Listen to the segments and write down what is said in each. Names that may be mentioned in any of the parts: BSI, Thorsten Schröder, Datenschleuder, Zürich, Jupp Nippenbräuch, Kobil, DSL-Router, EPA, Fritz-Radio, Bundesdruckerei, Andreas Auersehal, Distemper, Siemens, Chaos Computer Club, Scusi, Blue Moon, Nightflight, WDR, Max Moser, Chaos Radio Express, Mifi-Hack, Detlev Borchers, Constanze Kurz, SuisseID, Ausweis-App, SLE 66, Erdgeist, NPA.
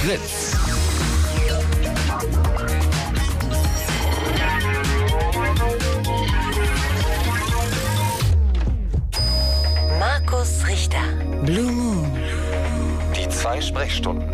Fritz. Markus Richter. Blue Moon. Die zwei Sprechstunden.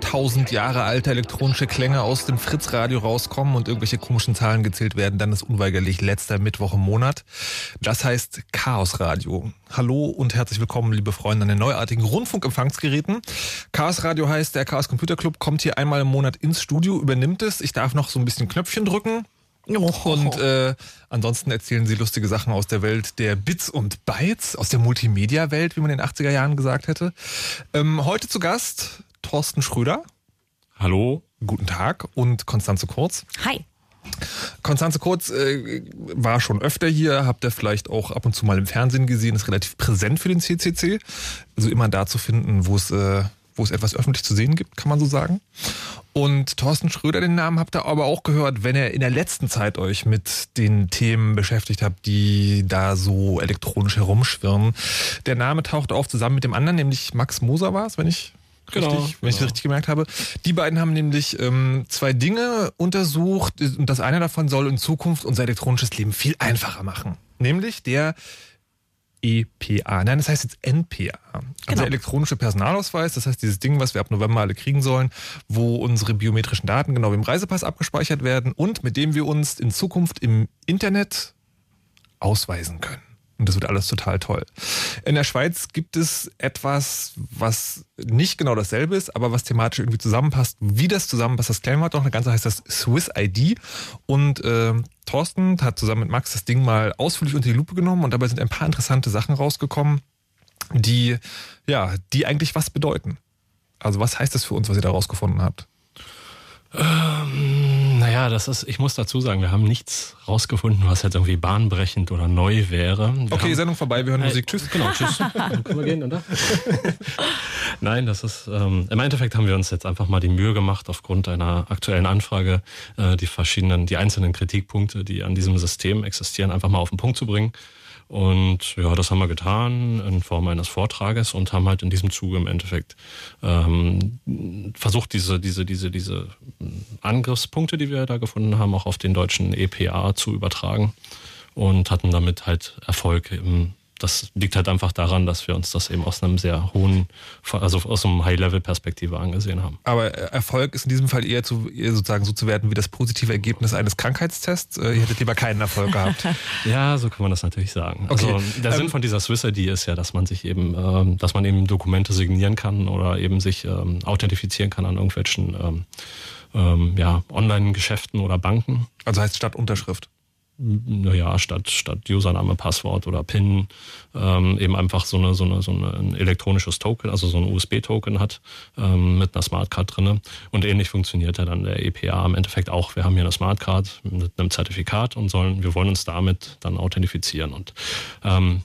Tausend Jahre alte elektronische Klänge aus dem Fritz-Radio rauskommen und irgendwelche komischen Zahlen gezählt werden, dann ist unweigerlich letzter Mittwoch im Monat. Das heißt Chaos Radio. Hallo und herzlich willkommen, liebe Freunde, an den neuartigen Rundfunkempfangsgeräten. Chaos Radio heißt, der Chaos Computer Club kommt hier einmal im Monat ins Studio, übernimmt es. Ich darf noch so ein bisschen Knöpfchen drücken. Und ansonsten erzählen sie lustige Sachen aus der Welt der Bits und Bytes, aus der Multimedia-Welt, wie man in den 80er Jahren gesagt hätte. Heute zu Gast Thorsten Schröder. Hallo. Guten Tag. Und Constanze Kurz. Hi. Constanze Kurz war schon öfter hier, habt ihr vielleicht auch ab und zu mal im Fernsehen gesehen, ist relativ präsent für den CCC. Also immer da zu finden, wo es etwas öffentlich zu sehen gibt, kann man so sagen. Und Thorsten Schröder, den Namen habt ihr aber auch gehört, wenn ihr in der letzten Zeit euch mit den Themen beschäftigt habt, die da so elektronisch herumschwirren. Der Name taucht auf zusammen mit dem anderen, nämlich Max Moser war es, wenn ich das richtig gemerkt habe. Die beiden haben nämlich zwei Dinge untersucht und das eine davon soll in Zukunft unser elektronisches Leben viel einfacher machen. Nämlich der EPA. Nein, das heißt jetzt NPA. Genau. Also der elektronische Personalausweis, das heißt dieses Ding, was wir ab November alle kriegen sollen, wo unsere biometrischen Daten genau wie im Reisepass abgespeichert werden und mit dem wir uns in Zukunft im Internet ausweisen können. Und das wird alles total toll. In der Schweiz gibt es etwas, was nicht genau dasselbe ist, aber was thematisch irgendwie zusammenpasst. Wie das zusammenpasst, das klären wir noch. Das Ganze heißt das SuisseID. Und Thorsten hat zusammen mit Max das Ding mal ausführlich unter die Lupe genommen. Und dabei sind ein paar interessante Sachen rausgekommen, die eigentlich was bedeuten. Also was heißt das für uns, was ihr da rausgefunden habt? Ich muss dazu sagen, wir haben nichts rausgefunden, was jetzt irgendwie bahnbrechend oder neu wäre. Sendung vorbei, wir hören Musik. Tschüss. Genau, tschüss. Dann können wir gehen, oder? Nein, das ist, im Endeffekt haben wir uns jetzt einfach mal die Mühe gemacht, aufgrund einer aktuellen Anfrage, die einzelnen Kritikpunkte, die an diesem System existieren, einfach mal auf den Punkt zu bringen. Und ja, das haben wir getan in Form eines Vortrages und haben halt in diesem Zuge im Endeffekt versucht, diese Angriffspunkte, die wir da gefunden haben, auch auf den deutschen EPA zu übertragen und hatten damit halt Erfolg. Das liegt halt einfach daran, dass wir uns das eben aus einem sehr hohen, also aus einem High-Level-Perspektive angesehen haben. Aber Erfolg ist in diesem Fall eher sozusagen so zu werten wie das positive Ergebnis eines Krankheitstests. Ihr hättet lieber keinen Erfolg gehabt. Ja, so kann man das natürlich sagen. Okay. Also der Sinn von dieser SuisseID ist ja, dass man sich eben, Dokumente signieren kann oder eben sich authentifizieren kann an irgendwelchen Online-Geschäften oder Banken. Also heißt statt Unterschrift. Naja, statt Username, Passwort oder PIN eben einfach so ein elektronisches Token, also so ein USB-Token hat mit einer Smartcard drin. Und ähnlich funktioniert ja dann der EPA im Endeffekt auch. Wir haben hier eine Smartcard mit einem Zertifikat und wir wollen uns damit dann authentifizieren. Und man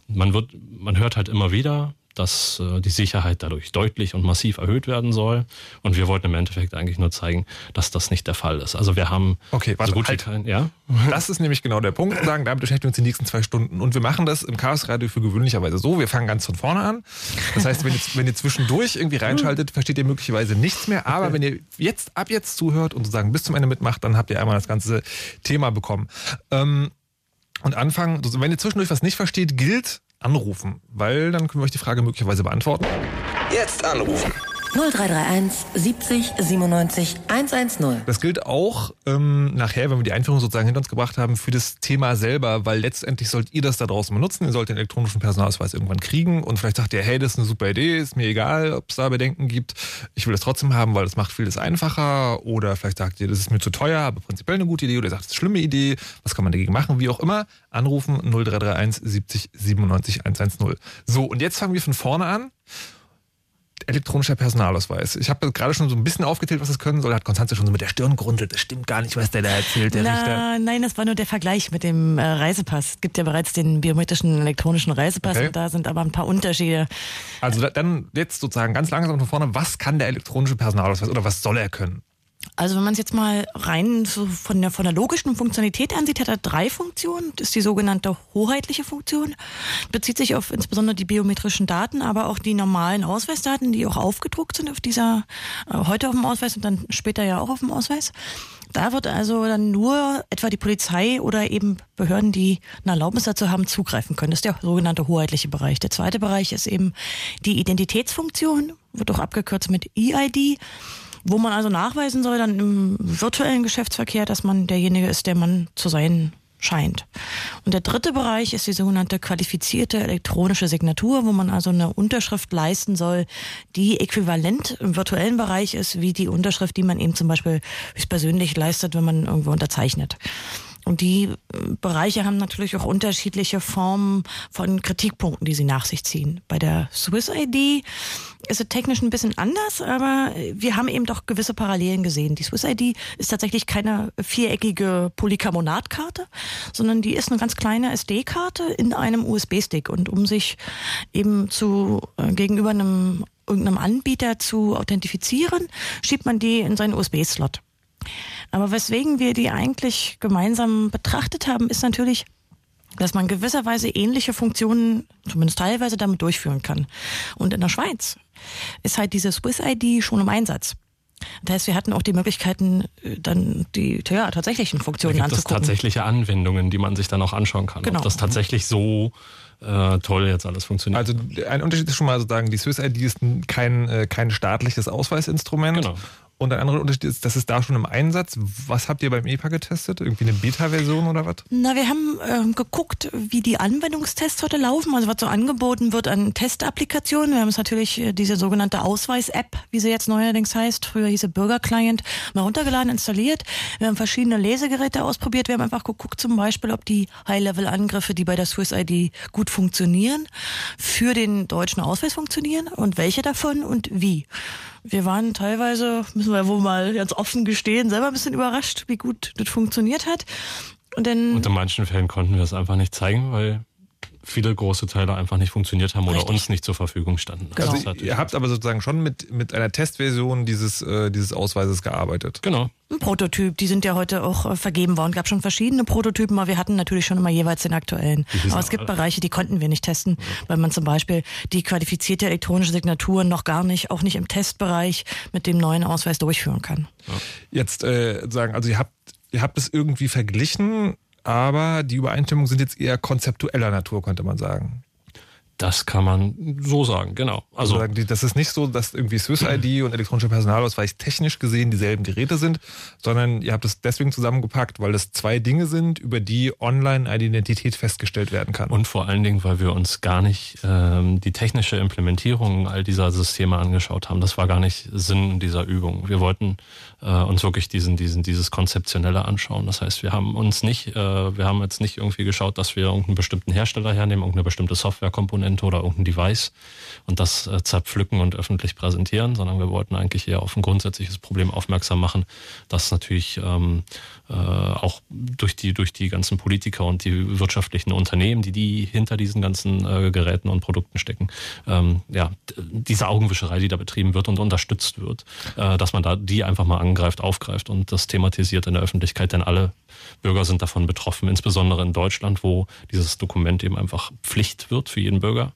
hört halt immer wieder, dass die Sicherheit dadurch deutlich und massiv erhöht werden soll. Und wir wollten im Endeffekt eigentlich nur zeigen, dass das nicht der Fall ist. Also wir haben... Okay, warte, so gut halt. Ja? Das ist nämlich genau der Punkt. Sagen, damit beschäftigen wir uns die nächsten 2 Stunden. Und wir machen das im Chaos Radio für gewöhnlicherweise so. Wir fangen ganz von vorne an. Das heißt, wenn ihr zwischendurch irgendwie reinschaltet, versteht ihr möglicherweise nichts mehr. Aber wenn ihr ab jetzt zuhört und sozusagen bis zum Ende mitmacht, dann habt ihr einmal das ganze Thema bekommen. Und anfangen, wenn ihr zwischendurch was nicht versteht, gilt... Anrufen, weil dann können wir euch die Frage möglicherweise beantworten. Jetzt anrufen. 0331 70 97 110. Das gilt auch nachher, wenn wir die Einführung sozusagen hinter uns gebracht haben, für das Thema selber, weil letztendlich sollt ihr das da draußen benutzen. Ihr sollt den elektronischen Personalausweis irgendwann kriegen und vielleicht sagt ihr, hey, das ist eine super Idee, ist mir egal, ob es da Bedenken gibt. Ich will das trotzdem haben, weil das macht vieles einfacher. Oder vielleicht sagt ihr, das ist mir zu teuer, aber prinzipiell eine gute Idee. Oder ihr sagt, das ist eine schlimme Idee. Was kann man dagegen machen? Wie auch immer. Anrufen 0331 70 97 110. So, und jetzt fangen wir von vorne an. Elektronischer Personalausweis. Ich habe gerade schon so ein bisschen aufgezählt, was das können soll. Da hat Constanze schon so mit der Stirn gerundelt. Das stimmt gar nicht, was der da erzählt, der Richter. Nein, das war nur der Vergleich mit dem Reisepass. Es gibt ja bereits den biometrischen elektronischen Reisepass und da sind aber ein paar Unterschiede. Also dann jetzt sozusagen ganz langsam von vorne. Was kann der elektronische Personalausweis oder was soll er können? Also wenn man es jetzt mal rein so von der logischen Funktionalität ansieht, hat er 3 Funktionen. Das ist die sogenannte hoheitliche Funktion. Bezieht sich auf insbesondere die biometrischen Daten, aber auch die normalen Ausweisdaten, die auch aufgedruckt sind auf dieser, heute auf dem Ausweis und dann später ja auch auf dem Ausweis. Da wird also dann nur etwa die Polizei oder eben Behörden, die eine Erlaubnis dazu haben, zugreifen können. Das ist der sogenannte hoheitliche Bereich. Der zweite Bereich ist eben die Identitätsfunktion, wird auch abgekürzt mit EID. Wo man also nachweisen soll, dann im virtuellen Geschäftsverkehr, dass man derjenige ist, der man zu sein scheint. Und der dritte Bereich ist die sogenannte qualifizierte elektronische Signatur, wo man also eine Unterschrift leisten soll, die äquivalent im virtuellen Bereich ist, wie die Unterschrift, die man eben zum Beispiel höchstpersönlich leistet, wenn man irgendwo unterzeichnet. Und die Bereiche haben natürlich auch unterschiedliche Formen von Kritikpunkten, die sie nach sich ziehen. Bei der SuisseID ist es technisch ein bisschen anders, aber wir haben eben doch gewisse Parallelen gesehen. Die SuisseID ist tatsächlich keine viereckige Polycarbonatkarte, sondern die ist eine ganz kleine SD-Karte in einem USB-Stick. Und um sich eben gegenüber irgendeinem Anbieter zu authentifizieren, schiebt man die in seinen USB-Slot. Aber weswegen wir die eigentlich gemeinsam betrachtet haben, ist natürlich, dass man gewisserweise ähnliche Funktionen, zumindest teilweise, damit durchführen kann. Und in der Schweiz ist halt diese SuisseID schon im Einsatz. Das heißt, wir hatten auch die Möglichkeiten, dann die tatsächlichen Funktionen anzugucken. Das tatsächliche Anwendungen, die man sich dann auch anschauen kann. Genau. Ob das tatsächlich so toll jetzt alles funktioniert. Also ein Unterschied ist schon mal sozusagen, die SuisseID ist kein staatliches Ausweisinstrument. Genau. Und ein anderer Unterschied ist, das ist da schon im Einsatz. Was habt ihr beim EPA getestet? Irgendwie eine Beta-Version oder was? Na, wir haben geguckt, wie die Anwendungstests heute laufen, also was so angeboten wird an Testapplikationen. Wir haben uns natürlich diese sogenannte Ausweis-App, wie sie jetzt neuerdings heißt, früher hieß sie Bürger-Client, mal runtergeladen, installiert. Wir haben verschiedene Lesegeräte ausprobiert. Wir haben einfach geguckt zum Beispiel, ob die High-Level-Angriffe, die bei der SuisseID gut funktionieren, für den deutschen Ausweis funktionieren und welche davon und wie. Wir waren teilweise, müssen wir wohl mal ganz offen gestehen, selber ein bisschen überrascht, wie gut das funktioniert hat. Und in manchen Fällen konnten wir es einfach nicht zeigen, weil viele große Teile einfach nicht funktioniert haben oder uns nicht zur Verfügung standen. Genau. Also ihr habt aber sozusagen schon mit einer Testversion dieses Ausweises gearbeitet. Genau. Ein Prototyp, die sind ja heute auch vergeben worden. Gab schon verschiedene Prototypen, aber wir hatten natürlich schon immer jeweils den aktuellen. Aber es gibt Bereiche, die konnten wir nicht testen, weil man zum Beispiel die qualifizierte elektronische Signatur noch gar nicht, auch nicht im Testbereich mit dem neuen Ausweis durchführen kann. Ja. Jetzt sagen, also ihr habt es irgendwie verglichen, aber die Übereinstimmungen sind jetzt eher konzeptueller Natur, könnte man sagen. Das kann man so sagen, genau. Also das ist nicht so, dass irgendwie SuisseID und elektronischer Personalausweis technisch gesehen dieselben Geräte sind, sondern ihr habt es deswegen zusammengepackt, weil das zwei Dinge sind, über die online eine Identität festgestellt werden kann. Und vor allen Dingen, weil wir uns gar nicht die technische Implementierung all dieser Systeme angeschaut haben. Das war gar nicht Sinn dieser Übung. Wir wollten uns wirklich dieses Konzeptionelle anschauen. Das heißt, wir haben jetzt nicht irgendwie geschaut, dass wir irgendeinen bestimmten Hersteller hernehmen, irgendeine bestimmte Softwarekomponente oder irgendein Device und das zerpflücken und öffentlich präsentieren, sondern wir wollten eigentlich eher auf ein grundsätzliches Problem aufmerksam machen, das natürlich auch durch die ganzen Politiker und die wirtschaftlichen Unternehmen, die hinter diesen ganzen Geräten und Produkten stecken, diese Augenwischerei, die da betrieben wird und unterstützt wird, dass man da die einfach mal aufgreift und das thematisiert in der Öffentlichkeit, denn alle Bürger sind davon betroffen, insbesondere in Deutschland, wo dieses Dokument eben einfach Pflicht wird für jeden Bürger.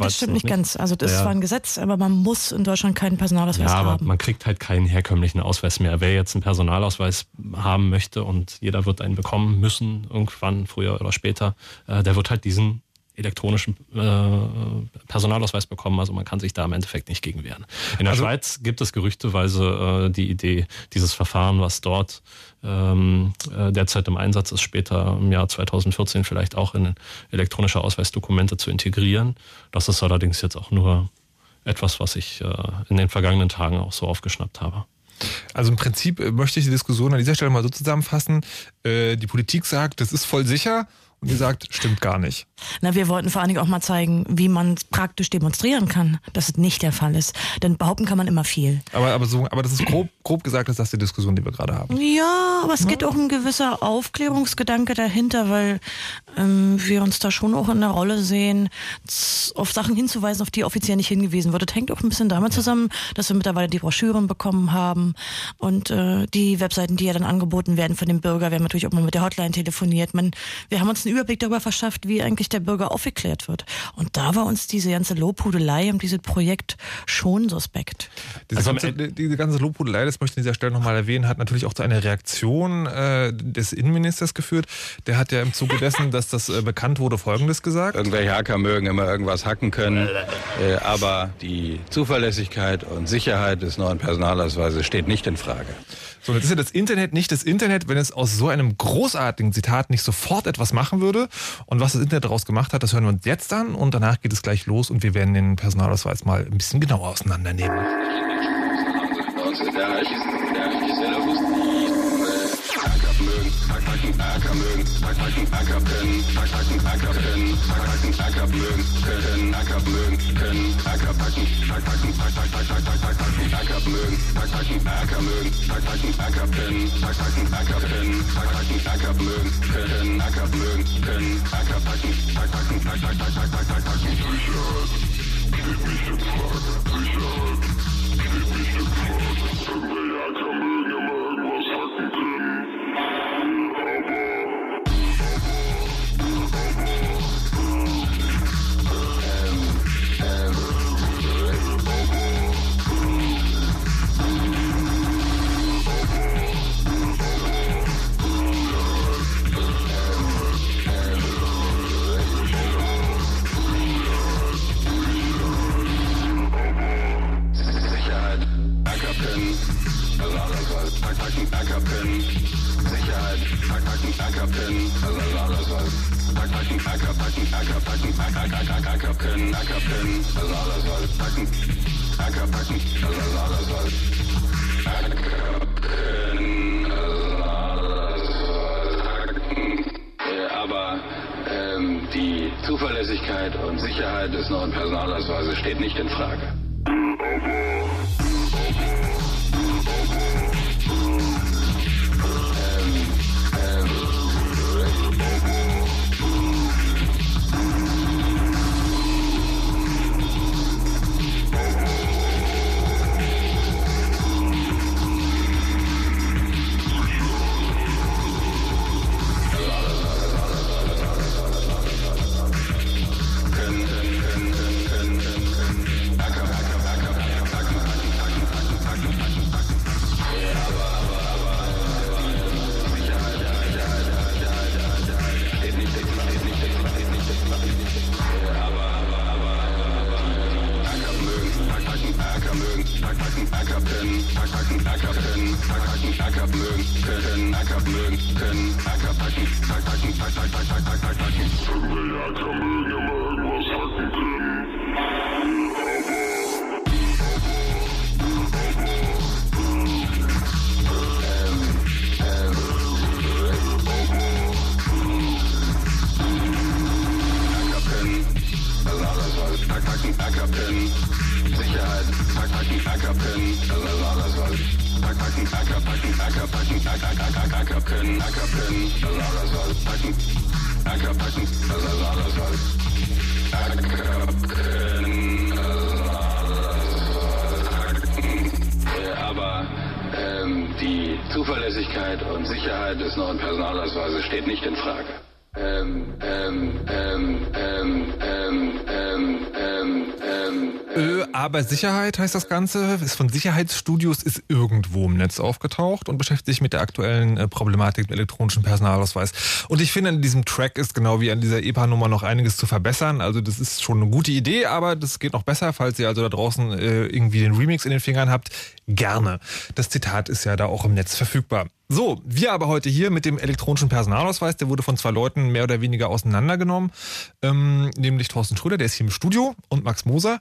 Das stimmt nicht ganz. Also das war ein Gesetz, aber man muss in Deutschland keinen Personalausweis haben. Ja, aber man kriegt halt keinen herkömmlichen Ausweis mehr. Wer jetzt einen Personalausweis haben möchte, und jeder wird einen bekommen müssen, irgendwann, früher oder später, der wird halt diesen elektronischen Personalausweis bekommen. Also man kann sich da im Endeffekt nicht gegen wehren. In der Schweiz gibt es gerüchteweise die Idee, dieses Verfahren, was dort derzeit im Einsatz ist, später im Jahr 2014 vielleicht auch in elektronische Ausweisdokumente zu integrieren. Das ist allerdings jetzt auch nur etwas, was ich in den vergangenen Tagen auch so aufgeschnappt habe. Also im Prinzip möchte ich die Diskussion an dieser Stelle mal so zusammenfassen. Die Politik sagt, das ist voll sicher. Und ihr sagt, stimmt gar nicht. Na, wir wollten vor allen Dingen auch mal zeigen, wie man praktisch demonstrieren kann, dass es nicht der Fall ist. Denn behaupten kann man immer viel. Aber das ist grob gesagt, ist das die Diskussion, die wir gerade haben. Ja, aber es geht auch ein gewisser Aufklärungsgedanke dahinter, weil wir uns da schon auch in der Rolle sehen, auf Sachen hinzuweisen, auf die offiziell nicht hingewiesen wird. Das hängt auch ein bisschen damit zusammen, dass wir mittlerweile die Broschüren bekommen haben und die Webseiten, die ja dann angeboten werden von dem Bürger. Wir haben natürlich auch mal mit der Hotline telefoniert. Wir haben uns Überblick darüber verschafft, wie eigentlich der Bürger aufgeklärt wird. Und da war uns diese ganze Lobhudelei um dieses Projekt schon suspekt. Diese ganze Lobhudelei, das möchte ich an dieser Stelle nochmal erwähnen, hat natürlich auch zu einer Reaktion des Innenministers geführt. Der hat ja im Zuge dessen, dass das bekannt wurde, Folgendes gesagt. Irgendwelche Hacker mögen immer irgendwas hacken können, aber die Zuverlässigkeit und Sicherheit des neuen Personalausweises steht nicht in Frage. So, jetzt ist ja das Internet nicht das Internet, wenn es aus so einem großartigen Zitat nicht sofort etwas machen würde. Und was das Internet daraus gemacht hat, das hören wir uns jetzt an und danach geht es gleich los und wir werden den Personalausweis mal ein bisschen genauer auseinandernehmen. Aber die Zuverlässigkeit und Sicherheit ist noch in Personalausweise, steht nicht in Frage. Aber Sicherheit heißt das Ganze, ist von Sicherheitsstudios, ist irgendwo im Netz aufgetaucht und beschäftigt sich mit der aktuellen Problematik mit elektronischen Personalausweis. Und ich finde, an diesem Track ist genau wie an dieser EPA-Nummer noch einiges zu verbessern. Also das ist schon eine gute Idee, aber das geht noch besser, falls ihr also da draußen irgendwie den Remix in den Fingern habt. Gerne. Das Zitat ist ja da auch im Netz verfügbar. So, wir aber heute hier mit dem elektronischen Personalausweis, der wurde von zwei Leuten mehr oder weniger auseinandergenommen, nämlich Thorsten Schröder, der ist hier im Studio, und Max Moser.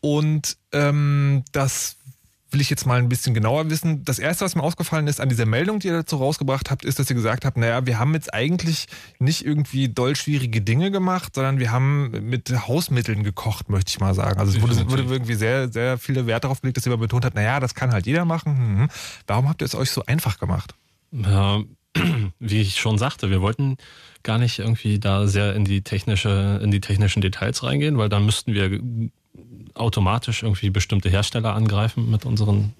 Und das will ich jetzt mal ein bisschen genauer wissen. Das Erste, was mir aufgefallen ist an dieser Meldung, die ihr dazu rausgebracht habt, ist, dass ihr gesagt habt, naja, wir haben jetzt eigentlich nicht irgendwie doll schwierige Dinge gemacht, sondern wir haben mit Hausmitteln gekocht, möchte ich mal sagen. Also es wurde irgendwie sehr, sehr viel Wert darauf gelegt, dass ihr immer betont habt, naja, das kann halt jeder machen. Warum habt ihr es euch so einfach gemacht? Ja, wie ich schon sagte, wir wollten gar nicht irgendwie da sehr in die technischen Details reingehen, weil dann müssten wir automatisch irgendwie bestimmte Hersteller angreifen mit unseren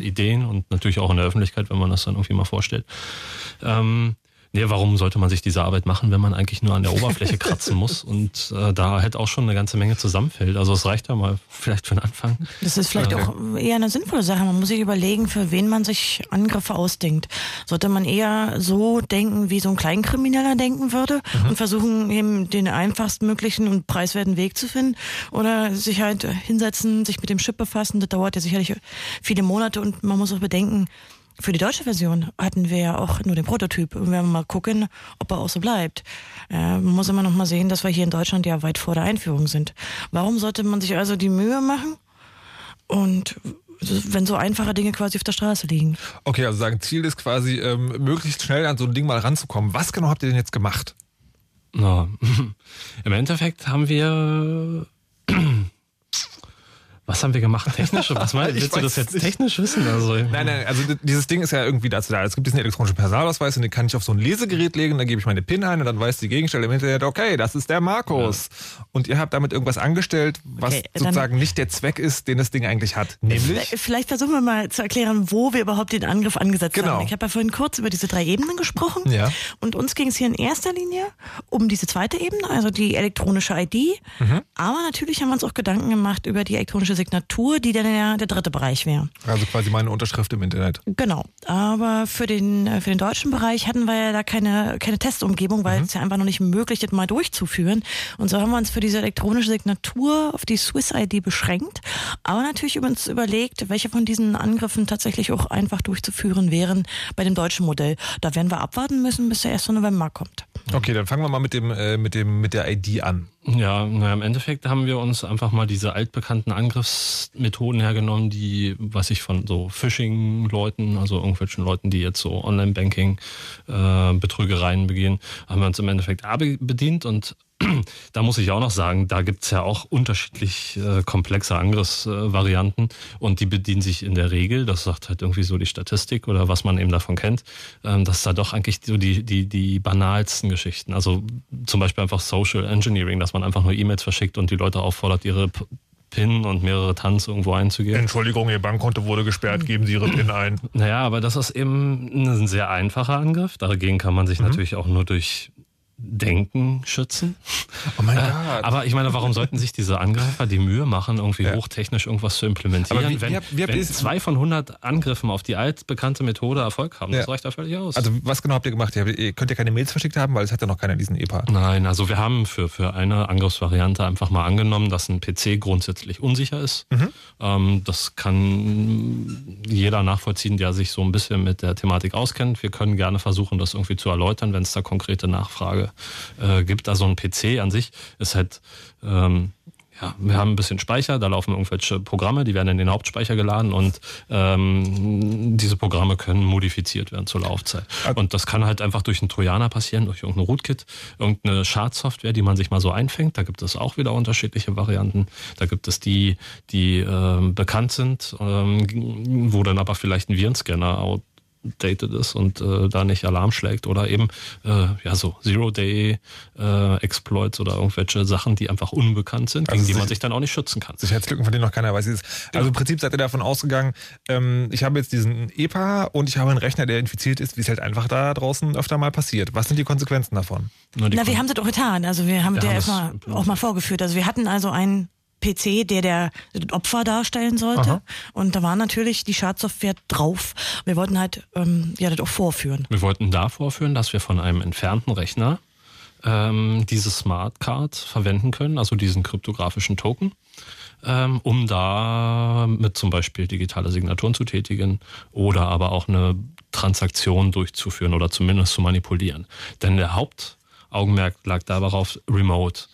Ideen und natürlich auch in der Öffentlichkeit, wenn man das dann irgendwie mal vorstellt. Warum sollte man sich diese Arbeit machen, wenn man eigentlich nur an der Oberfläche kratzen muss und da halt auch schon eine ganze Menge zusammenfällt? Also es reicht ja mal vielleicht für den Anfang. Das ist vielleicht auch eher eine sinnvolle Sache. Man muss sich überlegen, für wen man sich Angriffe ausdenkt. Sollte man eher so denken, wie so ein Kleinkrimineller denken würde und versuchen, eben den einfachstmöglichen und preiswerten Weg zu finden, oder sich halt hinsetzen, sich mit dem Chip befassen? Das dauert ja sicherlich viele Monate, und man muss auch bedenken, für die deutsche Version hatten wir ja auch nur den Prototyp. Und werden wir mal gucken, ob er auch so bleibt. Man muss immer noch mal sehen, dass wir hier in Deutschland ja weit vor der Einführung sind. Warum sollte man sich also die Mühe machen, und wenn so einfache Dinge quasi auf der Straße liegen? Okay, also sagen, Ziel ist quasi, möglichst schnell an so ein Ding mal ranzukommen. Was genau habt ihr denn jetzt gemacht? Na, im Endeffekt haben wir... Was haben wir gemacht? Technisch? Was meinst du? Willst du das jetzt technisch wissen? Also, nein, also dieses Ding ist ja irgendwie dazu da. Es gibt diesen elektronischen Personalausweis, und den kann ich auf so ein Lesegerät legen, dann gebe ich meine PIN ein, und dann weiß die Gegenstelle im Internet, okay, das ist der Markus. Ja. Und ihr habt damit irgendwas angestellt, was sozusagen nicht der Zweck ist, den das Ding eigentlich hat. Nämlich? Vielleicht versuchen wir mal zu erklären, wo wir überhaupt den Angriff angesetzt haben. Ich habe ja vorhin kurz über diese drei Ebenen gesprochen. Ja. Und uns ging es hier in erster Linie um diese zweite Ebene, also die elektronische ID. Aber natürlich haben wir uns auch Gedanken gemacht über die elektronische Signatur, die dann der dritte Bereich wäre. Also quasi meine Unterschrift im Internet. Genau, aber für den deutschen Bereich hatten wir ja da keine Testumgebung, weil es ja einfach noch nicht möglich ist, mal durchzuführen. Und so haben wir uns für diese elektronische Signatur auf die SuisseID beschränkt, aber natürlich uns überlegt, welche von diesen Angriffen tatsächlich auch einfach durchzuführen wären bei dem deutschen Modell. Da werden wir abwarten müssen, bis der 1. November kommt. Okay, dann fangen wir mal mit der ID an. Ja, naja, im Endeffekt haben wir uns einfach mal diese altbekannten Angriffsmethoden hergenommen, die, was ich von so Phishing-Leuten, also irgendwelchen Leuten, die jetzt so Online-Banking-Betrügereien begehen, haben wir uns im Endeffekt bedient. Und da muss ich auch noch sagen, da gibt's ja auch unterschiedlich komplexe Angriffsvarianten und die bedienen sich in der Regel, das sagt halt irgendwie so die Statistik oder was man eben davon kennt, dass da doch eigentlich so die banalsten Geschichten, also zum Beispiel einfach Social Engineering, dass man einfach nur E-Mails verschickt und die Leute auffordert, ihre PIN und mehrere TANs irgendwo einzugeben. Entschuldigung, Ihr Bankkonto wurde gesperrt, geben Sie Ihre PIN ein. Naja, aber das ist eben ein sehr einfacher Angriff, dagegen kann man sich natürlich auch nur durch Denken schützen. Oh mein Gott. Aber ich meine, warum sollten sich diese Angreifer die Mühe machen, irgendwie hochtechnisch irgendwas zu implementieren? Aber wenn 2 von 100 Angriffen auf die altbekannte Methode Erfolg haben, das reicht da völlig aus. Also was genau habt ihr gemacht? Ihr könnt ja keine Mails verschickt haben, weil es hat ja noch keiner diesen EPA. Nein, also wir haben für eine Angriffsvariante einfach mal angenommen, dass ein PC grundsätzlich unsicher ist. Das kann jeder nachvollziehen, der sich so ein bisschen mit der Thematik auskennt. Wir können gerne versuchen, das irgendwie zu erläutern, wenn es da konkrete Nachfrage gibt. Also ein PC an sich ist halt, wir haben ein bisschen Speicher, da laufen irgendwelche Programme, die werden in den Hauptspeicher geladen und diese Programme können modifiziert werden zur Laufzeit. Und das kann halt einfach durch einen Trojaner passieren, durch irgendeine Rootkit, irgendeine Schadsoftware, die man sich mal so einfängt. Da gibt es auch wieder unterschiedliche Varianten. Da gibt es die bekannt sind, wo dann aber vielleicht ein Virenscanner outdated ist und da nicht Alarm schlägt oder eben so Zero-Day-Exploits oder irgendwelche Sachen, die einfach unbekannt sind, gegen die man sich dann auch nicht schützen kann. Sicherheitslücken, von denen noch keiner weiß. Also im Prinzip seid ihr davon ausgegangen, ich habe jetzt diesen EPA und ich habe einen Rechner, der infiziert ist, wie es halt einfach da draußen öfter mal passiert. Was sind die Konsequenzen davon? Wir haben das auch getan. Also wir haben das auch mal vorgeführt. Also wir hatten also einen PC, der Opfer darstellen sollte. Aha. Und da war natürlich die Schadsoftware drauf. Wir wollten halt das auch vorführen. Wir wollten da vorführen, dass wir von einem entfernten Rechner diese Smartcard verwenden können, also diesen kryptografischen Token, um da mit zum Beispiel digitale Signaturen zu tätigen oder aber auch eine Transaktion durchzuführen oder zumindest zu manipulieren. Denn der Hauptaugenmerk lag darauf remote.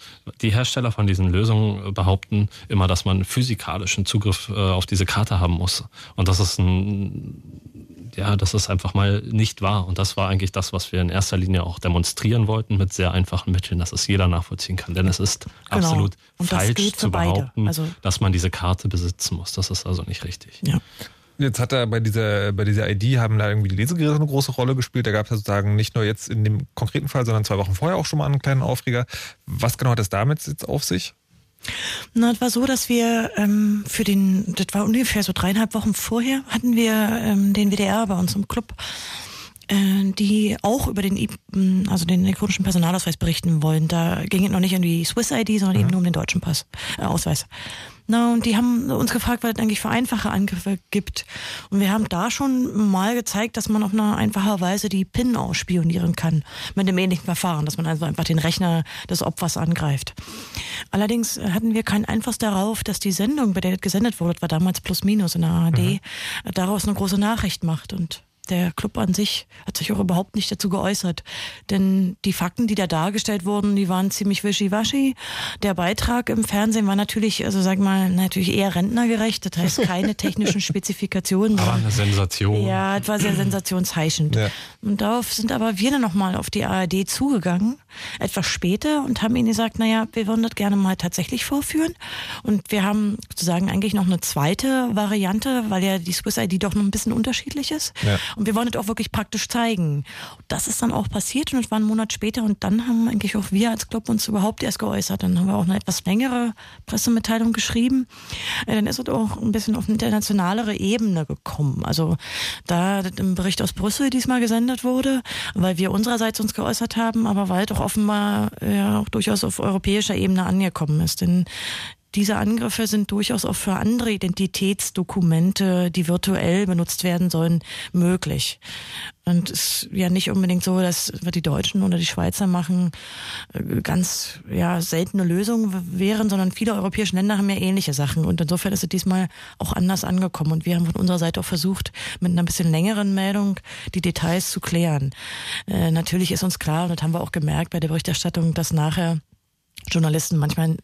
Die Hersteller von diesen Lösungen behaupten immer, dass man physikalischen Zugriff auf diese Karte haben muss. Und das ist einfach mal nicht wahr. Und das war eigentlich das, was wir in erster Linie auch demonstrieren wollten mit sehr einfachen Mitteln, dass es jeder nachvollziehen kann. Denn es ist absolut falsch zu behaupten, dass man diese Karte besitzen muss. Das ist also nicht richtig. Ja. Jetzt hat er bei dieser ID haben da irgendwie die Lesegeräte eine große Rolle gespielt. Da gab es ja sozusagen nicht nur jetzt in dem konkreten Fall, sondern 2 Wochen vorher auch schon mal einen kleinen Aufreger. Was genau hat das damit jetzt auf sich? Na, es war so, dass wir das war ungefähr so 3,5 Wochen vorher, hatten wir den WDR bei uns im Club, die auch über den elektronischen Personalausweis berichten wollen. Da ging es noch nicht um die Swiss-ID, sondern eben nur um den deutschen Ausweis. Na, und die haben uns gefragt, was es eigentlich für einfache Angriffe gibt. Und wir haben da schon mal gezeigt, dass man auf eine einfache Weise die PIN ausspionieren kann. Mit einem ähnlichen Verfahren, dass man also einfach den Rechner des Opfers angreift. Allerdings hatten wir keinen Einfluss darauf, dass die Sendung, bei der gesendet wurde, das war damals plus minus in der ARD, daraus eine große Nachricht macht. Und der Club an sich hat sich auch überhaupt nicht dazu geäußert. Denn die Fakten, die da dargestellt wurden, die waren ziemlich wischiwaschi. Der Beitrag im Fernsehen war natürlich, natürlich eher rentnergerecht. Das heißt, keine technischen Spezifikationen. Aber eine Sensation. Ja, das war sehr sensationsheischend. Ja. Und darauf sind aber wir dann nochmal auf die ARD zugegangen, etwas später, und haben ihnen gesagt, wir würden das gerne mal tatsächlich vorführen. Und wir haben sozusagen eigentlich noch eine zweite Variante, weil ja die SuisseID doch noch ein bisschen unterschiedlich ist. Ja. Und wir wollen das auch wirklich praktisch zeigen. Das ist dann auch passiert und es war einen Monat später und dann haben eigentlich auch wir als Club uns überhaupt erst geäußert. Dann haben wir auch eine etwas längere Pressemitteilung geschrieben. Dann ist es auch ein bisschen auf eine internationalere Ebene gekommen. Also da im Bericht aus Brüssel diesmal gesendet wurde, weil wir unsererseits uns geäußert haben, aber weil doch offenbar auch durchaus auf europäischer Ebene angekommen ist. Denn Diese Angriffe sind durchaus auch für andere Identitätsdokumente, die virtuell benutzt werden sollen, möglich. Und es ist ja nicht unbedingt so, dass wir die Deutschen oder die Schweizer machen, ganz seltene Lösungen wären, sondern viele europäische Länder haben ja ähnliche Sachen. Und insofern ist es diesmal auch anders angekommen. Und wir haben von unserer Seite auch versucht, mit einer bisschen längeren Meldung die Details zu klären. Natürlich ist uns klar, und das haben wir auch gemerkt bei der Berichterstattung, dass nachher Journalisten manchmal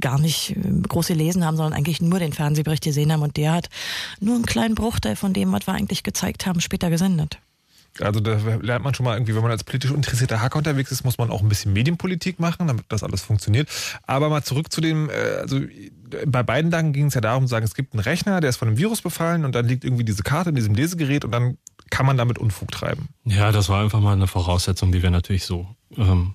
gar nicht groß gelesen haben, sondern eigentlich nur den Fernsehbericht gesehen haben. Und der hat nur einen kleinen Bruchteil von dem, was wir eigentlich gezeigt haben, später gesendet. Also da lernt man schon mal irgendwie, wenn man als politisch interessierter Hacker unterwegs ist, muss man auch ein bisschen Medienpolitik machen, damit das alles funktioniert. Aber mal zurück zu dem, also bei beiden Tagen ging es ja darum zu sagen, es gibt einen Rechner, der ist von einem Virus befallen und dann liegt irgendwie diese Karte in diesem Lesegerät und dann kann man damit Unfug treiben. Ja, das war einfach mal eine Voraussetzung, die wir natürlich so klar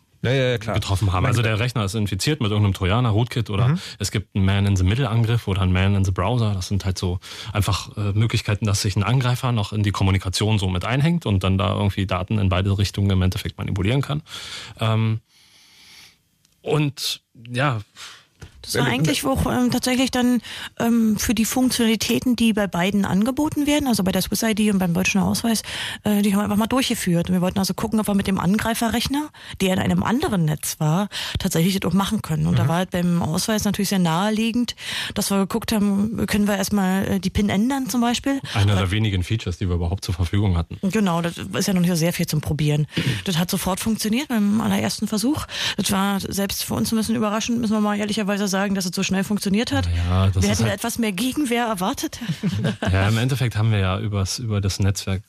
betroffen haben. Also der Rechner ist infiziert mit irgendeinem Trojaner, Rootkit oder es gibt einen Man-in-the-Middle-Angriff oder einen Man-in-the-Browser. Das sind halt so einfach Möglichkeiten, dass sich ein Angreifer noch in die Kommunikation so mit einhängt und dann da irgendwie Daten in beide Richtungen im Endeffekt manipulieren kann. Das war eigentlich auch tatsächlich dann für die Funktionalitäten, die bei beiden angeboten werden, also bei der SuisseID und beim deutschen Ausweis, die haben wir einfach mal durchgeführt. Und wir wollten also gucken, ob wir mit dem Angreiferrechner, der in einem anderen Netz war, tatsächlich das auch machen können. Und da war halt beim Ausweis natürlich sehr naheliegend, dass wir geguckt haben, können wir erstmal die PIN ändern zum Beispiel. Einer der wenigen Features, die wir überhaupt zur Verfügung hatten. Genau, das ist ja noch nicht so sehr viel zum Probieren. Das hat sofort funktioniert beim allerersten Versuch. Das war selbst für uns ein bisschen überraschend, müssen wir mal ehrlicherweise sagen, dass es so schnell funktioniert hat. Ja, wir hätten halt etwas mehr Gegenwehr erwartet. Ja, im Endeffekt haben wir ja über das Netzwerk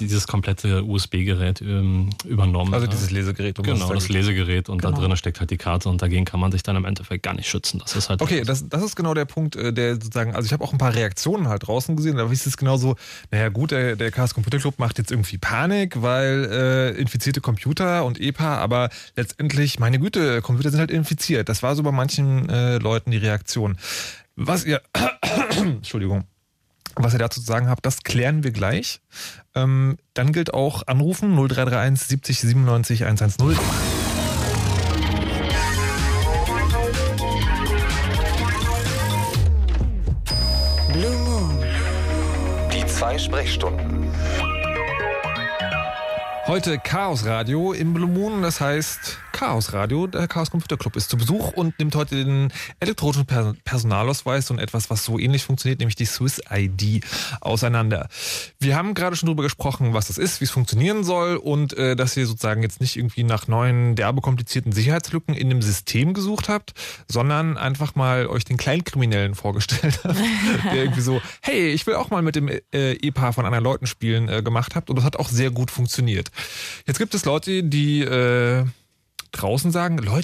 dieses komplette USB-Gerät übernommen. Also dieses Lesegerät. Genau, das Lesegerät und da drin steckt halt die Karte und dagegen kann man sich dann im Endeffekt gar nicht schützen. Das ist halt das ist genau der Punkt, der sozusagen, also ich habe auch ein paar Reaktionen halt draußen gesehen, da hieß es genau so, naja gut, der Chaos Computer Club macht jetzt irgendwie Panik, weil infizierte Computer und EPA, aber letztendlich, meine Güte, Computer sind halt infiziert. Das war so bei manchen Leuten die Reaktion. Was ihr dazu zu sagen habt, das klären wir gleich. Dann gilt auch anrufen 0331 70 97 110. Blue Moon. Die 2 Sprechstunden. Heute Chaos Radio im Blue Moon, das heißt Chaos Radio, der Chaos Computer Club ist zu Besuch und nimmt heute den elektronischen Personalausweis und etwas, was so ähnlich funktioniert, nämlich die SuisseID, auseinander. Wir haben gerade schon drüber gesprochen, was das ist, wie es funktionieren soll und dass ihr sozusagen jetzt nicht irgendwie nach neuen, derbe komplizierten Sicherheitslücken in dem System gesucht habt, sondern einfach mal euch den Kleinkriminellen vorgestellt habt, der irgendwie so, hey, ich will auch mal mit dem EPA von anderen Leuten spielen gemacht habt und das hat auch sehr gut funktioniert. Jetzt gibt es Leute, die draußen sagen, da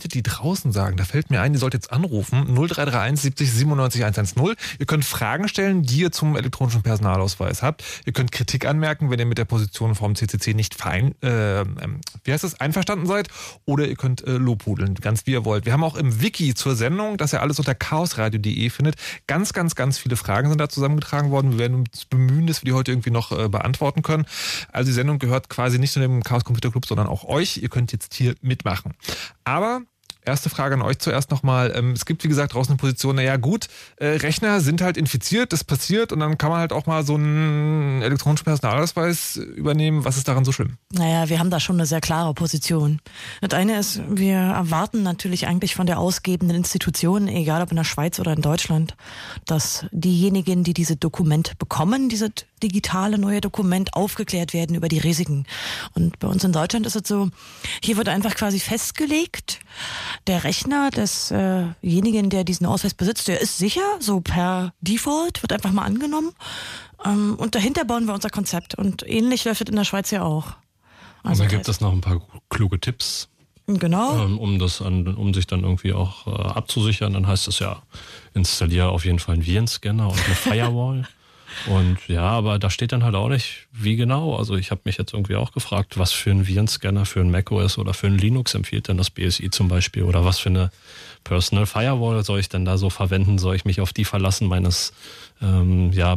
fällt mir ein, ihr sollt jetzt anrufen, 0331 70 97 110. Ihr könnt Fragen stellen, die ihr zum elektronischen Personalausweis habt. Ihr könnt Kritik anmerken, wenn ihr mit der Position vom CCC nicht einverstanden seid. Oder ihr könnt lobhudeln, ganz wie ihr wollt. Wir haben auch im Wiki zur Sendung, das ihr alles unter chaosradio.de findet, ganz, ganz, ganz viele Fragen sind da zusammengetragen worden. Wir werden uns bemühen, dass wir die heute irgendwie noch beantworten können. Also die Sendung gehört quasi nicht nur dem Chaos Computer Club, sondern auch euch. Ihr könnt jetzt hier mitmachen. Aber erste Frage an euch zuerst nochmal. Es gibt, wie gesagt, draußen eine Position, naja gut, Rechner sind halt infiziert, das passiert und dann kann man halt auch mal so einen elektronischen Personalausweis übernehmen. Was ist daran so schlimm? Naja, wir haben da schon eine sehr klare Position. Das eine ist, wir erwarten natürlich eigentlich von der ausgebenden Institution, egal ob in der Schweiz oder in Deutschland, dass diejenigen, die dieses Dokument bekommen, dieses digitale neue Dokument, aufgeklärt werden über die Risiken. Und bei uns in Deutschland ist es so, hier wird einfach quasi festgelegt, der Rechner desjenigen, der diesen Ausweis besitzt, der ist sicher, so per Default, wird einfach mal angenommen. Und dahinter bauen wir unser Konzept. Und ähnlich läuft es in der Schweiz ja auch. Also und da gibt es noch ein paar kluge Tipps. Genau. Um sich dann irgendwie auch abzusichern. Dann heißt es ja, installiere auf jeden Fall einen Virenscanner und eine Firewall. Und ja, aber da steht dann halt auch nicht, wie genau. Also ich habe mich jetzt irgendwie auch gefragt, was für einen Virenscanner für einen macOS oder für einen Linux empfiehlt denn das BSI zum Beispiel? Oder was für eine Personal Firewall soll ich denn da so verwenden? Soll ich mich auf die verlassen meines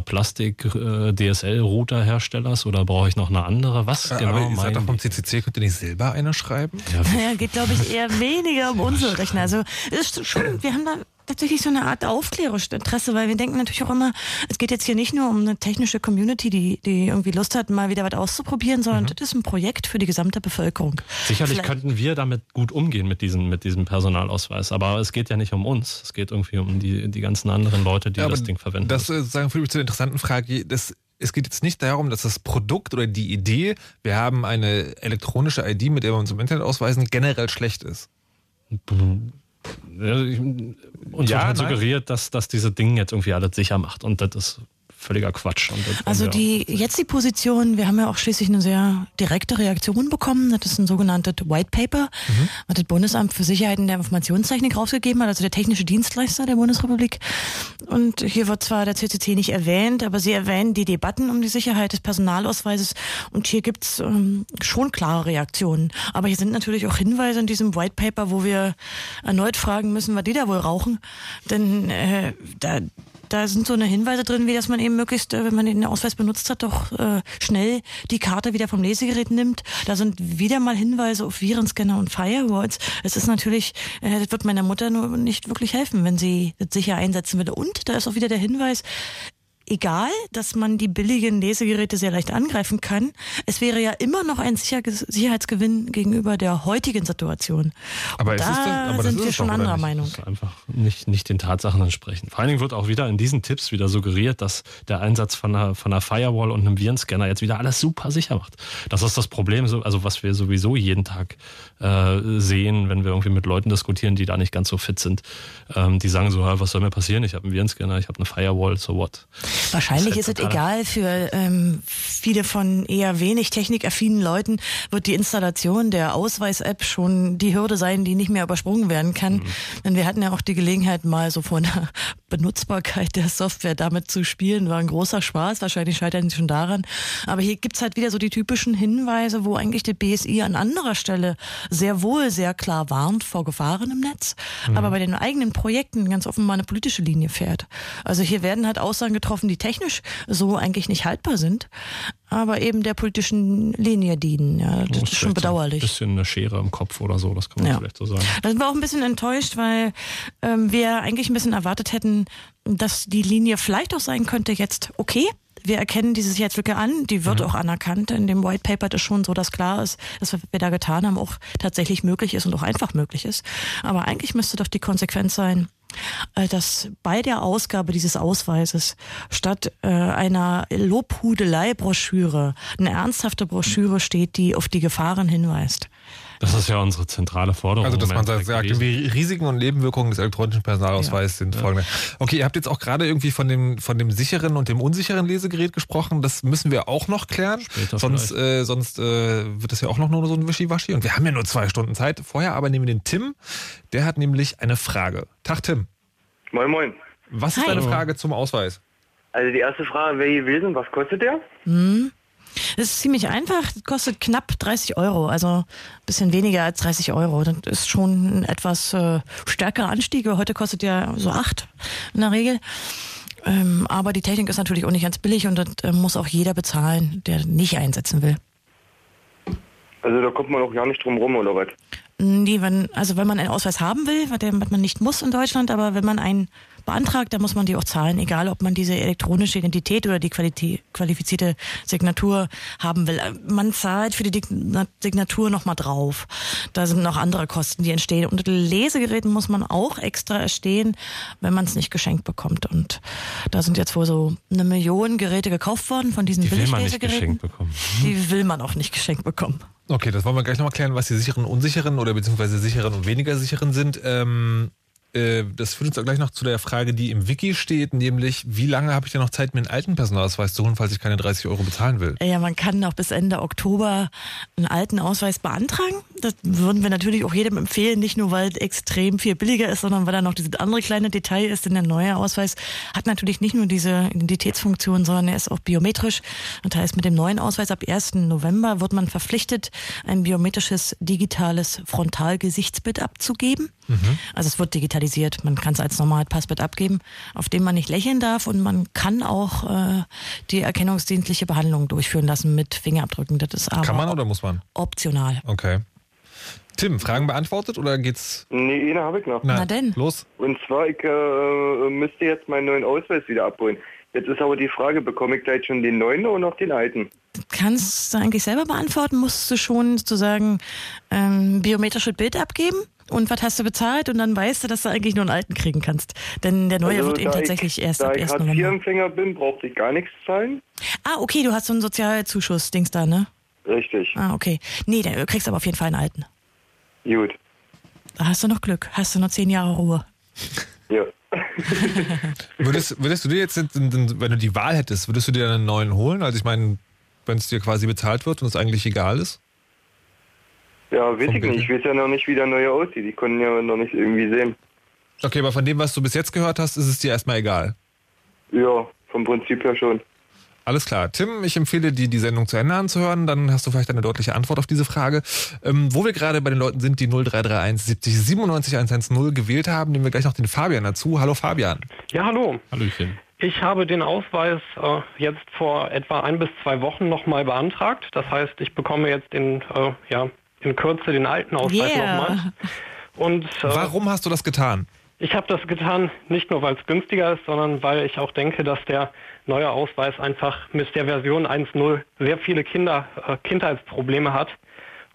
Plastik-DSL-Router-Herstellers oder brauche ich noch eine andere? Was genau? Aber ihr seid doch vom CCC, könnt ihr nicht selber eine schreiben? Ja, geht glaube ich eher weniger um unsere Rechner. Also ist schon, wir haben da tatsächlich so eine Art Aufklärerinteresse, weil wir denken natürlich auch immer, es geht jetzt hier nicht nur um eine technische Community, die irgendwie Lust hat, mal wieder was auszuprobieren, sondern das ist ein Projekt für die gesamte Bevölkerung. Sicherlich könnten wir damit gut umgehen mit diesem Personalausweis, aber es geht ja nicht um uns, es geht irgendwie um die ganzen anderen Leute, die das Ding verwenden. Das sozusagen führt mich zu der interessanten Frage, es geht jetzt nicht darum, dass das Produkt oder die Idee, wir haben eine elektronische ID, mit der wir uns im Internet ausweisen, generell schlecht ist. Uns wird suggeriert, dass diese Dinge jetzt irgendwie alles sicher macht und das ist völliger Quatsch. Also die Position, wir haben ja auch schließlich eine sehr direkte Reaktion bekommen, das ist ein sogenanntes White Paper, was das Bundesamt für Sicherheit in der Informationstechnik rausgegeben hat, also der technische Dienstleister der Bundesrepublik. Und hier wird zwar der CCC nicht erwähnt, aber sie erwähnen die Debatten um die Sicherheit des Personalausweises und hier gibt es schon klare Reaktionen. Aber hier sind natürlich auch Hinweise in diesem White Paper, wo wir erneut fragen müssen, was die da wohl rauchen, denn da sind so eine Hinweise drin, wie dass man eben möglichst, wenn man den Ausweis benutzt hat, doch schnell die Karte wieder vom Lesegerät nimmt. Da sind wieder mal Hinweise auf Virenscanner und Firewalls. Es ist natürlich, das wird meiner Mutter nur nicht wirklich helfen, wenn sie das sicher einsetzen würde. Und da ist auch wieder der Hinweis, egal, dass man die billigen Lesegeräte sehr leicht angreifen kann, es wäre ja immer noch ein Sicherheitsgewinn gegenüber der heutigen Situation. Aber sind wir schon anderer Meinung. Das ist einfach nicht den Tatsachen entsprechend. Vor allen Dingen wird auch wieder in diesen Tipps wieder suggeriert, dass der Einsatz von einer Firewall und einem Virenscanner jetzt wieder alles super sicher macht. Das ist das Problem, also was wir sowieso jeden Tag sehen, wenn wir irgendwie mit Leuten diskutieren, die da nicht ganz so fit sind. Die sagen so, was soll mir passieren? Ich habe einen Virenscanner, ich habe eine Firewall, so what? Wahrscheinlich ist es egal, für viele von eher wenig technikaffinen Leuten wird die Installation der Ausweis-App schon die Hürde sein, die nicht mehr übersprungen werden kann. Denn wir hatten ja auch die Gelegenheit, mal so von der Benutzbarkeit der Software damit zu spielen. War ein großer Spaß, wahrscheinlich scheitern sie schon daran. Aber hier gibt's halt wieder so die typischen Hinweise, wo eigentlich der BSI an anderer Stelle sehr wohl, sehr klar warnt vor Gefahren im Netz, aber bei den eigenen Projekten ganz offenbar eine politische Linie fährt. Also hier werden halt Aussagen getroffen, die technisch so eigentlich nicht haltbar sind, aber eben der politischen Linie dienen. Ja, das ist schon bedauerlich. Ein bisschen eine Schere im Kopf oder so, das kann man vielleicht so sagen. Da sind wir auch ein bisschen enttäuscht, weil wir eigentlich ein bisschen erwartet hätten, dass die Linie vielleicht auch sein könnte jetzt, okay, wir erkennen diese Sicherheitslücke an, die wird auch anerkannt. In dem White Paper ist schon so, dass klar ist, dass was wir da getan haben, auch tatsächlich möglich ist und auch einfach möglich ist. Aber eigentlich müsste doch die Konsequenz sein, dass bei der Ausgabe dieses Ausweises statt einer Lobhudelei-Broschüre eine ernsthafte Broschüre steht, die auf die Gefahren hinweist. Das ist ja unsere zentrale Forderung. Also, dass man sagt, die Risiken und Nebenwirkungen des elektronischen Personalausweises sind folgende. Okay, ihr habt jetzt auch gerade irgendwie von dem sicheren und dem unsicheren Lesegerät gesprochen. Das müssen wir auch noch klären. Später sonst wird das ja auch noch nur so ein Wischiwaschi. Und wir haben ja nur 2 Stunden Zeit. Vorher aber nehmen wir den Tim. Der hat nämlich eine Frage. Tag, Tim. Moin, moin. Was ist deine Frage zum Ausweis? Also, die erste Frage wäre gewesen, was kostet der? Das ist ziemlich einfach, das kostet knapp 30 Euro, also ein bisschen weniger als 30 Euro. Das ist schon ein etwas stärkerer Anstieg, weil heute kostet ja so 8 in der Regel. Aber die Technik ist natürlich auch nicht ganz billig und das muss auch jeder bezahlen, der nicht einsetzen will. Also da kommt man auch gar nicht drum rum, oder was? Nee, wenn man einen Ausweis haben will, was man nicht muss in Deutschland, aber wenn man einen beantragt, dann muss man die auch zahlen, egal ob man diese elektronische Identität oder die qualifizierte Signatur haben will. Man zahlt für die Signatur nochmal drauf. Da sind noch andere Kosten, die entstehen. Und Lesegeräten muss man auch extra erstehen, wenn man es nicht geschenkt bekommt. Und da sind jetzt wohl so 1 Million Geräte gekauft worden von diesen Billiglesegeräten. Die will man auch nicht geschenkt bekommen. Okay, das wollen wir gleich nochmal klären, was die sicheren und unsicheren oder beziehungsweise sicheren und weniger sicheren sind. Das führt uns auch gleich noch zu der Frage, die im Wiki steht, nämlich, wie lange habe ich denn noch Zeit, mir einen alten Personalausweis zu holen, falls ich keine 30 Euro bezahlen will? Ja, man kann noch bis Ende Oktober einen alten Ausweis beantragen. Das würden wir natürlich auch jedem empfehlen, nicht nur, weil es extrem viel billiger ist, sondern weil da noch dieses andere kleine Detail ist, denn der neue Ausweis hat natürlich nicht nur diese Identitätsfunktion, sondern er ist auch biometrisch. Das heißt, mit dem neuen Ausweis ab 1. November wird man verpflichtet, ein biometrisches digitales Frontalgesichtsbild abzugeben. Also es wird digitalisiert, man kann es als normales Passbild abgeben, auf dem man nicht lächeln darf und man kann auch die erkennungsdienstliche Behandlung durchführen lassen mit Fingerabdrücken. Das ist aber kann man oder muss man? Optional. Okay. Tim, Fragen beantwortet oder geht's? Nee, eine habe ich noch. Na denn? Los. Und zwar, ich müsste jetzt meinen neuen Ausweis wieder abholen. Jetzt ist aber die Frage, bekomme ich gleich schon den neuen oder noch den alten? Kannst du eigentlich selber beantworten? Musst du schon sozusagen biometrisches Bild abgeben? Und was hast du bezahlt? Und dann weißt du, dass du eigentlich nur einen alten kriegen kannst. Denn der neue wird eben tatsächlich erst ab 1. November. Da ich Hartz-IV-Empfänger bin, brauchte ich gar nichts zahlen. Ah, okay, du hast so einen Sozialzuschuss-Dings da, ne? Richtig. Ah, okay. Nee, dann kriegst du aber auf jeden Fall einen alten. Gut. Da hast du noch Glück. Hast du noch 10 Jahre Ruhe. Ja. würdest du dir jetzt, wenn du die Wahl hättest, würdest du dir einen neuen holen? Also ich meine, wenn es dir quasi bezahlt wird und es eigentlich egal ist? Ja, weiß ich nicht. Ich weiß ja noch nicht, wie der neue aussieht. Die konnten ja noch nicht irgendwie sehen. Okay, aber von dem, was du bis jetzt gehört hast, ist es dir erstmal egal? Ja, vom Prinzip her schon. Alles klar. Tim, ich empfehle dir, die Sendung zu Ende anzuhören. Dann hast du vielleicht eine deutliche Antwort auf diese Frage. Wo wir gerade bei den Leuten sind, die 0331 70 97 110 gewählt haben, nehmen wir gleich noch den Fabian dazu. Hallo Fabian. Ja, hallo. Hallöchen. Ich habe den Ausweis jetzt vor etwa 1 bis 2 Wochen nochmal beantragt. Das heißt, ich bekomme jetzt in Kürze den alten Ausweis nochmal. Und warum hast du das getan? Ich habe das getan, nicht nur, weil es günstiger ist, sondern weil ich auch denke, dass der neue Ausweis einfach mit der Version 1.0 sehr viele Kindheitsprobleme hat.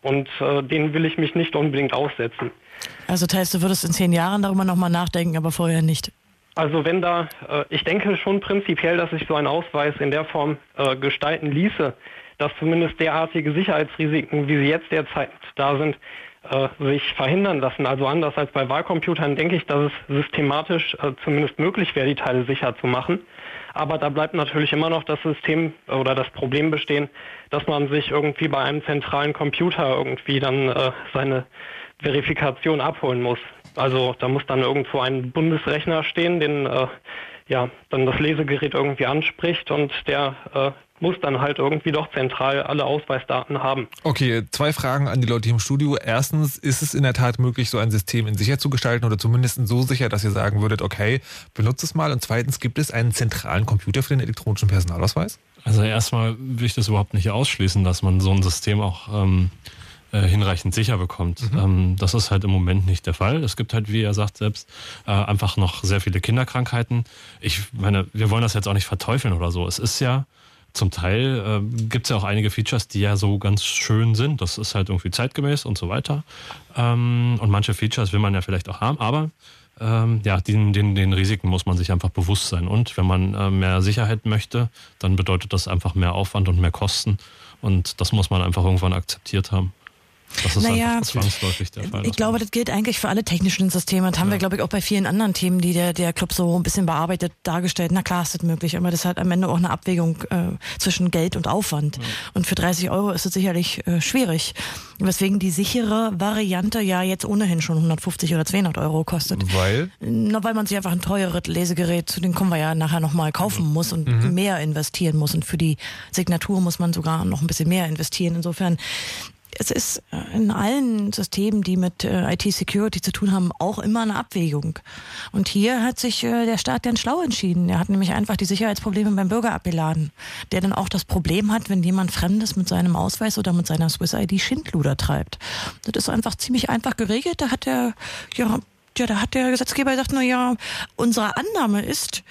Und denen will ich mich nicht unbedingt aussetzen. Also das heißt, du würdest in 10 Jahren darüber nochmal nachdenken, aber vorher nicht? Also wenn da, ich denke schon prinzipiell, dass sich so ein Ausweis in der Form gestalten ließe, dass zumindest derartige Sicherheitsrisiken, wie sie jetzt derzeit da sind, sich verhindern lassen. Also anders als bei Wahlcomputern denke ich, dass es systematisch zumindest möglich wäre, die Teile sicher zu machen. Aber da bleibt natürlich immer noch das System oder das Problem bestehen, dass man sich irgendwie bei einem zentralen Computer irgendwie dann seine Verifikation abholen muss. Also da muss dann irgendwo ein Bundesrechner stehen, den dann das Lesegerät irgendwie anspricht und der muss dann halt irgendwie doch zentral alle Ausweisdaten haben. Okay, 2 Fragen an die Leute hier im Studio. Erstens, ist es in der Tat möglich, so ein System in sicher zu gestalten oder zumindest so sicher, dass ihr sagen würdet, okay, benutzt es mal? Und zweitens, gibt es einen zentralen Computer für den elektronischen Personalausweis? Also erstmal will ich das überhaupt nicht ausschließen, dass man so ein System auch hinreichend sicher bekommt. Mhm. Das ist halt im Moment nicht der Fall. Es gibt halt, wie er sagt selbst, einfach noch sehr viele Kinderkrankheiten. Ich meine, wir wollen das jetzt auch nicht verteufeln oder so. Es ist ja zum Teil gibt es ja auch einige Features, die ja so ganz schön sind. Das ist halt irgendwie zeitgemäß und so weiter. Und manche Features will man ja vielleicht auch haben, aber den Risiken muss man sich einfach bewusst sein. Und wenn man mehr Sicherheit möchte, dann bedeutet das einfach mehr Aufwand und mehr Kosten. Und das muss man einfach irgendwann akzeptiert haben. Das ist einfach zwangsläufig der Fall. Ich glaube, das gilt eigentlich für alle technischen Systeme. Das haben wir, glaube ich, auch bei vielen anderen Themen, die der Club so ein bisschen bearbeitet, dargestellt. Na klar, ist das möglich, aber das ist halt am Ende auch eine Abwägung zwischen Geld und Aufwand. Ja. Und für 30 Euro ist es sicherlich schwierig. Weswegen die sichere Variante ja jetzt ohnehin schon 150 oder 200 Euro kostet. Weil? Na, weil man sich einfach ein teureres Lesegerät, zu dem kommen wir ja nachher nochmal, kaufen muss und mehr investieren muss. Und für die Signatur muss man sogar noch ein bisschen mehr investieren. Insofern, es ist in allen Systemen, die mit IT-Security zu tun haben, auch immer eine Abwägung. Und hier hat sich der Staat dann schlau entschieden. Er hat nämlich einfach die Sicherheitsprobleme beim Bürger abgeladen, der dann auch das Problem hat, wenn jemand Fremdes mit seinem Ausweis oder mit seiner SuisseID Schindluder treibt. Das ist einfach ziemlich einfach geregelt. Da hat der Gesetzgeber gesagt, unsere Annahme ist,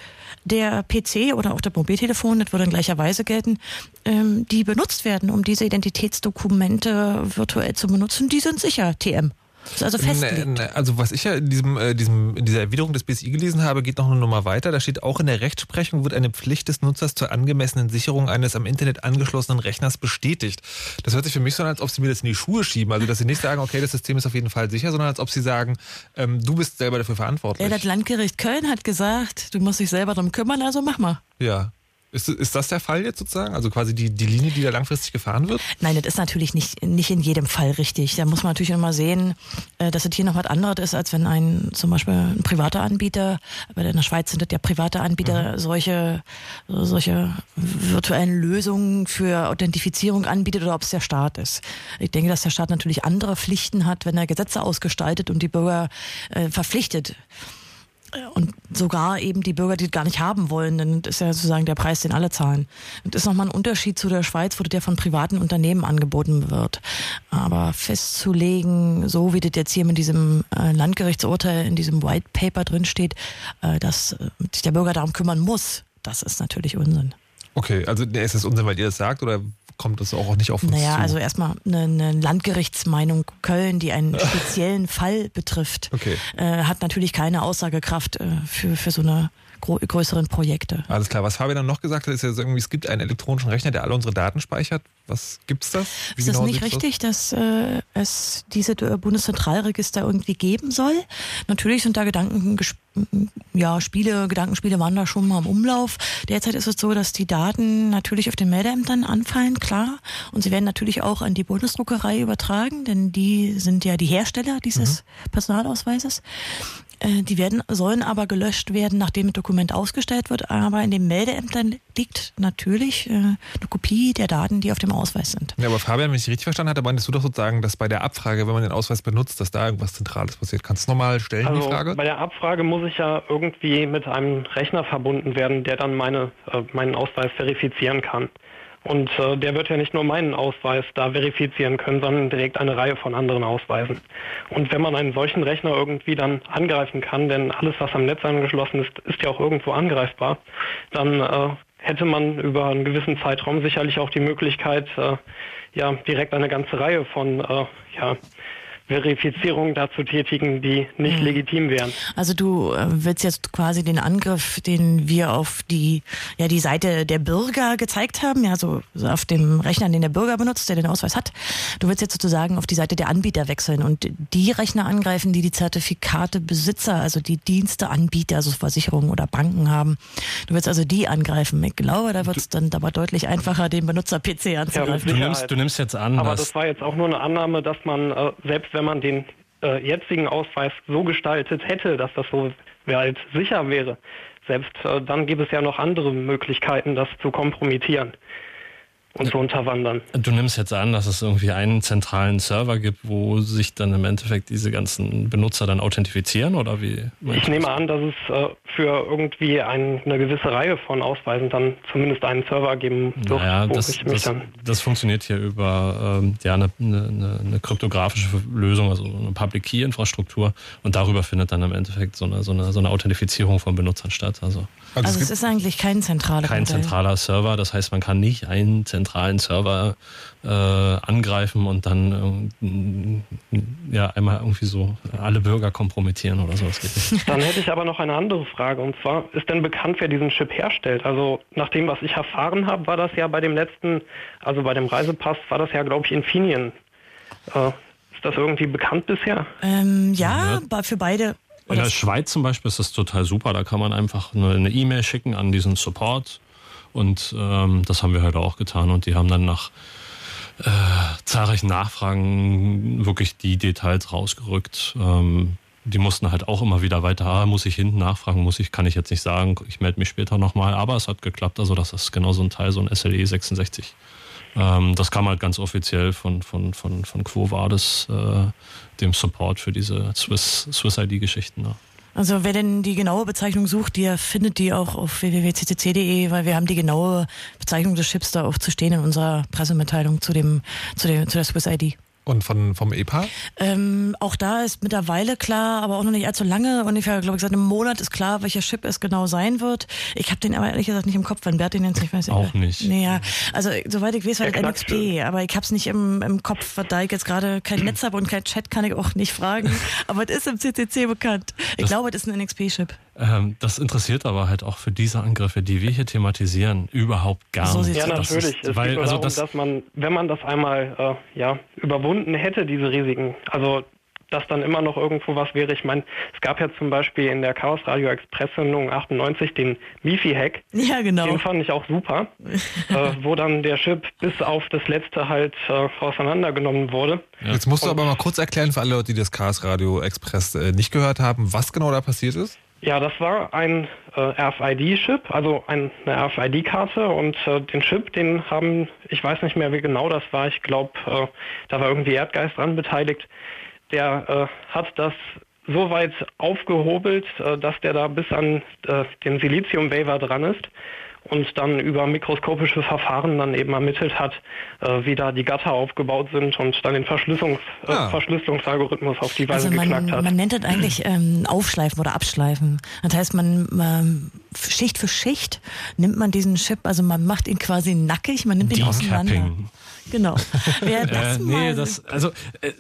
der PC oder auch das Mobiltelefon, das würde in gleicher Weise gelten, die benutzt werden, um diese Identitätsdokumente virtuell zu benutzen, die sind sicher, TM. Das ist also festgelegt. Also was ich ja in dieser Erwiderung des BSI gelesen habe, geht noch eine Nummer weiter. Da steht auch, in der Rechtsprechung wird eine Pflicht des Nutzers zur angemessenen Sicherung eines am Internet angeschlossenen Rechners bestätigt. Das hört sich für mich so an, als ob sie mir das in die Schuhe schieben. Also dass sie nicht sagen, okay, das System ist auf jeden Fall sicher, sondern als ob sie sagen, du bist selber dafür verantwortlich. Ja, das Landgericht Köln hat gesagt, du musst dich selber darum kümmern, also mach mal. Ja. Ist das der Fall jetzt sozusagen? Also quasi die Linie, die da langfristig gefahren wird? Nein, das ist natürlich nicht in jedem Fall richtig. Da muss man natürlich immer sehen, dass es hier noch was anderes ist, als wenn zum Beispiel ein privater Anbieter, weil in der Schweiz sind das ja private Anbieter, solche virtuellen Lösungen für Authentifizierung anbietet oder ob es der Staat ist. Ich denke, dass der Staat natürlich andere Pflichten hat, wenn er Gesetze ausgestaltet und die Bürger verpflichtet. Und sogar eben die Bürger, die es gar nicht haben wollen, dann ist ja sozusagen der Preis, den alle zahlen. Das ist nochmal ein Unterschied zu der Schweiz, wo der von privaten Unternehmen angeboten wird. Aber festzulegen, so wie das jetzt hier mit diesem Landgerichtsurteil in diesem White Paper drinsteht, dass sich der Bürger darum kümmern muss, das ist natürlich Unsinn. Okay, also ist das Unsinn, weil ihr das sagt, oder kommt das auch nicht auf uns zu? Naja, also erstmal eine Landgerichtsmeinung Köln, die einen speziellen Fall betrifft, okay, hat natürlich keine Aussagekraft für so eine größeren Projekte. Alles klar. Was Fabian dann noch gesagt hat, ist ja irgendwie, es gibt einen elektronischen Rechner, der alle unsere Daten speichert. Was gibt's das? Ist das nicht richtig, dass es diese Bundeszentralregister irgendwie geben soll? Natürlich sind da Gedankenspiele waren da schon mal im Umlauf. Derzeit ist es so, dass die Daten natürlich auf den Meldeämtern anfallen, klar. Und sie werden natürlich auch an die Bundesdruckerei übertragen, denn die sind ja die Hersteller dieses Personalausweises. Die sollen aber gelöscht werden, nachdem das Dokument ausgestellt wird. Aber in den Meldeämtern liegt natürlich eine Kopie der Daten, die auf dem Ausweis sind. Ja, aber Fabian, wenn ich richtig verstanden hatte, meinst du doch sozusagen, dass bei der Abfrage, wenn man den Ausweis benutzt, dass da irgendwas Zentrales passiert. Kannst du nochmal stellen, also, die Frage? Bei der Abfrage muss ich ja irgendwie mit einem Rechner verbunden werden, der dann meinen Ausweis verifizieren kann. Und der wird ja nicht nur meinen Ausweis da verifizieren können, sondern direkt eine Reihe von anderen Ausweisen. Und wenn man einen solchen Rechner irgendwie dann angreifen kann, denn alles, was am Netz angeschlossen ist, ist ja auch irgendwo angreifbar, dann hätte man über einen gewissen Zeitraum sicherlich auch die Möglichkeit, direkt eine ganze Reihe von Verifizierungen dazu tätigen, die nicht legitim wären. Also du willst jetzt quasi den Angriff, den wir auf die Seite der Bürger gezeigt haben, ja, so auf dem Rechner, den der Bürger benutzt, der den Ausweis hat, du willst jetzt sozusagen auf die Seite der Anbieter wechseln und die Rechner angreifen, die Zertifikatebesitzer, also die Diensteanbieter, also Versicherungen oder Banken haben. Du willst also die angreifen. Ich glaube, da wird es dann aber deutlich einfacher, den Benutzer-PC anzugreifen. Ja, du nimmst jetzt an, aber das war jetzt auch nur eine Annahme, dass man selbst wenn man den jetzigen Ausweis so gestaltet hätte, dass das so halt sicher wäre, selbst dann gäbe es ja noch andere Möglichkeiten, das zu kompromittieren und zu unterwandern. Du nimmst jetzt an, dass es irgendwie einen zentralen Server gibt, wo sich dann im Endeffekt diese ganzen Benutzer dann authentifizieren, oder wie? Ich nehme an, dass es für irgendwie eine gewisse Reihe von Ausweisen dann zumindest einen Server geben wird. Naja, das funktioniert hier über eine kryptografische Lösung, also eine Public-Key-Infrastruktur, und darüber findet dann im Endeffekt so eine Authentifizierung von Benutzern statt. Also es ist eigentlich kein zentraler Server, das heißt, man kann nicht einen zentralen Server angreifen und dann einmal irgendwie so alle Bürger kompromittieren oder so. Das geht nicht. Dann hätte ich aber noch eine andere Frage, und zwar, ist denn bekannt, wer diesen Chip herstellt? Also nach dem, was ich erfahren habe, war das ja bei dem Reisepass, war das ja, glaube ich, Infineon. Ist das irgendwie bekannt bisher? Für beide. In der Schweiz zum Beispiel ist das total super, da kann man einfach eine E-Mail schicken an diesen Support. Und das haben wir heute auch getan. Und die haben dann nach zahlreichen Nachfragen wirklich die Details rausgerückt. Die mussten halt auch immer wieder weiter, muss ich hinten nachfragen, kann ich jetzt nicht sagen, ich melde mich später nochmal. Aber es hat geklappt, also das ist genau so ein Teil, so ein SLE 66. Das kam halt ganz offiziell von Quo Vadis, dem Support für diese SuisseID-Geschichten. Ne? Also wer denn die genaue Bezeichnung sucht, der findet die auch auf www.ccc.de, weil wir haben die genaue Bezeichnung des Chips da auch zu stehen in unserer Pressemitteilung zu der SuisseID. Und vom EPA? Auch da ist mittlerweile klar, aber auch noch nicht allzu lange, ungefähr, glaube ich, seit einem Monat ist klar, welcher Chip es genau sein wird. Ich habe den aber ehrlich gesagt nicht im Kopf, wenn Bert den jetzt nicht weiß. Auch nicht. Naja, also soweit ich weiß, war das NXP, aber ich habe es nicht im Kopf, da ich jetzt gerade kein Netz habe und kein Chat, kann ich auch nicht fragen, aber es ist im CCC bekannt. Ich glaube, es ist ein NXP-Chip. Das interessiert aber halt auch für diese Angriffe, die wir hier thematisieren, überhaupt gar nicht. Ja, natürlich. Es geht nur darum, dass man, wenn man das einmal überwunden hätte, diese Risiken, also dass dann immer noch irgendwo was wäre. Ich meine, es gab ja zum Beispiel in der Chaos Radio Express Sendung 98 den Mifi-Hack. Ja, genau. Den fand ich auch super, wo dann der Chip bis auf das letzte halt auseinandergenommen wurde. Ja. Jetzt musst du aber mal kurz erklären für alle Leute, die das Chaos Radio Express nicht gehört haben, was genau da passiert ist. Ja, das war ein RFID-Chip, also eine RFID-Karte, und den Chip, den haben, ich weiß nicht mehr, wie genau das war, ich glaube, da war irgendwie Erdgeist dran beteiligt, der hat das so weit aufgehobelt, dass der da bis an den Silizium-Wafer dran ist und dann über mikroskopische Verfahren dann eben ermittelt hat, wie da die Gatter aufgebaut sind und dann den Verschlüsselungsalgorithmus auf die Weise geknackt hat. Man nennt das eigentlich Aufschleifen oder Abschleifen. Das heißt, man Schicht für Schicht nimmt man diesen Chip, also man macht ihn quasi nackig, man nimmt ihn auseinander. Genau. Wer das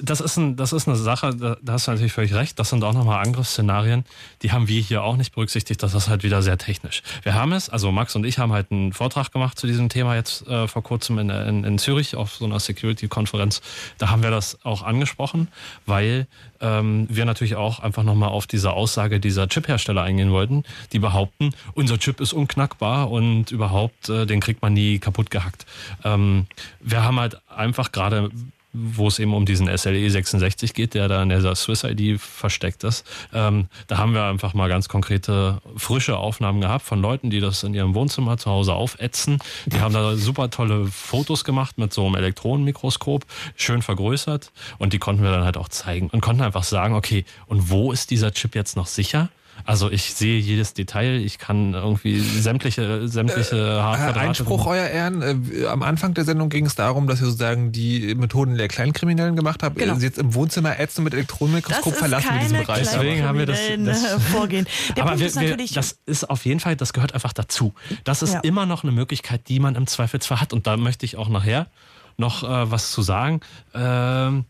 das ist eine Sache, da hast du natürlich völlig recht, das sind auch nochmal Angriffsszenarien, die haben wir hier auch nicht berücksichtigt, das ist halt wieder sehr technisch. Wir haben es, also Max und ich haben halt einen Vortrag gemacht zu diesem Thema jetzt vor kurzem in Zürich auf so einer Security-Konferenz, da haben wir das auch angesprochen, weil wir natürlich auch einfach nochmal auf diese Aussage dieser Chip-Hersteller eingehen wollten, die behaupten, unser Chip ist unknackbar und überhaupt, den kriegt man nie kaputt gehackt. Wir haben halt einfach gerade, wo es eben um diesen SLE 66 geht, der da in dieser SuisseID versteckt ist, da haben wir einfach mal ganz konkrete, frische Aufnahmen gehabt von Leuten, die das in ihrem Wohnzimmer zu Hause aufätzen. Die haben da super tolle Fotos gemacht mit so einem Elektronenmikroskop, schön vergrößert, und die konnten wir dann halt auch zeigen und konnten einfach sagen, okay, und wo ist dieser Chip jetzt noch sicher? Also ich sehe jedes Detail, ich kann irgendwie sämtliche Hardware. Einspruch, euer Ehren. Am Anfang der Sendung ging es darum, dass ihr sozusagen die Methoden der Kleinkriminellen gemacht habt. Genau. Jetzt im Wohnzimmer ätzen mit Elektronenmikroskop verlassen wir diesen Bereich. Deswegen haben wir das Vorgehen. Das ist auf jeden Fall, das gehört einfach dazu. Das ist immer noch eine Möglichkeit, die man im Zweifelsfall hat. Und da möchte ich auch nachher noch was zu sagen, denn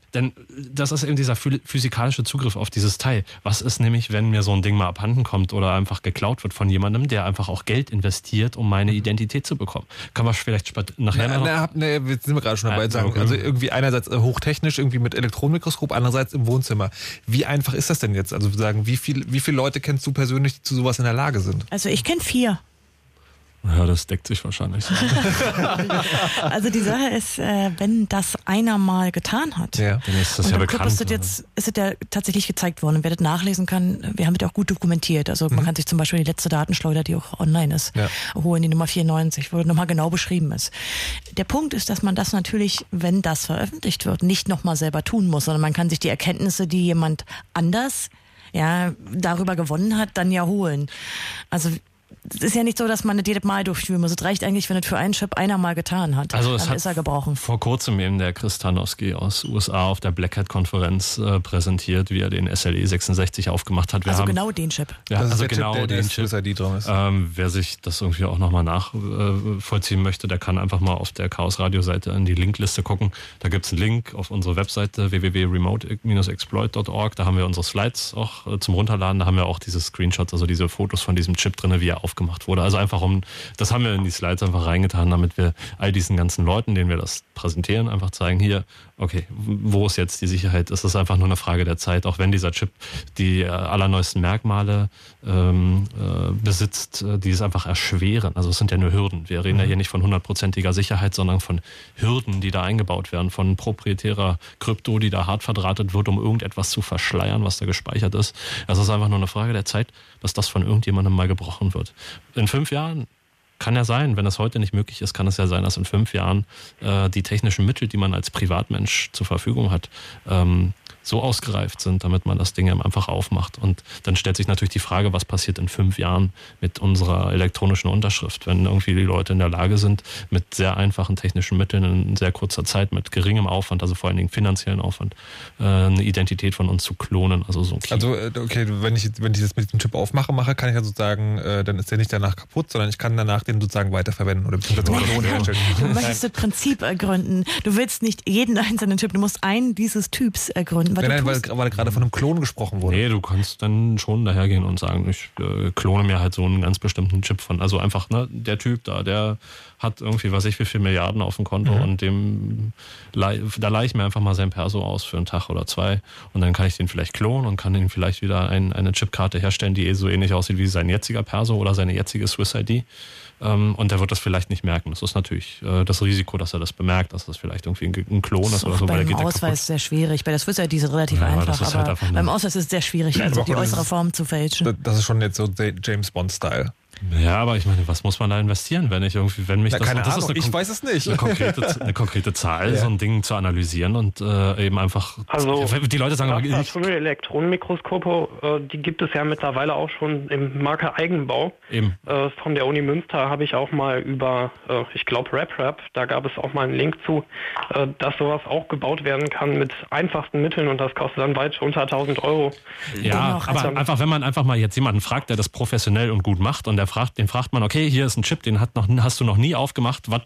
das ist eben dieser physikalische Zugriff auf dieses Teil. Was ist nämlich, wenn mir so ein Ding mal abhanden kommt oder einfach geklaut wird von jemandem, der einfach auch Geld investiert, um meine Identität zu bekommen? Können wir vielleicht nachher noch... Jetzt sind wir gerade schon dabei zu sagen. Okay. Also irgendwie einerseits hochtechnisch, irgendwie mit Elektronenmikroskop, andererseits im Wohnzimmer. Wie einfach ist das denn jetzt? Also sagen, wie viele Leute kennst du persönlich, die zu sowas in der Lage sind? Also ich kenne 4. Ja, das deckt sich wahrscheinlich. Also die Sache ist, wenn das einer mal getan hat, dann ist das ja bekannt. Ist es ja tatsächlich gezeigt worden. Und wer das nachlesen kann, wir haben das ja auch gut dokumentiert. Also man kann sich zum Beispiel die letzte Datenschleuder, die auch online ist, holen, die Nummer 94, wo nochmal genau beschrieben ist. Der Punkt ist, dass man das natürlich, wenn das veröffentlicht wird, nicht nochmal selber tun muss, sondern man kann sich die Erkenntnisse, die jemand anders darüber gewonnen hat, dann ja holen. Also es ist ja nicht so, dass man das jedes Mal durchführen muss. Es reicht eigentlich, wenn das für einen Chip einer mal getan hat. Also dann ist er gebrochen. Vor kurzem eben der Chris Tanowski aus USA auf der Black Hat-Konferenz präsentiert, wie er den SLE 66 aufgemacht hat. Genau den Chip. Ja, das also ist der genau Chip, den Chip. SID drin ist. Wer sich das irgendwie auch nochmal nachvollziehen möchte, der kann einfach mal auf der Chaos-Radio-Seite in die Linkliste gucken. Da gibt es einen Link auf unsere Webseite www.remote-exploit.org. Da haben wir unsere Slides auch zum Runterladen. Da haben wir auch diese Screenshots, also diese Fotos von diesem Chip drin, wie er aufgemacht wurde. Also einfach das haben wir in die Slides einfach reingetan, damit wir all diesen ganzen Leuten, denen wir das präsentieren, einfach zeigen, hier, okay, wo ist jetzt die Sicherheit? Es ist einfach nur eine Frage der Zeit, auch wenn dieser Chip die allerneuesten Merkmale besitzt, die es einfach erschweren. Also es sind ja nur Hürden. Wir reden ja hier nicht von 100%iger Sicherheit, sondern von Hürden, die da eingebaut werden, von proprietärer Krypto, die da hart verdrahtet wird, um irgendetwas zu verschleiern, was da gespeichert ist. Also es ist einfach nur eine Frage der Zeit, dass das von irgendjemandem mal gebrochen wird. In 5 Jahren kann ja sein, wenn das heute nicht möglich ist, kann es ja sein, dass in 5 Jahren die technischen Mittel, die man als Privatmensch zur Verfügung hat, so ausgereift sind, damit man das Ding einfach aufmacht. Und dann stellt sich natürlich die Frage, was passiert in 5 Jahren mit unserer elektronischen Unterschrift, wenn irgendwie die Leute in der Lage sind, mit sehr einfachen technischen Mitteln in sehr kurzer Zeit, mit geringem Aufwand, also vor allen Dingen finanziellen Aufwand, eine Identität von uns zu klonen. Also so ein Key. Also okay, wenn ich das mit dem Chip aufmache, kann ich ja sozusagen, dann ist der nicht danach kaputt, sondern ich kann danach den sozusagen weiterverwenden oder beziehungsweise Klonen herstellen. Du möchtest das Prinzip ergründen. Du willst nicht jeden einzelnen Chip, du musst einen dieses Typs ergründen. Weil gerade von einem Klon gesprochen wurde. Nee, du kannst dann schon dahergehen und sagen, ich klone mir halt so einen ganz bestimmten Chip von. Also einfach, der Typ da, der hat irgendwie, weiß ich, wie viel Milliarden auf dem Konto und da leihe ich mir einfach mal sein Perso aus für einen Tag oder 2 und dann kann ich den vielleicht klonen und kann den vielleicht wieder eine Chipkarte herstellen, die so ähnlich aussieht wie sein jetziger Perso oder seine jetzige SuisseID. Und der wird das vielleicht nicht merken. Das ist natürlich das Risiko, dass er das bemerkt, dass das vielleicht irgendwie ein Klon ist oder so. Beim Ausweis sehr schwierig. Bei der SuisseID ist es relativ einfach, aber beim Ausweis ist es sehr schwierig, also die äußere Form zu fälschen. Das ist schon jetzt so James Bond-Style. Ja, aber ich meine, was muss man da investieren, wenn ich irgendwie, wenn mich das... Keine Ahnung, ich weiß es nicht. Eine konkrete Zahl, ja. So ein Ding zu analysieren und eben einfach... Also, die Leute sagen... Absolute Elektronenmikroskope, die gibt es ja mittlerweile auch schon im Marker Eigenbau. Eben. Von der Uni Münster habe ich auch mal über, ich glaube, RepRap, da gab es auch mal einen Link zu, dass sowas auch gebaut werden kann mit einfachsten Mitteln und das kostet dann weit unter 1.000 €. Ja, aber einfach, wenn man einfach mal jetzt jemanden fragt, der das professionell und gut macht und den fragt man, okay, hier ist ein Chip, den hast du noch nie aufgemacht, was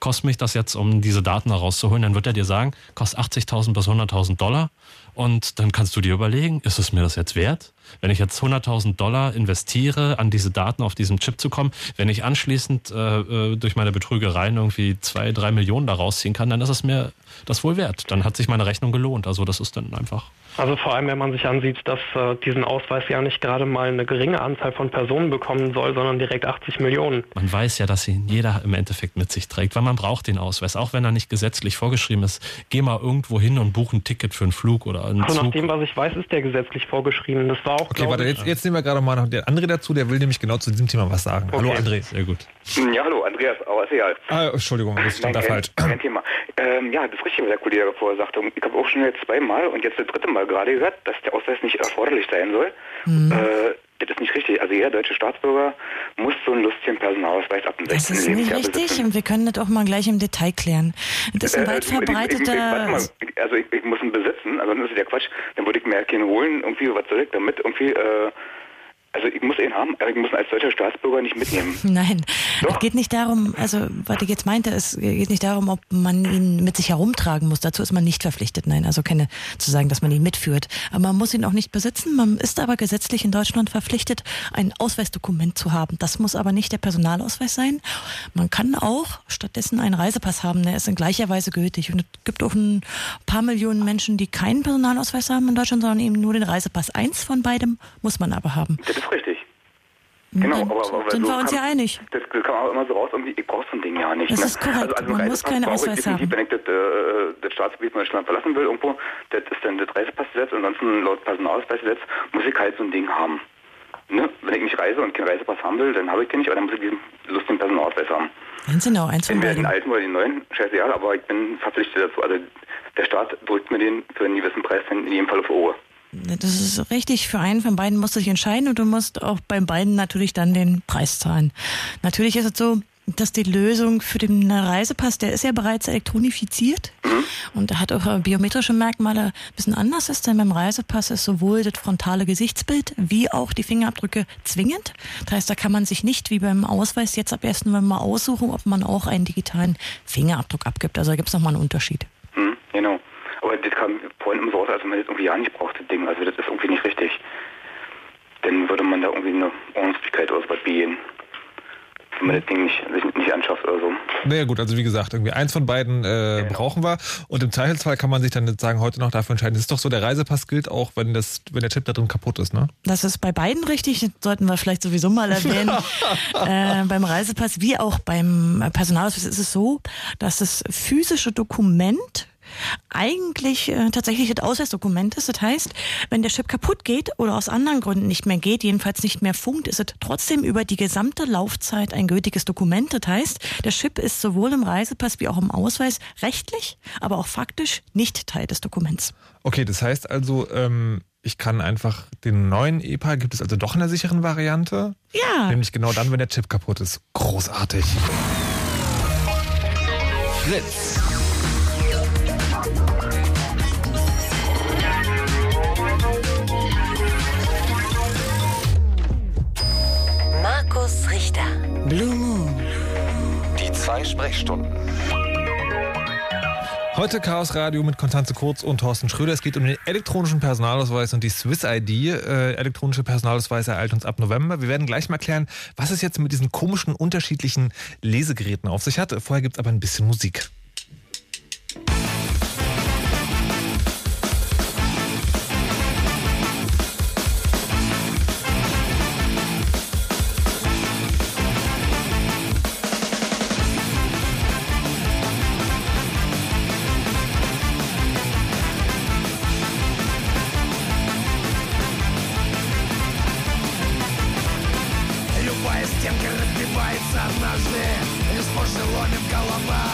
kostet mich das jetzt, um diese Daten herauszuholen? Dann wird er dir sagen, kostet 80.000 bis 100.000 Dollar und dann kannst du dir überlegen, ist es mir das jetzt wert? Wenn ich jetzt 100.000 Dollar investiere, an diese Daten auf diesem Chip zu kommen, wenn ich anschließend durch meine Betrügereien irgendwie 2-3 Millionen da rausziehen kann, dann ist es mir das wohl wert. Dann hat sich meine Rechnung gelohnt. Also das ist dann einfach... Also vor allem, wenn man sich ansieht, dass diesen Ausweis ja nicht gerade mal eine geringe Anzahl von Personen bekommen soll, sondern direkt 80 Millionen. Man weiß ja, dass ihn jeder im Endeffekt mit sich trägt, weil man braucht den Ausweis, auch wenn er nicht gesetzlich vorgeschrieben ist. Geh mal irgendwo hin und buch ein Ticket für einen Flug oder einen Zug. Nach dem, was ich weiß, ist der gesetzlich vorgeschrieben. Das war auch, okay, warte, jetzt nehmen wir gerade mal noch den André dazu, der will nämlich genau zu diesem Thema was sagen. Okay. Hallo André, sehr gut. Ja, hallo, Andreas Auersehal. Ah, Entschuldigung, das stand da falsch. Kein Thema. Ja, das ist richtig, was der Kollege vorher sagte. Ich habe auch schon jetzt zweimal und jetzt das dritte Mal gerade gesagt, dass der Ausweis nicht erforderlich sein soll. Mhm. Das ist nicht richtig. Also jeder deutsche Staatsbürger muss so einen lustigen Personalausweis ab dem 16. Lebensjahr besitzen. Das ist nicht richtig und wir können das auch mal gleich im Detail klären. Das ist ein weit verbreiteter... Also ich muss ihn besitzen, ansonsten ist es ja Quatsch. Dann würde ich mir keinen holen, irgendwie, was soll ich damit, irgendwie... Also ich muss ihn haben, aber ich muss ihn als deutscher Staatsbürger nicht mitnehmen. Nein, doch. Es geht nicht darum, also was ich jetzt meinte, es geht nicht darum, ob man ihn mit sich herumtragen muss. Dazu ist man nicht verpflichtet, nein, also keine zu sagen, dass man ihn mitführt. Aber man muss ihn auch nicht besitzen, man ist aber gesetzlich in Deutschland verpflichtet, ein Ausweisdokument zu haben. Das muss aber nicht der Personalausweis sein. Man kann auch stattdessen einen Reisepass haben, der ist in gleicher Weise gültig. Und es gibt auch ein paar Millionen Menschen, die keinen Personalausweis haben in Deutschland, sondern eben nur den Reisepass. Eins von beidem muss man aber haben. Richtig. Genau, aber sind so wir uns ja einig. Das kam auch immer so raus, ich brauche so ein Ding ja nicht. Das ist korrekt, also man muss keinen Ausweis haben. Wenn ich das Staatsgebiet meines Landes verlassen will irgendwo, das ist dann das Reisepassgesetz und ansonsten laut Personalausweisgesetz muss ich halt so ein Ding haben. Ne? Wenn ich nicht reise und keinen Reisepass haben will, dann habe ich den nicht, aber dann muss ich diesen lustigen Personalausweis haben. Ganz genau, eins von beiden. Den alten oder den neuen, scheißegal, aber ich bin verpflichtet dazu. Also der Staat drückt mir den für einen gewissen Preis in jedem Fall auf die Ohren. Das ist richtig. Für einen von beiden musst du dich entscheiden und du musst auch beim beiden natürlich dann den Preis zahlen. Natürlich ist es so, dass die Lösung für den Reisepass, der ist ja bereits elektronifiziert und der hat auch biometrische Merkmale, ein bisschen anders ist, denn beim Reisepass ist sowohl das frontale Gesichtsbild wie auch die Fingerabdrücke zwingend. Das heißt, da kann man sich nicht wie beim Ausweis jetzt ab 1. November aussuchen, ob man auch einen digitalen Fingerabdruck abgibt. Also da gibt es nochmal einen Unterschied. Mhm, genau. Aber das kam vorhin immer so raus, als man das irgendwie ja nicht braucht, das Ding. Also das ist irgendwie nicht richtig. Dann würde man da irgendwie eine Ordnungswidrigkeit oder sowas begehen. Wenn man das Ding sich nicht anschafft oder so. Naja gut, also wie gesagt, irgendwie eins von beiden brauchen wir. Und im Zweifelsfall kann man sich dann sagen, heute noch dafür entscheiden. Das ist doch so, der Reisepass gilt auch, wenn der Chip da drin kaputt ist, ne? Das ist bei beiden richtig, das sollten wir vielleicht sowieso mal erwähnen. Beim Reisepass wie auch beim Personalausweis ist es so, dass das physische Dokument eigentlich tatsächlich das Ausweisdokument ist. Das heißt, wenn der Chip kaputt geht oder aus anderen Gründen nicht mehr geht, jedenfalls nicht mehr funkt, ist es trotzdem über die gesamte Laufzeit ein gültiges Dokument. Das heißt, der Chip ist sowohl im Reisepass wie auch im Ausweis rechtlich, aber auch faktisch nicht Teil des Dokuments. Okay, das heißt also, ich kann einfach den neuen EPA, gibt es also doch in der sicheren Variante? Ja. Nämlich genau dann, wenn der Chip kaputt ist. Großartig. Fritz. Markus Richter. Blue Moon. Die 2 Sprechstunden. Heute Chaos Radio mit Constanze Kurz und Thorsten Schröder. Es geht um den elektronischen Personalausweis und die SuisseID. Elektronische Personalausweis ereilt uns ab November. Wir werden gleich mal klären, was es jetzt mit diesen komischen, unterschiedlichen Lesegeräten auf sich hat. Vorher gibt es aber ein bisschen Musik. стенка разбивается однажды, лишь позже ломит голова.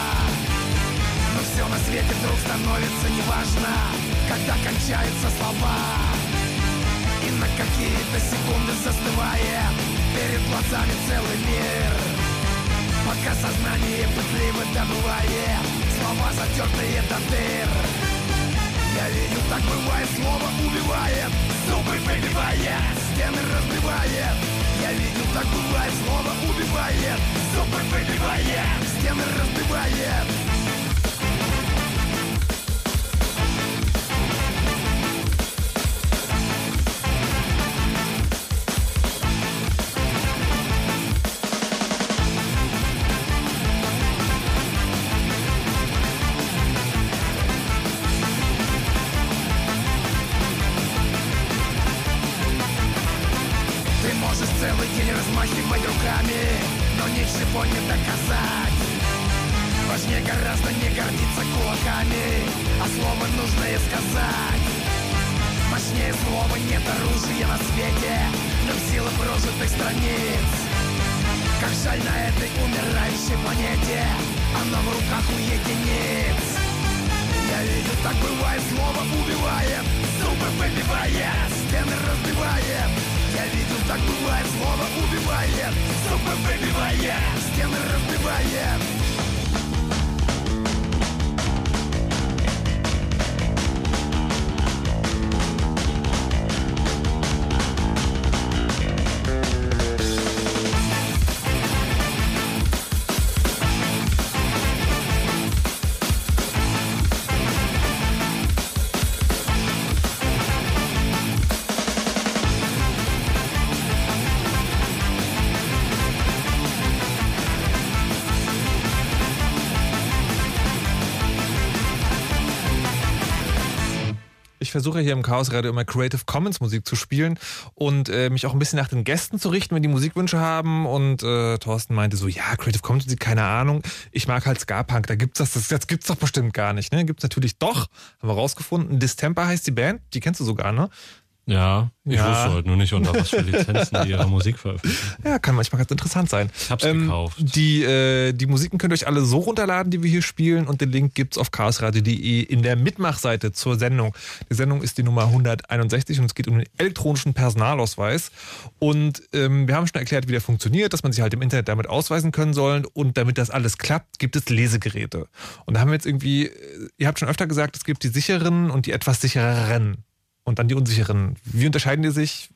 Но все на свете вдруг становится неважно, когда кончаются слова. И на какие-то секунды застывает перед глазами целый мир, пока сознание пытливо добывает слова, затертые до дыр. Я видел, так бывает, слово убивает, зубы выбивает, стены разбивает. Я видел, так бывает, слово убивает, зубы выбивает, стены разбивает. Ich versuche hier im Chaos Radio immer Creative Commons Musik zu spielen und mich auch ein bisschen nach den Gästen zu richten, wenn die Musikwünsche haben. Und Thorsten meinte so, ja, Creative Commons Musik, keine Ahnung. Ich mag halt Ska-Punk, da gibt's das gibt's doch bestimmt gar nicht. Ne? Gibt's natürlich doch, haben wir rausgefunden. Distemper heißt die Band, die kennst du sogar, ne? Ja, ich wusste halt nur nicht, unter was für Lizenzen die ihre Musik veröffentlichen. Ja, kann manchmal ganz interessant sein. Ich hab's gekauft. Die Musiken könnt ihr euch alle so runterladen, die wir hier spielen, und den Link gibt's auf chaosradio.de in der Mitmachseite zur Sendung. Die Sendung ist die Nummer 161 und es geht um den elektronischen Personalausweis. Und wir haben schon erklärt, wie der funktioniert, dass man sich halt im Internet damit ausweisen können soll, und damit das alles klappt, gibt es Lesegeräte. Und da haben wir jetzt irgendwie, ihr habt schon öfter gesagt, es gibt die sicheren und die etwas sichereren. Und dann die unsicheren. Wie unterscheiden die sich?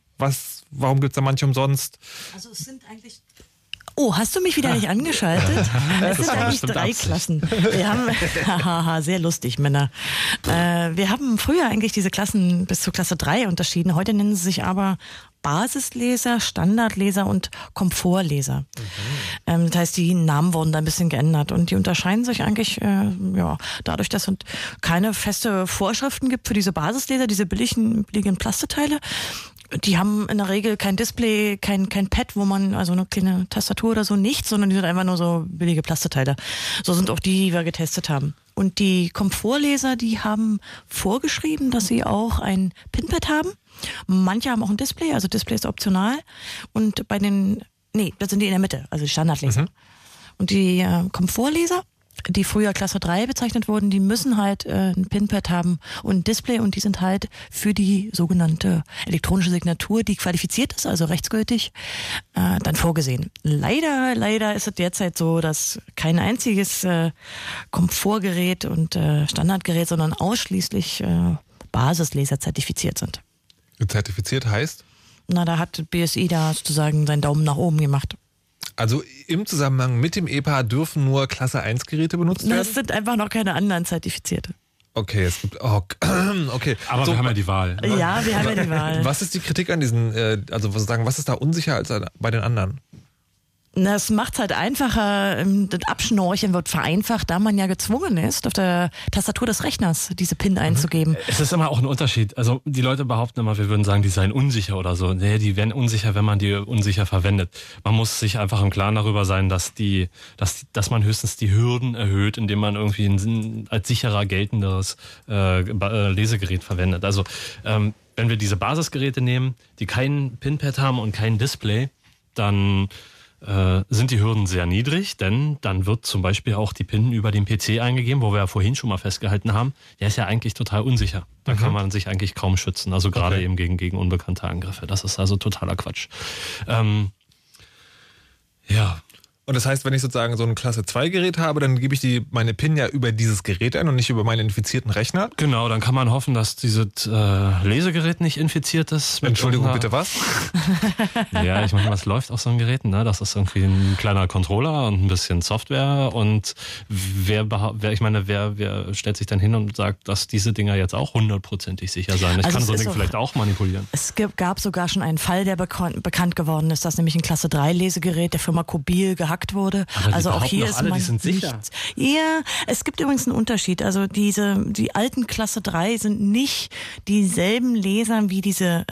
Warum gibt es da manche umsonst? Also es sind eigentlich... Oh, hast du mich wieder nicht angeschaltet? Das sind eigentlich drei Klassen. Wir haben, haha, sehr lustig, Männer. Wir haben früher eigentlich diese Klassen bis zur Klasse 3 unterschieden. Heute nennen sie sich aber Basisleser, Standardleser und Komfortleser. Mhm. Das heißt, die Namen wurden da ein bisschen geändert und die unterscheiden sich eigentlich dadurch, dass es keine feste Vorschriften gibt für diese Basisleser, diese billigen Plasteteile. Die haben in der Regel kein Display, kein Pad, wo man, also eine kleine Tastatur oder so, nichts, sondern die sind einfach nur so billige Plasteteile. So sind auch die wir getestet haben. Und die Komfortleser, die haben vorgeschrieben, dass sie auch ein Pinpad haben. Manche haben auch ein Display, also Display ist optional. Und da sind die in der Mitte, also die Standardleser. Mhm. Und die Komfortleser, die früher Klasse 3 bezeichnet wurden, die müssen halt ein Pinpad haben und ein Display, und die sind halt für die sogenannte elektronische Signatur, die qualifiziert ist, also rechtsgültig, dann vorgesehen. Leider ist es derzeit so, dass kein einziges Komfortgerät und Standardgerät, sondern ausschließlich Basisleser zertifiziert sind. Zertifiziert heißt? Na, da hat BSI da sozusagen seinen Daumen nach oben gemacht. Also im Zusammenhang mit dem EPA dürfen nur Klasse 1 Geräte benutzt werden? Das sind einfach noch keine anderen zertifizierte. Okay, es gibt okay. Aber so, wir haben ja die Wahl. Ja, wir haben ja die Wahl. Was ist die Kritik an diesen, was ist da unsicher als bei den anderen? Das macht's halt einfacher, das Abschnorcheln wird vereinfacht, da man ja gezwungen ist, auf der Tastatur des Rechners diese PIN einzugeben. Es ist immer auch ein Unterschied. Also die Leute behaupten immer, wir würden sagen, die seien unsicher oder so. Nee, die werden unsicher, wenn man die unsicher verwendet. Man muss sich einfach im Klaren darüber sein, dass man höchstens die Hürden erhöht, indem man irgendwie ein als sicherer geltendes Lesegerät verwendet. Also wenn wir diese Basisgeräte nehmen, die keinen Pinpad haben und kein Display, dann sind die Hürden sehr niedrig, denn dann wird zum Beispiel auch die PIN über den PC eingegeben, wo wir ja vorhin schon mal festgehalten haben, der ist ja eigentlich total unsicher. Da kann man sich eigentlich kaum schützen, also gerade eben gegen unbekannte Angriffe. Das ist also totaler Quatsch. Ja. Und das heißt, wenn ich sozusagen so ein Klasse-2-Gerät habe, dann gebe ich meine PIN ja über dieses Gerät ein und nicht über meinen infizierten Rechner? Genau, dann kann man hoffen, dass dieses Lesegerät nicht infiziert ist. Entschuldigung, bitte was? Ja, ich meine, was läuft auf so einem Gerät? Ne? Das ist irgendwie ein kleiner Controller und ein bisschen Software. Und wer stellt sich dann hin und sagt, dass diese Dinger jetzt auch 100%ig sicher sein? Ich kann so ein Ding vielleicht auch manipulieren. Es gab sogar schon einen Fall, der bekannt geworden ist, dass nämlich ein Klasse-3-Lesegerät der Firma Kobil gehackt wurde. Also auch hier ist man sicher. Ja, es gibt übrigens einen Unterschied. Also die alten Klasse 3 sind nicht dieselben Leser wie diese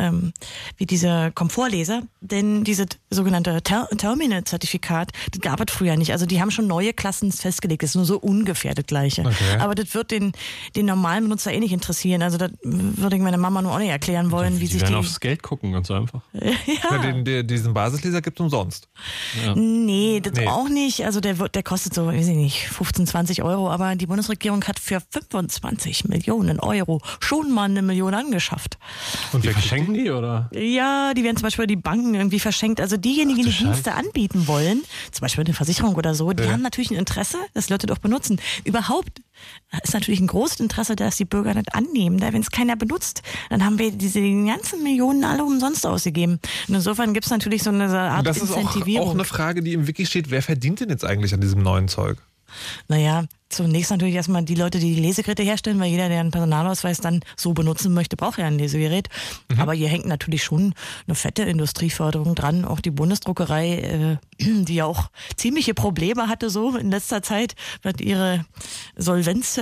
Komfortleser, denn diese sogenannte Terminal-Zertifikat, das gab es früher nicht. Also die haben schon neue Klassen festgelegt. Das ist nur so ungefähr das Gleiche. Okay. Aber das wird den normalen Benutzer nicht interessieren. Also das würde ich meiner Mama nur auch nicht erklären wollen, wie sich die... Die werden aufs Geld gucken, ganz einfach. Ja. Diesen Basisleser gibt es umsonst. Ja. Nee, das auch nicht. Also der kostet so, weiß ich nicht, 15, 20 Euro. Aber die Bundesregierung hat für 25 Millionen Euro schon mal 1 Million angeschafft. Und verschenken die, oder? Ja, die werden zum Beispiel die Banken irgendwie verschenkt. Also diejenigen, die Dienste anbieten wollen, zum Beispiel eine Versicherung oder so, die haben natürlich ein Interesse, dass Leute doch benutzen. Überhaupt ist natürlich ein großes Interesse, dass die Bürger das annehmen. Wenn es keiner benutzt, dann haben wir diese ganzen Millionen alle umsonst ausgegeben. Und insofern gibt es natürlich so eine Art Incentivierung. Das ist auch eine Frage, die im Wiki steht. Wer verdient denn jetzt eigentlich an diesem neuen Zeug? Naja, zunächst natürlich erstmal die Leute, die Lesegeräte herstellen, weil jeder, der einen Personalausweis dann so benutzen möchte, braucht ja ein Lesegerät. Mhm. Aber hier hängt natürlich schon eine fette Industrieförderung dran. Auch die Bundesdruckerei, die ja auch ziemliche Probleme hatte so in letzter Zeit, was ihre Solvenz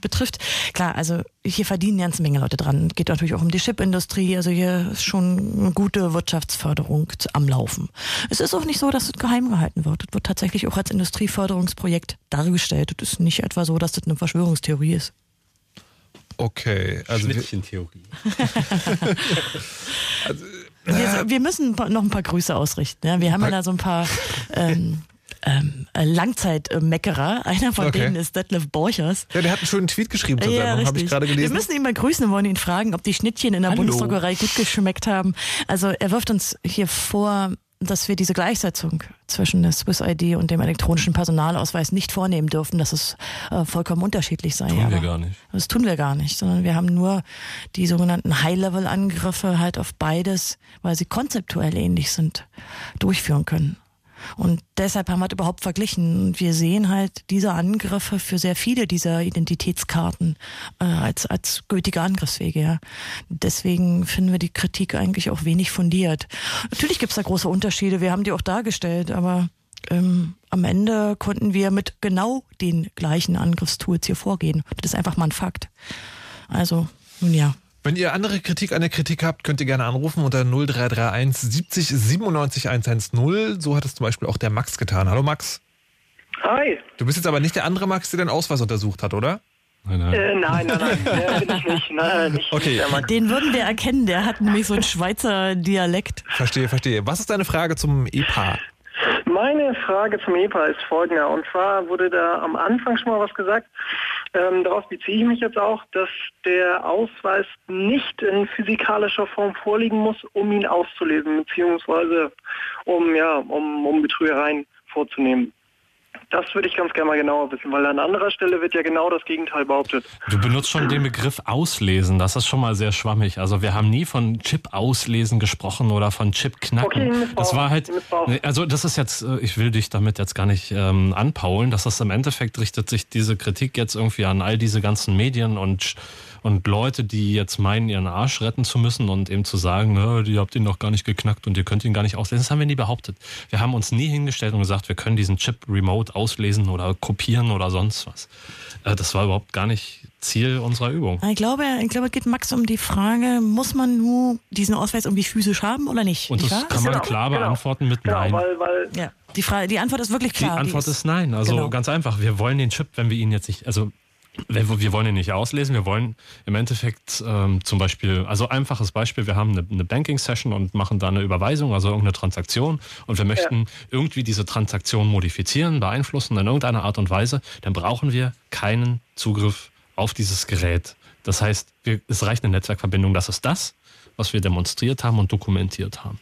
betrifft. Klar, also hier verdienen eine ganze Menge Leute dran. Geht natürlich auch um die Chipindustrie. Also hier ist schon eine gute Wirtschaftsförderung am Laufen. Es ist auch nicht so, dass es geheim gehalten wird. Es wird tatsächlich auch als Industrieförderungsprojekt dargestellt. Es ist nicht etwa so, dass das eine Verschwörungstheorie ist. Okay, also Schnittchentheorie. Also, wir müssen noch ein paar Grüße ausrichten. Ja, wir haben ja da so ein paar Langzeitmeckerer. Einer von denen ist Detlev Borchers. Ja, der hat einen schönen Tweet geschrieben zur Sendung, habe ich gerade gelesen. Wir müssen ihn mal grüßen und wollen ihn fragen, ob die Schnittchen in der Bundesdruckerei gut geschmeckt haben. Also er wirft uns hier vor, dass wir diese Gleichsetzung zwischen der SuisseID und dem elektronischen Personalausweis nicht vornehmen dürfen, dass es vollkommen unterschiedlich sein. Tun wir gar nicht. Das tun wir gar nicht, sondern wir haben nur die sogenannten High-Level-Angriffe halt auf beides, weil sie konzeptuell ähnlich sind, durchführen können. Und deshalb haben wir das überhaupt verglichen. Und wir sehen halt diese Angriffe für sehr viele dieser Identitätskarten als gültige Angriffswege. Ja. Deswegen finden wir die Kritik eigentlich auch wenig fundiert. Natürlich gibt es da große Unterschiede. Wir haben die auch dargestellt. Aber am Ende konnten wir mit genau den gleichen Angriffstools hier vorgehen. Das ist einfach mal ein Fakt. Also, nun ja. Wenn ihr andere Kritik an der Kritik habt, könnt ihr gerne anrufen unter 0331 70 97 110. So hat es zum Beispiel auch der Max getan. Hallo Max. Hi. Du bist jetzt aber nicht der andere Max, der den Ausweis untersucht hat, oder? Nein. Nein, bin ich nicht. Nein, okay. Den würden wir erkennen, der hat nämlich so einen Schweizer Dialekt. Verstehe. Was ist deine Frage zum EPA? Meine Frage zum EPA ist folgender. Und zwar wurde da am Anfang schon mal was gesagt. Darauf beziehe ich mich jetzt auch, dass der Ausweis nicht in physikalischer Form vorliegen muss, um ihn auszulesen, beziehungsweise um Betrügereien vorzunehmen. Das würde ich ganz gerne mal genauer wissen, weil an anderer Stelle wird ja genau das Gegenteil behauptet. Du benutzt schon den Begriff auslesen, das ist schon mal sehr schwammig. Also wir haben nie von Chip-Auslesen gesprochen oder von Chip-Knacken. Okay, das war halt, also das ist jetzt, ich will dich damit jetzt gar nicht anpaulen, dass das im Endeffekt richtet sich diese Kritik jetzt irgendwie an all diese ganzen Medien und Leute, die jetzt meinen, ihren Arsch retten zu müssen und eben zu sagen, ne, ihr habt ihn doch gar nicht geknackt und ihr könnt ihn gar nicht auslesen. Das haben wir nie behauptet. Wir haben uns nie hingestellt und gesagt, wir können diesen Chip remote auslesen oder kopieren oder sonst was. Das war überhaupt gar nicht Ziel unserer Übung. Ich glaube, es geht Max um die Frage, muss man nur diesen Ausweis irgendwie physisch haben oder nicht? Und das kann man klar beantworten mit Nein. Weil ja. Die Antwort ist wirklich klar. Die Antwort ist Nein. Also ganz einfach, wir wollen den Chip, wenn wir ihn jetzt nicht... Also Wir wollen ihn nicht auslesen, wir wollen im Endeffekt zum Beispiel, also einfaches Beispiel, wir haben eine Banking-Session und machen da eine Überweisung, also irgendeine Transaktion und wir möchten irgendwie diese Transaktion modifizieren, beeinflussen in irgendeiner Art und Weise, dann brauchen wir keinen Zugriff auf dieses Gerät. Das heißt, es reicht eine Netzwerkverbindung, das ist das, was wir demonstriert haben und dokumentiert haben.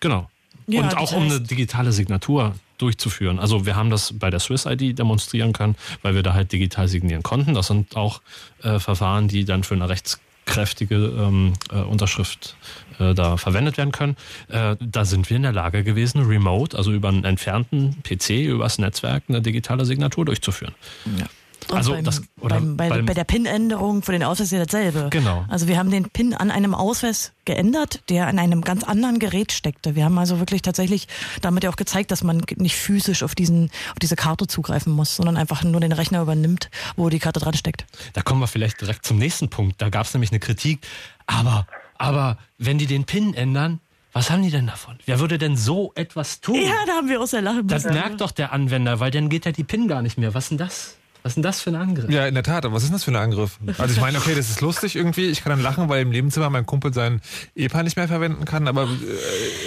Genau. Ja, und auch um eine digitale Signatur durchzuführen. Also wir haben das bei der SuisseID demonstrieren können, weil wir da halt digital signieren konnten. Das sind auch Verfahren, die dann für eine rechtskräftige Unterschrift da verwendet werden können. Da sind wir in der Lage gewesen, remote, also über einen entfernten PC, übers Netzwerk eine digitale Signatur durchzuführen. Ja. Und also bei der PIN-Änderung für den Ausweis ist ja dasselbe. Genau. Also wir haben den PIN an einem Ausweis geändert, der an einem ganz anderen Gerät steckte. Wir haben also wirklich tatsächlich damit ja auch gezeigt, dass man nicht physisch auf diese Karte zugreifen muss, sondern einfach nur den Rechner übernimmt, wo die Karte dran steckt. Da kommen wir vielleicht direkt zum nächsten Punkt. Da gab es nämlich eine Kritik. Aber wenn die den PIN ändern, was haben die denn davon? Wer würde denn so etwas tun? Ja, da haben wir auch sehr lachen müssen. Das merkt doch der Anwender, weil dann geht ja die PIN gar nicht mehr. Was denn das? Was ist denn das für ein Angriff? Ja, in der Tat, aber was ist denn das für ein Angriff? Also ich meine, okay, das ist lustig irgendwie, ich kann dann lachen, weil im Nebenzimmer mein Kumpel seinen EPA nicht mehr verwenden kann, aber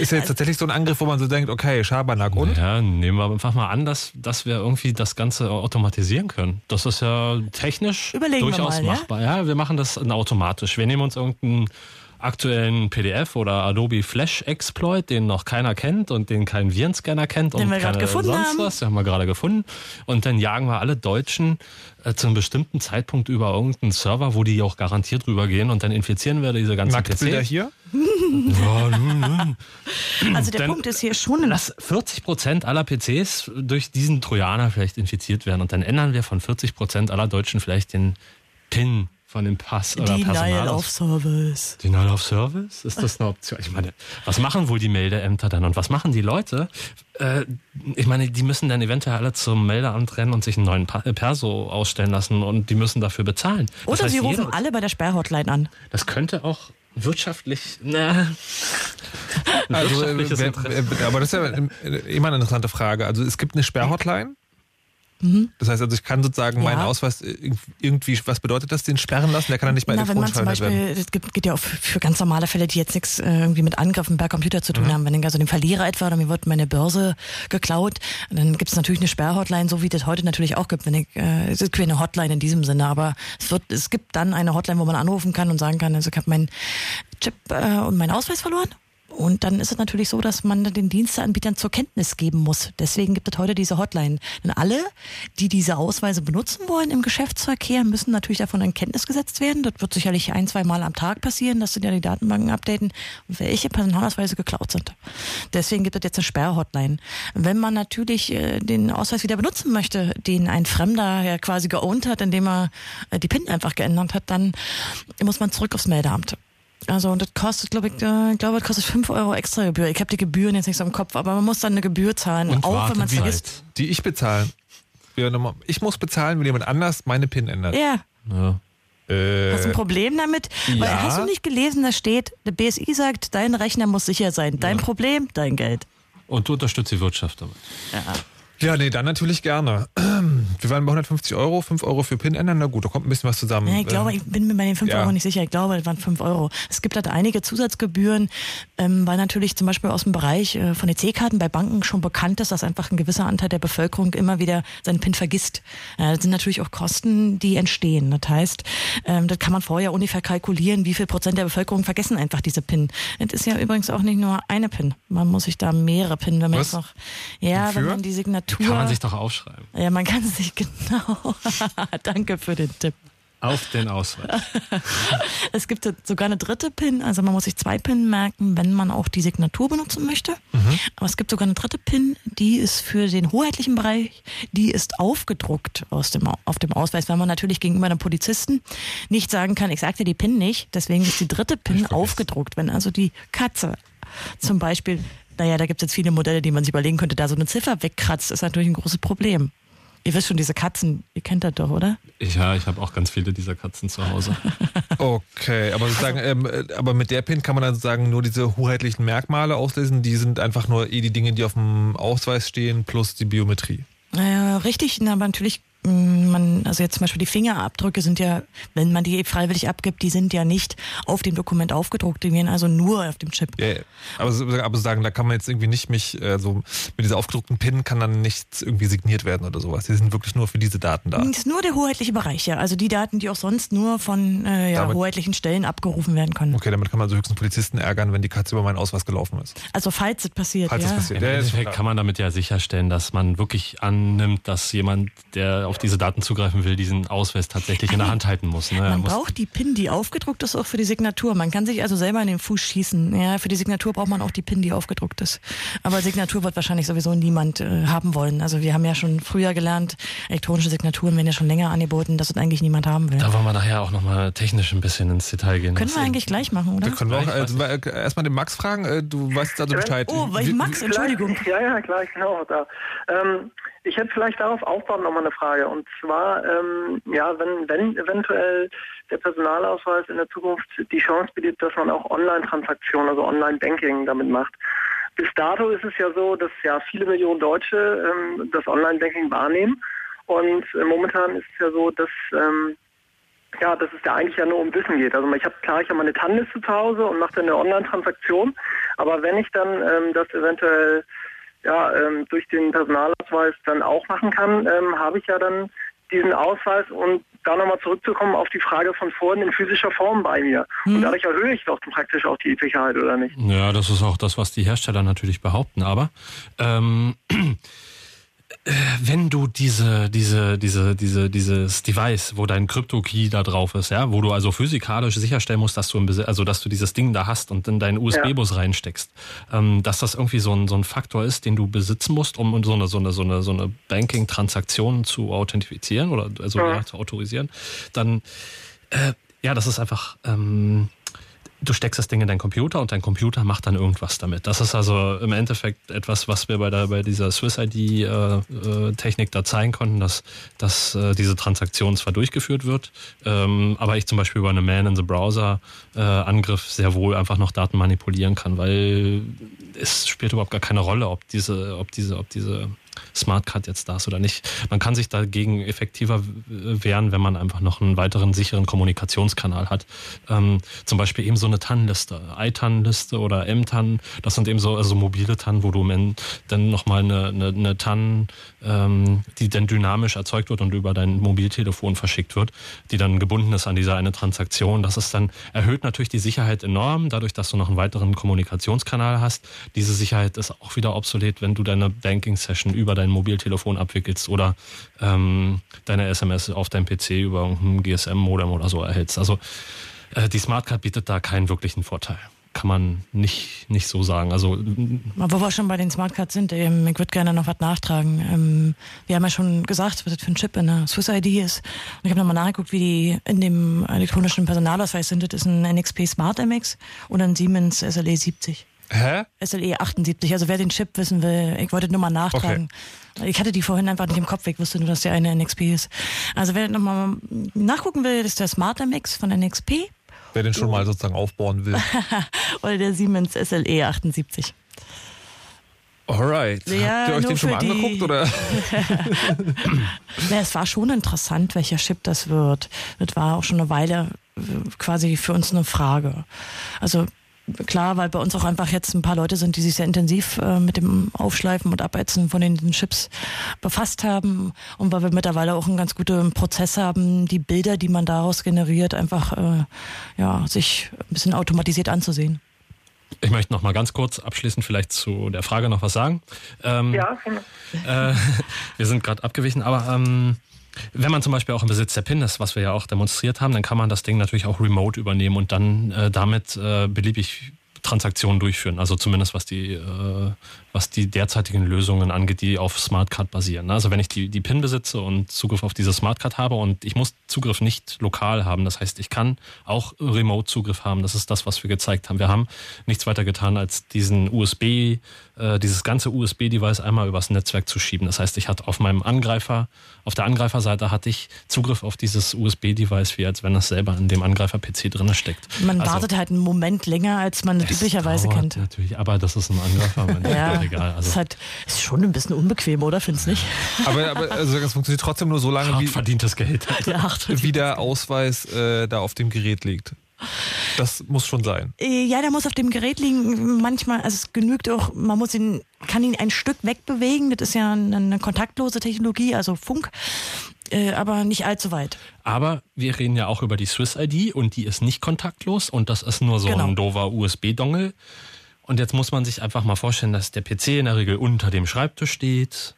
ist ja jetzt tatsächlich so ein Angriff, wo man so denkt, okay, Schabernack und? Ja, naja, nehmen wir einfach mal an, dass wir irgendwie das Ganze automatisieren können. Das ist ja technisch durchaus machbar. Ja, wir machen das automatisch. Wir nehmen uns irgendeinen aktuellen PDF oder Adobe Flash Exploit, den noch keiner kennt und den kein Virenscanner kennt den und wir keine sonst haben. Was, den haben wir gerade gefunden. Und dann jagen wir alle Deutschen zu einem bestimmten Zeitpunkt über irgendeinen Server, wo die auch garantiert rübergehen und dann infizieren wir diese ganzen PC. Nacktbilder hier? Also der Punkt ist hier schon, dass 40% aller PCs durch diesen Trojaner vielleicht infiziert werden und dann ändern wir von 40% aller Deutschen vielleicht den PIN von dem Pass oder Personal. Denial of Service. Denial of Service? Ist das eine Option? Ich meine, was machen wohl die Meldeämter dann? Und was machen die Leute? Ich meine, die müssen dann eventuell alle zum Meldeamt rennen und sich einen neuen Perso ausstellen lassen und die müssen dafür bezahlen. Oder das heißt, sie rufen alle bei der Sperrhotline an. Das könnte auch wirtschaftlich, aber das ist ja immer eine interessante Frage. Also es gibt eine Sperrhotline. Das heißt, also ich kann sozusagen meinen Ausweis irgendwie, was bedeutet das, den sperren lassen? Der kann dann nicht mehr elektronisch verwendet werden. Es geht ja auch für ganz normale Fälle, die jetzt nichts irgendwie mit Angriffen per Computer zu tun haben. Wenn ich also den Verlierer etwa, oder mir wird meine Börse geklaut, dann gibt es natürlich eine Sperrhotline, so wie das heute natürlich auch gibt. Es ist keine Hotline in diesem Sinne, aber es gibt dann eine Hotline, wo man anrufen kann und sagen kann, also ich habe meinen Chip und meinen Ausweis verloren. Und dann ist es natürlich so, dass man den Diensteanbietern zur Kenntnis geben muss. Deswegen gibt es heute diese Hotline. Denn alle, die diese Ausweise benutzen wollen im Geschäftsverkehr, müssen natürlich davon in Kenntnis gesetzt werden. Das wird sicherlich 1-2 Mal am Tag passieren, dass sie ja die Datenbanken updaten, welche Personalausweise geklaut sind. Deswegen gibt es jetzt eine Sperrhotline. Wenn man natürlich den Ausweis wieder benutzen möchte, den ein Fremder ja quasi geownt hat, indem er die PIN einfach geändert hat, dann muss man zurück aufs Meldeamt. Also und das kostet, glaube ich, 5 € extra Gebühr. Ich habe die Gebühren jetzt nicht so im Kopf, aber man muss dann eine Gebühr zahlen, und auch wenn man es vergisst. Die ich bezahle. Ich muss bezahlen, wenn jemand anders meine PIN ändert. Ja. Hast du ein Problem damit? Ja. Weil, hast du nicht gelesen, da steht, der BSI sagt, dein Rechner muss sicher sein. Dein Problem, dein Geld. Und du unterstützt die Wirtschaft damit. Ja, nee, dann natürlich gerne. Wir waren bei 150 €, 5 € für PIN ändern. Na gut, da kommt ein bisschen was zusammen. Ja, ich glaube, ich bin mir bei den 5 € nicht sicher. Ich glaube, das waren 5 €. Es gibt halt einige Zusatzgebühren, weil natürlich zum Beispiel aus dem Bereich von EC-Karten bei Banken schon bekannt ist, dass einfach ein gewisser Anteil der Bevölkerung immer wieder seinen PIN vergisst. Das sind natürlich auch Kosten, die entstehen. Das heißt, das kann man vorher ungefähr kalkulieren, wie viel Prozent der Bevölkerung vergessen einfach diese PIN. Das ist ja übrigens auch nicht nur eine PIN. Man muss sich da mehrere PIN, wenn man jetzt noch... Ja, wofür? Wenn man die Signatur... Kann man sich doch aufschreiben. Ja, man kann es nicht, genau. Danke für den Tipp. Auf den Ausweis. Es gibt sogar eine dritte PIN, also man muss sich 2 PIN merken, wenn man auch die Signatur benutzen möchte. Aber es gibt sogar eine dritte PIN, die ist für den hoheitlichen Bereich, die ist aufgedruckt auf dem Ausweis, weil man natürlich gegenüber einem Polizisten nicht sagen kann, ich sag dir die PIN nicht, deswegen ist die dritte PIN aufgedruckt. Wenn also die Katze zum Beispiel... Naja, da gibt es jetzt viele Modelle, die man sich überlegen könnte. Da so eine Ziffer wegkratzt, ist natürlich ein großes Problem. Ihr wisst schon, diese Katzen, ihr kennt das doch, oder? Ja, ich habe auch ganz viele dieser Katzen zu Hause. Okay, aber sozusagen, aber mit der PIN kann man dann sozusagen nur diese hoheitlichen Merkmale auslesen. Die sind einfach nur die Dinge, die auf dem Ausweis stehen, plus die Biometrie. Naja, richtig, aber natürlich also jetzt zum Beispiel die Fingerabdrücke sind ja, wenn man die freiwillig abgibt, die sind ja nicht auf dem Dokument aufgedruckt, die gehen also nur auf dem Chip. Ja, aber sagen, da kann man jetzt irgendwie nicht mich, also mit dieser aufgedruckten PIN kann dann nichts irgendwie signiert werden oder sowas. Die sind wirklich nur für diese Daten da. Das ist nur der hoheitliche Bereich, ja. Also die Daten, die auch sonst nur von hoheitlichen Stellen abgerufen werden können. Okay, damit kann man so höchstens Polizisten ärgern, wenn die Katze über meinen Ausweis gelaufen ist. Also falls es passiert, Falls es passiert. Ja, im Endeffekt kann man damit ja sicherstellen, dass man wirklich annimmt, dass jemand, der auf diese Daten zugreifen will, diesen Ausweis tatsächlich in der Hand halten muss. Ne? Man braucht die PIN, die aufgedruckt ist, auch für die Signatur. Man kann sich also selber in den Fuß schießen. Ja, für die Signatur braucht man auch die PIN, die aufgedruckt ist. Aber Signatur wird wahrscheinlich sowieso niemand haben wollen. Also wir haben ja schon früher gelernt, elektronische Signaturen werden ja schon länger angeboten, dass es eigentlich niemand haben will. Da wollen wir nachher auch nochmal technisch ein bisschen ins Detail gehen. Können wir eigentlich gleich machen, oder? Da können wir auch erstmal den Max fragen. Du weißt also Bescheid. Oh, Max, Entschuldigung. Ja, gleich, genau. Da. Ich hätte vielleicht darauf aufbauen nochmal eine Frage. Und zwar, wenn eventuell der Personalausweis in der Zukunft die Chance bietet, dass man auch Online-Transaktionen, also Online-Banking damit macht. Bis dato ist es ja so, dass ja viele Millionen Deutsche das Online-Banking wahrnehmen. Und momentan ist es ja so, dass dass es da eigentlich ja nur um Wissen geht. Also ich habe meine TAN-Liste zu Hause und mache dann eine Online-Transaktion. Aber wenn ich dann das eventuell durch den Personalausweis dann auch machen kann, habe ich ja dann diesen Ausweis, und da nochmal zurückzukommen auf die Frage von vorhin, in physischer Form bei mir. Und dadurch erhöhe ich doch praktisch auch die Sicherheit, oder nicht? Ja, das ist auch das, was die Hersteller natürlich behaupten. Aber wenn du dieses Device, wo dein Crypto-Key da drauf ist, ja, wo du also physikalisch sicherstellen musst, dass du dieses Ding da hast und in deinen USB-Bus reinsteckst, dass das irgendwie so ein Faktor ist, den du besitzen musst, um so eine Banking-Transaktion zu authentifizieren oder zu autorisieren, dann das ist einfach. Du steckst das Ding in deinen Computer und dein Computer macht dann irgendwas damit. Das ist also im Endeffekt etwas, was wir bei dieser SuisseID-Technik da zeigen konnten, dass diese Transaktion zwar durchgeführt wird, aber ich zum Beispiel über einen Man-in-the-Browser-Angriff sehr wohl einfach noch Daten manipulieren kann, weil es spielt überhaupt gar keine Rolle, ob diese Smartcard jetzt da ist oder nicht. Man kann sich dagegen effektiver wehren, wenn man einfach noch einen weiteren sicheren Kommunikationskanal hat. Zum Beispiel eben so eine TAN-Liste, I-TAN-Liste oder M-TAN. Das sind eben so mobile TAN, wo du dann nochmal eine TAN, die dann dynamisch erzeugt wird und über dein Mobiltelefon verschickt wird, die dann gebunden ist an diese eine Transaktion. Das ist dann, erhöht natürlich die Sicherheit enorm, dadurch, dass du noch einen weiteren Kommunikationskanal hast. Diese Sicherheit ist auch wieder obsolet, wenn du deine Banking-Session über dein Mobiltelefon abwickelst oder deine SMS auf deinem PC über irgendein GSM-Modem oder so erhältst. Also die Smartcard bietet da keinen wirklichen Vorteil. Kann man nicht so sagen. Also, wo wir schon bei den Smartcards sind, ich würde gerne noch was nachtragen. Wir haben ja schon gesagt, was das für ein Chip in der SuisseID ist. Und ich habe nochmal nachgeguckt, wie die in dem elektronischen Personalausweis sind. Das ist ein NXP Smart MX und ein Siemens SLE 70. Hä? SLE 78, also wer den Chip wissen will, ich wollte nur mal nachtragen. Okay. Ich hatte die vorhin einfach nicht im Kopf, ich wusste nur, dass der eine NXP ist. Also wer nochmal nachgucken will, das ist der Smart MX von NXP. Wer den schon mal sozusagen aufbauen will. Oder der Siemens SLE 78. Alright. Ja, habt ihr euch den schon mal angeguckt, oder? Es war schon interessant, welcher Chip das wird. Das war auch schon eine Weile quasi für uns eine Frage. Also klar, weil bei uns auch einfach jetzt ein paar Leute sind, die sich sehr intensiv mit dem Aufschleifen und Abätzen von den Chips befasst haben, und weil wir mittlerweile auch einen ganz guten Prozess haben, die Bilder, die man daraus generiert, einfach sich ein bisschen automatisiert anzusehen. Ich möchte noch mal ganz kurz abschließend vielleicht zu der Frage noch was sagen. Wir sind gerade abgewichen, aber wenn man zum Beispiel auch im Besitz der PIN ist, was wir ja auch demonstriert haben, dann kann man das Ding natürlich auch remote übernehmen und dann damit beliebig Transaktionen durchführen. Also zumindest was die derzeitigen Lösungen angeht, die auf Smartcard basieren. Also wenn ich die PIN besitze und Zugriff auf diese Smartcard habe, und ich muss Zugriff nicht lokal haben, das heißt, ich kann auch remote Zugriff haben. Das ist das, was wir gezeigt haben. Wir haben nichts weiter getan, als dieses ganze USB-Device einmal übers Netzwerk zu schieben. Das heißt, ich hatte auf der Angreiferseite hatte ich Zugriff auf dieses USB-Device, wie als wenn das selber in dem Angreifer-PC drin steckt. Man wartet halt einen Moment länger, als man das üblicherweise kennt. Natürlich, aber das ist ein Angriff, aber ja, egal. Also ist halt, ist schon ein bisschen unbequem, oder? Findest du nicht? Aber also das funktioniert trotzdem nur so lange, hart wie verdientes Geld, ja, wie der Ausweis da auf dem Gerät liegt. Das muss schon sein. Ja, der muss auf dem Gerät liegen. Manchmal, also es genügt auch, man muss ihn, kann ihn ein Stück wegbewegen. Das ist ja eine kontaktlose Technologie, also Funk, aber nicht allzu weit. Aber wir reden ja auch über die SuisseID und die ist nicht kontaktlos und das ist nur so ein doofer USB-Dongle. Und jetzt muss man sich einfach mal vorstellen, dass der PC in der Regel unter dem Schreibtisch steht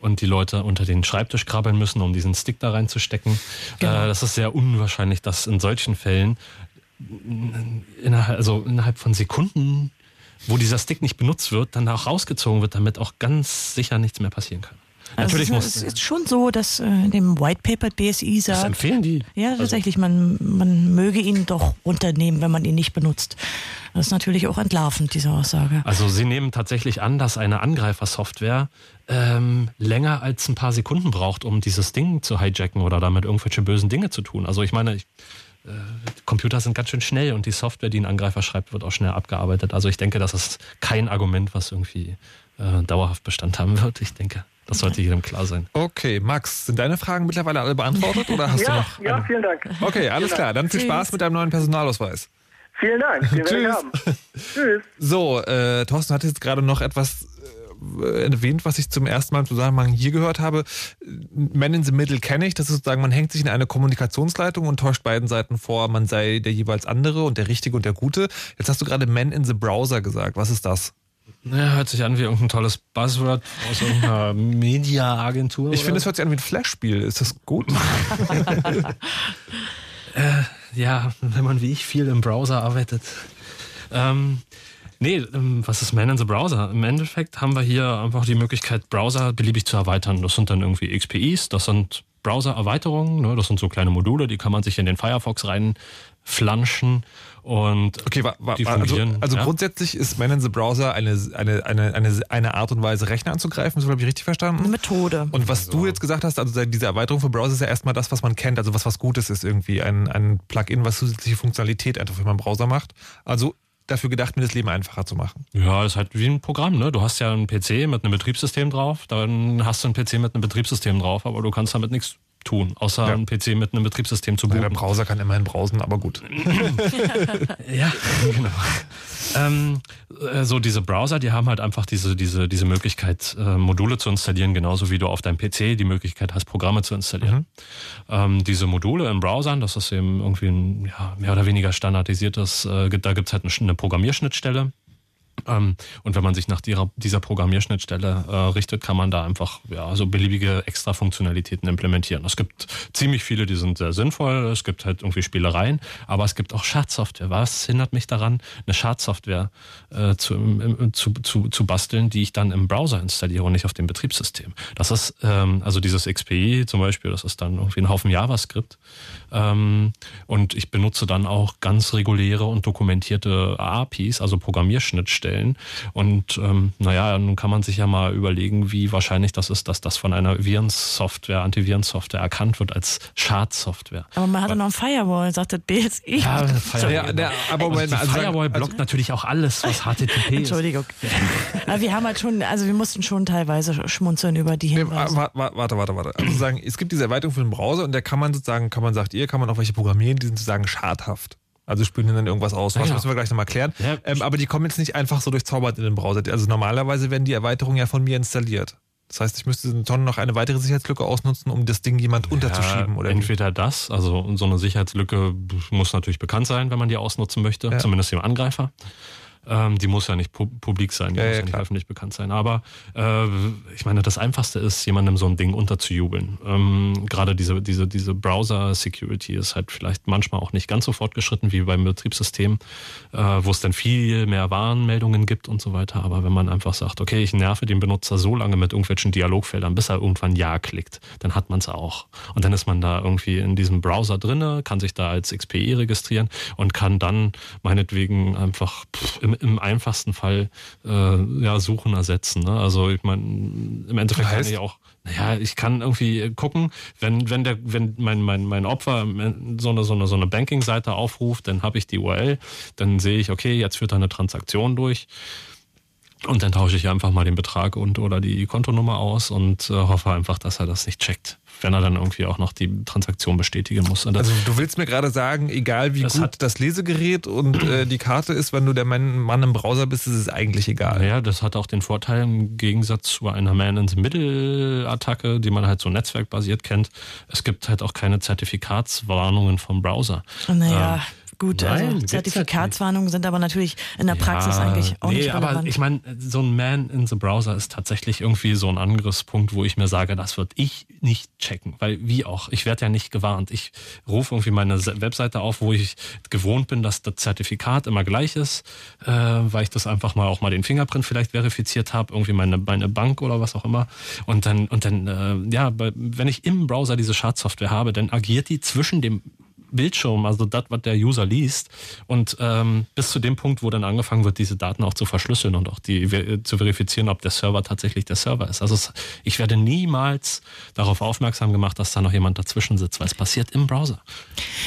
und die Leute unter den Schreibtisch krabbeln müssen, um diesen Stick da reinzustecken. Genau. Das ist sehr unwahrscheinlich, dass in solchen Fällen innerhalb von Sekunden, wo dieser Stick nicht benutzt wird, dann auch rausgezogen wird, damit auch ganz sicher nichts mehr passieren kann. Also natürlich es ist schon so, dass dem White Paper BSI sagt, das empfehlen die. Ja, tatsächlich, man möge ihn doch runternehmen, wenn man ihn nicht benutzt. Das ist natürlich auch entlarvend, diese Aussage. Also sie nehmen tatsächlich an, dass eine Angreifersoftware länger als ein paar Sekunden braucht, um dieses Ding zu hijacken oder damit irgendwelche bösen Dinge zu tun. Also ich meine, Computer sind ganz schön schnell und die Software, die ein Angreifer schreibt, wird auch schnell abgearbeitet. Also ich denke, das ist kein Argument, was irgendwie dauerhaft Bestand haben wird. Ich denke, das sollte jedem klar sein. Okay, Max, sind deine Fragen mittlerweile alle beantwortet oder hast du noch? Ja, vielen Dank. Okay, alles klar. Dann viel Spaß mit deinem neuen Personalausweis. Vielen Dank. Wir werden haben. Tschüss. So, Thorsten hat jetzt gerade noch etwas erwähnt, was ich zum ersten Mal im Zusammenhang hier gehört habe. Man in the Middle kenne ich. Das ist sozusagen, man hängt sich in eine Kommunikationsleitung und täuscht beiden Seiten vor, man sei der jeweils andere und der Richtige und der Gute. Jetzt hast du gerade Man in the Browser gesagt. Was ist das? Ja, hört sich an wie irgendein tolles Buzzword aus irgendeiner Media-Agentur. Ich finde, es hört sich an wie ein Flash-Spiel. Ist das gut? Ja, wenn man wie ich viel im Browser arbeitet. Nee, was ist Man in the Browser? Im Endeffekt haben wir hier einfach die Möglichkeit, Browser beliebig zu erweitern. Das sind dann irgendwie XPIs, das sind Browser-Erweiterungen, ne? Das sind so kleine Module, die kann man sich in den Firefox reinflanschen und okay, die funktionieren. Also ja? Grundsätzlich ist Man in the Browser eine Art und Weise, Rechner anzugreifen, so habe ich richtig verstanden? Eine Methode. Und was du jetzt gesagt hast, also diese Erweiterung für Browser ist ja erstmal das, was man kennt, also was Gutes ist irgendwie, ein Plugin, was zusätzliche Funktionalität einfach für meinen Browser macht. Also dafür gedacht, mir das Leben einfacher zu machen. Ja, das ist halt wie ein Programm, ne? Du hast ja einen PC mit einem Betriebssystem drauf, dann hast du einen PC mit einem Betriebssystem drauf, aber du kannst damit nichts tun, außer einen PC mit einem Betriebssystem zu booten. Der Browser kann immerhin browsen, aber gut. Ja, genau. So diese Browser, die haben halt einfach diese Möglichkeit, Module zu installieren, genauso wie du auf deinem PC die Möglichkeit hast, Programme zu installieren. Mhm. Diese Module in Browsern, das ist eben irgendwie ein mehr oder weniger standardisiertes, da gibt es halt eine Programmierschnittstelle. Und wenn man sich nach dieser Programmierschnittstelle richtet, kann man da einfach so beliebige extra Funktionalitäten implementieren. Es gibt ziemlich viele, die sind sehr sinnvoll. Es gibt halt irgendwie Spielereien, aber es gibt auch Schadsoftware. Was hindert mich daran, eine Schadsoftware zu basteln, die ich dann im Browser installiere und nicht auf dem Betriebssystem? Das ist also dieses XPI zum Beispiel, das ist dann irgendwie ein Haufen JavaScript. Und ich benutze dann auch ganz reguläre und dokumentierte APIs, also Programmierschnittstellen. Und nun kann man sich ja mal überlegen, wie wahrscheinlich das ist, dass das von einer Antivirensoftware erkannt wird als Schadsoftware. Aber man hat ja noch ein Firewall, sagt das BSI. Ja, Firewall blockt natürlich auch alles, was HTTP ist. Entschuldigung. Aber wir mussten schon teilweise schmunzeln über die Hinweise. Warte. Also sagen, es gibt diese Erweiterung für den Browser und da kann man sozusagen, kann man auch welche programmieren, die sind sozusagen schadhaft. Also spülen dann irgendwas aus. Was müssen wir gleich nochmal klären. Ja. Aber die kommen jetzt nicht einfach so durchzaubert in den Browser. Also normalerweise werden die Erweiterungen ja von mir installiert. Das heißt, ich müsste schon noch eine weitere Sicherheitslücke ausnutzen, um das Ding jemand unterzuschieben. Oder entweder das, also so eine Sicherheitslücke muss natürlich bekannt sein, wenn man die ausnutzen möchte, zumindest dem Angreifer. Die muss ja nicht publik sein, die muss ja nicht öffentlich bekannt sein. Aber ich meine, das Einfachste ist, jemandem so ein Ding unterzujubeln. Gerade diese Browser-Security ist halt vielleicht manchmal auch nicht ganz so fortgeschritten wie beim Betriebssystem, wo es dann viel mehr Warnmeldungen gibt und so weiter. Aber wenn man einfach sagt, okay, ich nerve den Benutzer so lange mit irgendwelchen Dialogfeldern, bis er irgendwann Ja klickt, dann hat man es auch. Und dann ist man da irgendwie in diesem Browser drinne, kann sich da als XPE registrieren und kann dann meinetwegen einfach im einfachsten Fall Suchen ersetzen. Ne? Also ich meine, im Endeffekt kann ich auch naja, ich kann irgendwie gucken, wenn mein Opfer so eine Banking-Seite aufruft, dann habe ich die URL, dann sehe ich, okay, jetzt führt er eine Transaktion durch. Und dann tausche ich einfach mal den Betrag und oder die Kontonummer aus und hoffe einfach, dass er das nicht checkt, wenn er dann irgendwie auch noch die Transaktion bestätigen muss. Und also du willst mir gerade sagen, egal wie gut das Lesegerät und die Karte ist, wenn du der Mann im Browser bist, ist es eigentlich egal. Ja, das hat auch den Vorteil im Gegensatz zu einer Man-in-the-Middle-Attacke, die man halt so netzwerkbasiert kennt. Es gibt halt auch keine Zertifikatswarnungen vom Browser. Naja. Gut, nein, also Zertifikatswarnungen sind aber natürlich in der Praxis eigentlich auch nicht relevant. Aber ich meine, so ein Man in the Browser ist tatsächlich irgendwie so ein Angriffspunkt, wo ich mir sage, das wird ich nicht checken, weil wie auch, ich werde ja nicht gewarnt. Ich rufe irgendwie meine Webseite auf, wo ich gewohnt bin, dass das Zertifikat immer gleich ist, weil ich das einfach mal auch mal den Fingerprint vielleicht verifiziert habe, irgendwie meine Bank oder was auch immer. Und dann, wenn ich im Browser diese Schadsoftware habe, dann agiert die zwischen dem Bildschirm, also das, was der User liest, und bis zu dem Punkt, wo dann angefangen wird, diese Daten auch zu verschlüsseln und auch zu verifizieren, ob der Server tatsächlich der Server ist. Also ich werde niemals darauf aufmerksam gemacht, dass da noch jemand dazwischen sitzt, weil es passiert im Browser.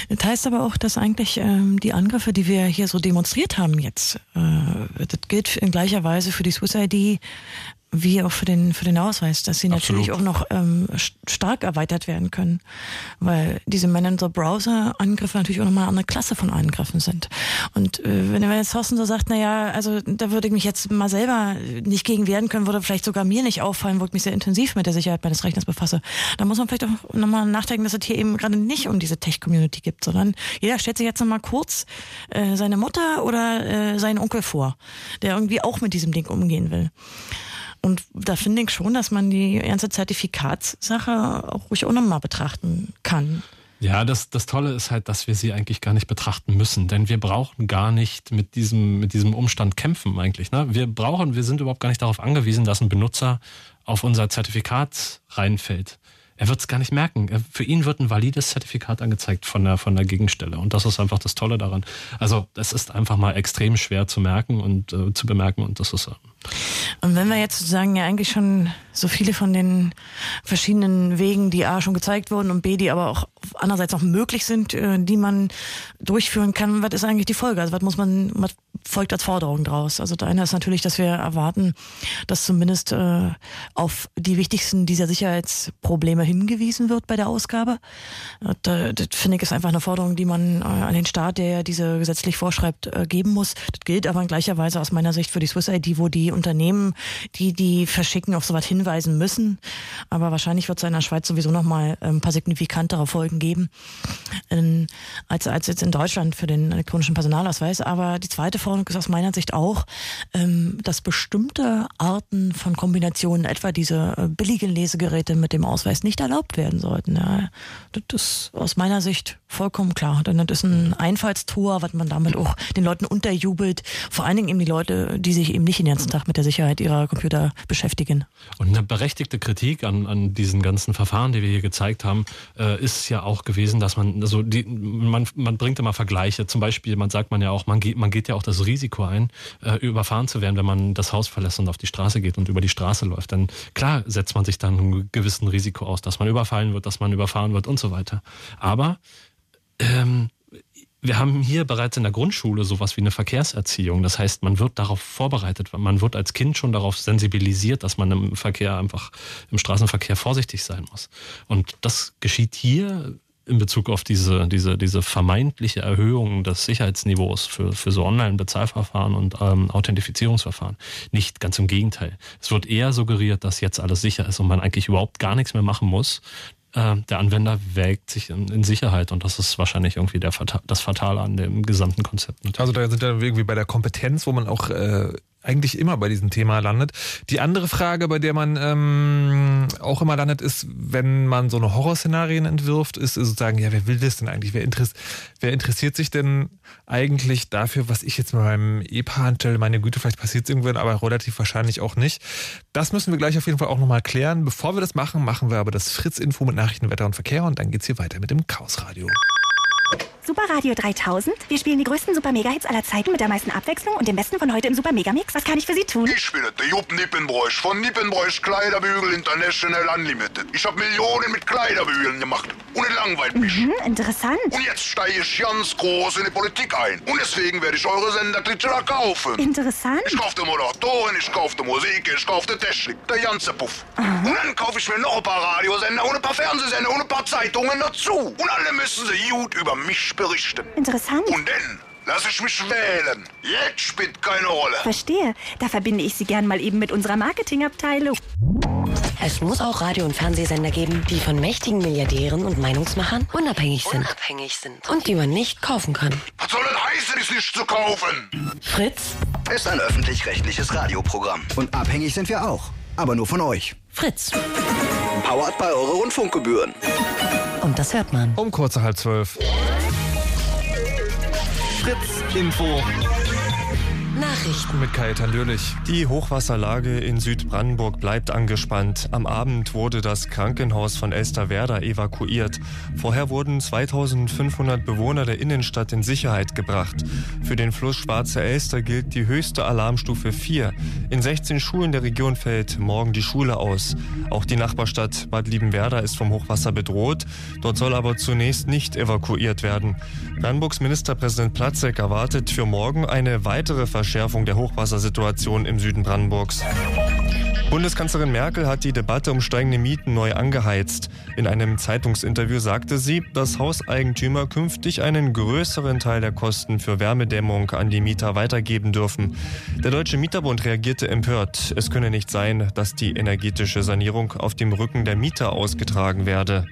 Das heißt aber auch, dass eigentlich die Angriffe, die wir hier so demonstriert haben jetzt, das gilt in gleicher Weise für die SuisseID wie auch für den Ausweis, dass sie natürlich auch noch stark erweitert werden können, weil diese Man-in-the-Browser-Angriffe natürlich auch nochmal eine andere Klasse von Angriffen sind. Und wenn man jetzt Thorsten so sagt, naja, also da würde ich mich jetzt mal selber nicht gegen wehren können, würde vielleicht sogar mir nicht auffallen, wo ich mich sehr intensiv mit der Sicherheit meines Rechners befasse, da muss man vielleicht auch nochmal nachdenken, dass es hier eben gerade nicht um diese Tech-Community gibt, sondern jeder stellt sich jetzt nochmal kurz seine Mutter oder seinen Onkel vor, der irgendwie auch mit diesem Ding umgehen will. Und da finde ich schon, dass man die ganze Zertifikatssache auch ruhig auch nochmal betrachten kann. Ja, das Tolle ist halt, dass wir sie eigentlich gar nicht betrachten müssen, denn wir brauchen gar nicht mit diesem Umstand kämpfen eigentlich. Ne? Wir sind überhaupt gar nicht darauf angewiesen, dass ein Benutzer auf unser Zertifikat reinfällt. Er wird es gar nicht merken. Für ihn wird ein valides Zertifikat angezeigt von der Gegenstelle. Und das ist einfach das Tolle daran. Also das ist einfach mal extrem schwer zu merken und zu bemerken. Und das ist Und wenn wir jetzt sozusagen ja eigentlich schon so viele von den verschiedenen Wegen, die A schon gezeigt wurden und B, die aber auch andererseits noch möglich sind, die man durchführen kann, was ist eigentlich die Folge? Also was folgt als Forderung draus? Also das eine ist natürlich, dass wir erwarten, dass zumindest auf die wichtigsten dieser Sicherheitsprobleme hingewiesen wird bei der Ausgabe. Das finde ich ist einfach eine Forderung, die man an den Staat, der diese gesetzlich vorschreibt, geben muss. Das gilt aber in gleicher Weise aus meiner Sicht für die SuisseID, wo die Unternehmen, die verschicken, auf sowas hinweisen müssen. Aber wahrscheinlich wird es in der Schweiz sowieso nochmal ein paar signifikantere Folgen geben, als jetzt in Deutschland für den elektronischen Personalausweis. Aber die zweite Forderung ist aus meiner Sicht auch, dass bestimmte Arten von Kombinationen, etwa diese billigen Lesegeräte mit dem Ausweis, nicht erlaubt werden sollten. Ja, das ist aus meiner Sicht vollkommen klar. Denn das ist ein Einfallstor, was man damit auch den Leuten unterjubelt. Vor allen Dingen eben die Leute, die sich eben nicht in den ganzen Tag mit der Sicherheit ihrer Computer beschäftigen. Und eine berechtigte Kritik an diesen ganzen Verfahren, die wir hier gezeigt haben, ist ja auch gewesen, dass man bringt immer Vergleiche. Zum Beispiel, man geht ja auch das Risiko ein, überfahren zu werden, wenn man das Haus verlässt und auf die Straße geht und über die Straße läuft. Dann klar setzt man sich dann einem gewissen Risiko aus, dass man überfallen wird, dass man überfahren wird und so weiter. Aber wir haben hier bereits in der Grundschule sowas wie eine Verkehrserziehung. Das heißt, man wird darauf vorbereitet. Man wird als Kind schon darauf sensibilisiert, dass man im Straßenverkehr vorsichtig sein muss. Und das geschieht hier in Bezug auf diese vermeintliche Erhöhung des Sicherheitsniveaus für so Online-Bezahlverfahren und Authentifizierungsverfahren nicht, ganz im Gegenteil. Es wird eher suggeriert, dass jetzt alles sicher ist und man eigentlich überhaupt gar nichts mehr machen muss. Der Anwender wägt sich in Sicherheit und das ist wahrscheinlich irgendwie das Fatale an dem gesamten Konzept. Natürlich. Also da sind wir irgendwie bei der Kompetenz, wo man auch eigentlich immer bei diesem Thema landet. Die andere Frage, bei der man auch immer landet, ist, wenn man so eine Horrorszenarien entwirft, ist sozusagen, ja, wer will das denn eigentlich? Wer interessiert sich denn eigentlich dafür, was ich jetzt mit meinem E-Handel, meine Güte, vielleicht passiert es irgendwann, aber relativ wahrscheinlich auch nicht. Das müssen wir gleich auf jeden Fall auch nochmal klären. Bevor wir das machen, machen wir aber das Fritz-Info mit Nachrichten, Wetter und Verkehr und dann geht's hier weiter mit dem Chaos Radio. Super Radio 3000. Wir spielen die größten Super-Mega-Hits aller Zeiten mit der meisten Abwechslung und dem besten von heute im Super-Mega-Mix. Was kann ich für Sie tun? Ich bin der Jupp Nippenbräuch von Nippenbräuch Kleiderbügel International Unlimited. Ich habe Millionen mit Kleiderbügeln gemacht und es langweilt mich. Interessant. Und jetzt steige ich ganz groß in die Politik ein. Und deswegen werde ich eure Senderglitzer kaufen. Interessant. Ich kaufe die Moderatoren, ich kaufe die Musik, ich kaufe die Technik, der ganze Puff. Und dann kaufe ich mir noch ein paar Radiosender und ein paar Fernsehsender und ein paar Zeitungen dazu. Und alle müssen sie gut über mich berichten. Interessant. Und dann lasse ich mich wählen. Jetzt spielt keine Rolle. Verstehe. Da verbinde ich Sie gern mal eben mit unserer Marketingabteilung. Es muss auch Radio- und Fernsehsender geben, die von mächtigen Milliardären und Meinungsmachern unabhängig sind. Und die man nicht kaufen kann. Was soll das heißen, es nicht zu kaufen? Fritz ist ein öffentlich-rechtliches Radioprogramm. Und abhängig sind wir auch. Aber nur von euch. Fritz. Powered by eure Rundfunkgebühren. Und das hört man. Um kurz nach 11:30. Fritz Info. Nachrichten mit Kajetan Dürlich. Die Hochwasserlage in Südbrandenburg bleibt angespannt. Am Abend wurde das Krankenhaus von Elsterwerda evakuiert. Vorher wurden 2500 Bewohner der Innenstadt in Sicherheit gebracht. Für den Fluss Schwarze Elster gilt die höchste Alarmstufe 4. In 16 Schulen der Region fällt morgen die Schule aus. Auch die Nachbarstadt Bad Liebenwerda ist vom Hochwasser bedroht. Dort soll aber zunächst nicht evakuiert werden. Brandenburgs Ministerpräsident Platzek erwartet für morgen eine weitere Verschärfung der Hochwassersituation im Süden Brandenburgs. Bundeskanzlerin Merkel hat die Debatte um steigende Mieten neu angeheizt. In einem Zeitungsinterview sagte sie, dass Hauseigentümer künftig einen größeren Teil der Kosten für Wärmedämmung an die Mieter weitergeben dürfen. Der Deutsche Mieterbund reagierte empört. Es könne nicht sein, dass die energetische Sanierung auf dem Rücken der Mieter ausgetragen werde.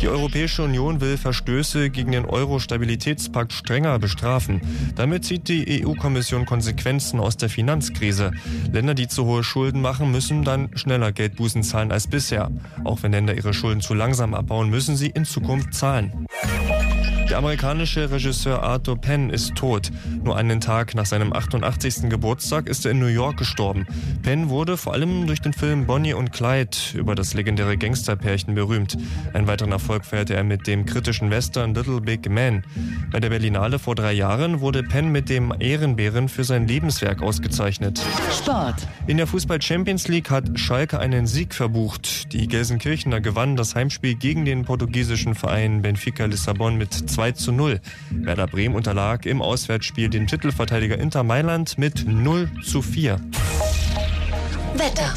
Die Europäische Union will Verstöße gegen den Euro-Stabilitätspakt strenger bestrafen. Damit zieht die EU-Kommission Konsequenzen aus der Finanzkrise. Länder, die zu hohe Schulden machen, müssen dann schneller Geldbußen zahlen als bisher. Auch wenn Länder ihre Schulden zu langsam abbauen, müssen sie in Zukunft zahlen. Der amerikanische Regisseur Arthur Penn ist tot. Nur einen Tag nach seinem 88. Geburtstag ist er in New York gestorben. Penn wurde vor allem durch den Film Bonnie und Clyde über das legendäre Gangsterpärchen berühmt. Einen weiteren Erfolg feierte er mit dem kritischen Western Little Big Man. Bei der Berlinale vor 3 Jahren wurde Penn mit dem Ehrenbären für sein Lebenswerk ausgezeichnet. Start. In der Fußball-Champions League hat Schalke einen Sieg verbucht. Die Gelsenkirchener gewannen das Heimspiel gegen den portugiesischen Verein Benfica Lissabon mit 2:0. Werder Bremen unterlag im Auswärtsspiel dem Titelverteidiger Inter Mailand mit 0:4. Wetter.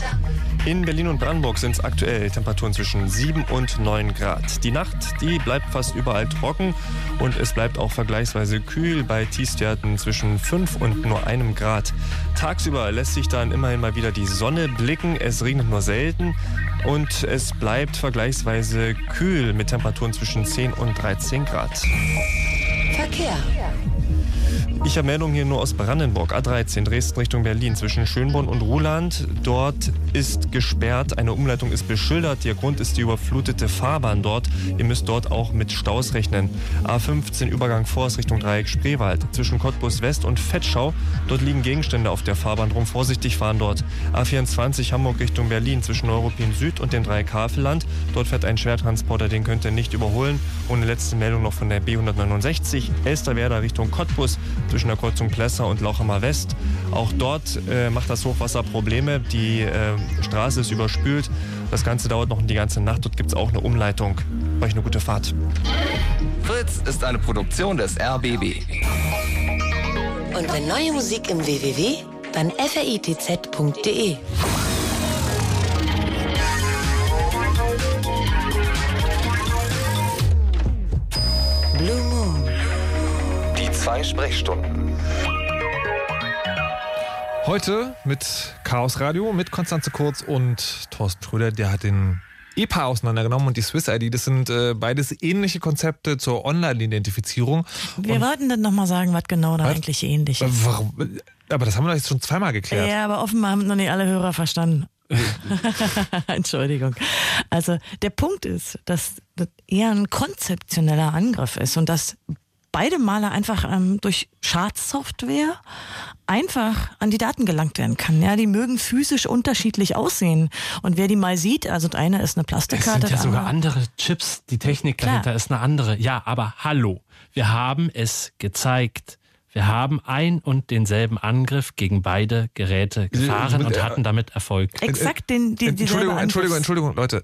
In Berlin und Brandenburg sind es aktuell Temperaturen zwischen 7 und 9 Grad. Die Nacht, die bleibt fast überall trocken und es bleibt auch vergleichsweise kühl bei Tiefstwerten zwischen 5 und nur 1 Grad. Tagsüber lässt sich dann immerhin mal wieder die Sonne blicken, es regnet nur selten und es bleibt vergleichsweise kühl mit Temperaturen zwischen 10 und 13 Grad. Verkehr. Ich habe Meldungen hier nur aus Brandenburg. A13 Dresden Richtung Berlin zwischen Schönborn und Ruhland. Dort ist gesperrt. Eine Umleitung ist beschildert. Der Grund ist die überflutete Fahrbahn dort. Ihr müsst dort auch mit Staus rechnen. A15 Übergang Forst Richtung Dreieck Spreewald zwischen Cottbus West und Vetschau. Dort liegen Gegenstände auf der Fahrbahn rum. Vorsichtig fahren dort. A24 Hamburg Richtung Berlin zwischen Neuruppin Süd und dem Dreieck Havelland. Dort fährt ein Schwertransporter, den könnt ihr nicht überholen. Und eine letzte Meldung noch von der B169 Elsterwerda Richtung Cottbus zwischen der Kreuzung Plesser und Lauchhammer West. Auch dort macht das Hochwasser Probleme. Die Straße ist überspült. Das Ganze dauert noch die ganze Nacht. Dort gibt es auch eine Umleitung. Euch eine gute Fahrt. Fritz ist eine Produktion des RBB. Und wenn neue Musik im www, dann fritz.de. Blue Moon. 2 Sprechstunden. Heute mit Chaos Radio, mit Constanze Kurz und Thorsten Schröder. Der hat den EPA auseinandergenommen und die SuisseID. Das sind beides ähnliche Konzepte zur Online-Identifizierung. Wir wollten dann nochmal sagen, was genau da eigentlich ähnlich ist. Warum? Aber das haben wir doch jetzt schon zweimal geklärt. Ja, aber offenbar haben noch nicht alle Hörer verstanden. Entschuldigung. Also der Punkt ist, dass das eher ein konzeptioneller Angriff ist und dass beide Male einfach durch Schadsoftware einfach an die Daten gelangt werden kann. Ja, die mögen physisch unterschiedlich aussehen. Und wer die mal sieht, also das eine ist eine Plastikkarte. Das sind ja sogar andere Chips. Die Technik dahinter ist eine andere. Ja, aber hallo, wir haben es gezeigt. Wir haben ein und denselben Angriff gegen beide Geräte gefahren und hatten damit Erfolg. Exakt den Entschuldigung, Leute.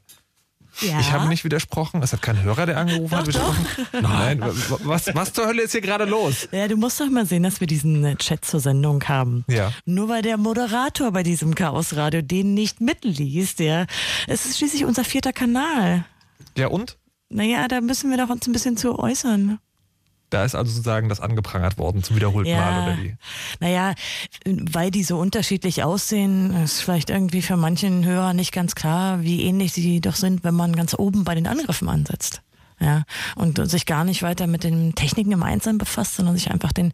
Ja. Ich habe nicht widersprochen. Es hat kein Hörer, der angerufen hat, widersprochen. Doch. Nein, was zur Hölle ist hier gerade los? Ja, du musst doch mal sehen, dass wir diesen Chat zur Sendung haben. Ja. Nur weil der Moderator bei diesem Chaosradio den nicht mitliest. Ja. Es ist schließlich unser 4. Kanal. Ja, und? Naja, da müssen wir doch uns ein bisschen zu äußern. Da ist also sozusagen das angeprangert worden zum wiederholten Mal, oder wie? Naja, weil die so unterschiedlich aussehen, ist vielleicht irgendwie für manchen Hörer nicht ganz klar, wie ähnlich sie doch sind, wenn man ganz oben bei den Angriffen ansetzt. Ja, und sich gar nicht weiter mit den Techniken im Einzelnen befasst, sondern sich einfach den